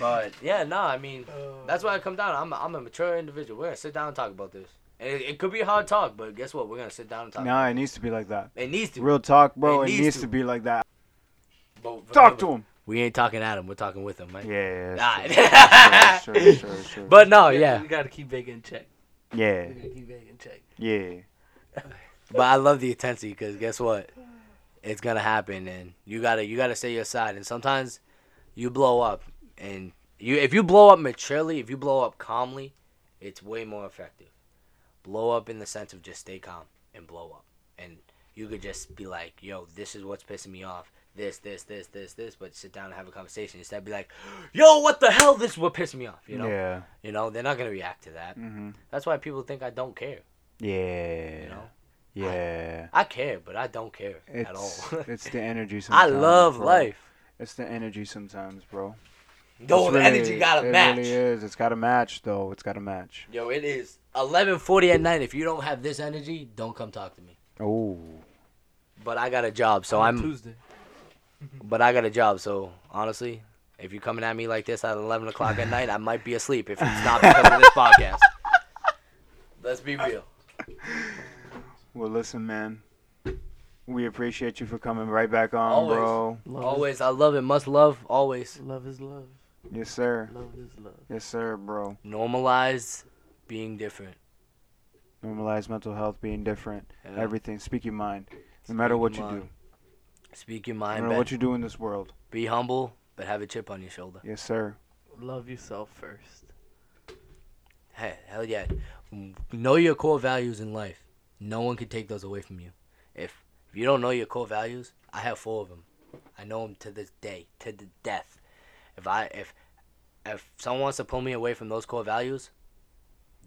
But, yeah, no, I mean, that's why I come down. I'm a, I'm a mature individual. We're going to sit down and talk about this. And it, it could be a hard talk, but guess what? We're going to sit down and talk. Nah, it needs to be like that. It needs to. Real talk, bro. It, it needs, needs to. to be like that. But, but talk remember, to him. We ain't talking at him. We're talking with him, right? Yeah. yeah sure, sure, sure, sure, sure. But, no, yeah. yeah. We got to keep Vega in check. Yeah. We got to keep Vega in check. Yeah. But I love the intensity because guess what? It's gonna happen, and you gotta you gotta stay your side. And sometimes you blow up, and you if you blow up maturely, if you blow up calmly, it's way more effective. Blow up in the sense of just stay calm and blow up, and you could just be like, "Yo, this is what's pissing me off. This, this, this, this, this." But sit down and have a conversation. Instead, be like, "Yo, what the hell? This is what pissed me off." You know, yeah. You know, they're not gonna react to that. Mm-hmm. That's why people think I don't care. Yeah. You know. Yeah. I, I care, but I don't care it's, at all. It's the energy sometimes. I love bro. life. It's the energy sometimes, bro. Yo, it's the really, energy got to match. It really is. It's got to match, though. It's got to match. Yo, it is eleven forty at night. If you don't have this energy, don't come talk to me. Oh. But I got a job, so I'm... Tuesday. But I got a job, so honestly, if you're coming at me like this at eleven o'clock at night, I might be asleep if it's not because of this podcast. Let's be real. Well, listen, man. We appreciate you for coming right back on, always. bro. Love always. I love it. Must love. Always. Love is love. Yes, sir. Love is love. Yes, sir, bro. Normalize being different. Normalize mental health, being different. Yeah. Everything. Speak your mind. No Speak matter what you mind. do. Speak your mind. No matter what you do in this world. Be humble, but have a chip on your shoulder. Yes, sir. Love yourself first. Hey, hell yeah. Know your core values in life. No one can take those away from you. If, if you don't know your core values, I have four of them. I know them to this day, to the death. If I if if someone wants to pull me away from those core values,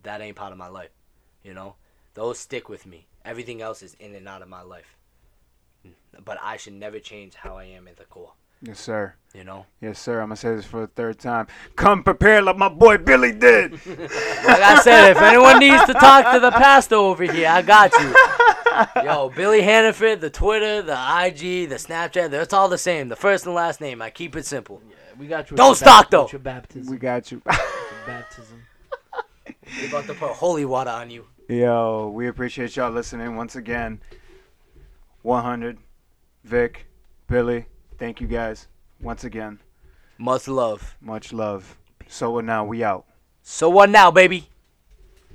that ain't part of my life. You know, those stick with me. Everything else is in and out of my life. But I should never change how I am at the core. Yes, sir. You know? Yes, sir. I'm going to say this for the third time. Come prepare like my boy Billy did. Like I said, if anyone needs to talk to the pastor over here, I got you. Yo, Billy Hannaford, the Twitter, the I G, the Snapchat, it's all the same. The first and last name. I keep it simple. Yeah, we got you. Don't stop, though. Your baptism. We got you. Baptism. We're about to put holy water on you. Yo, we appreciate y'all listening once again. one hundred, Vic, Billy. Thank you guys once again. Much love. Much love. So what now? We out. So what now, baby?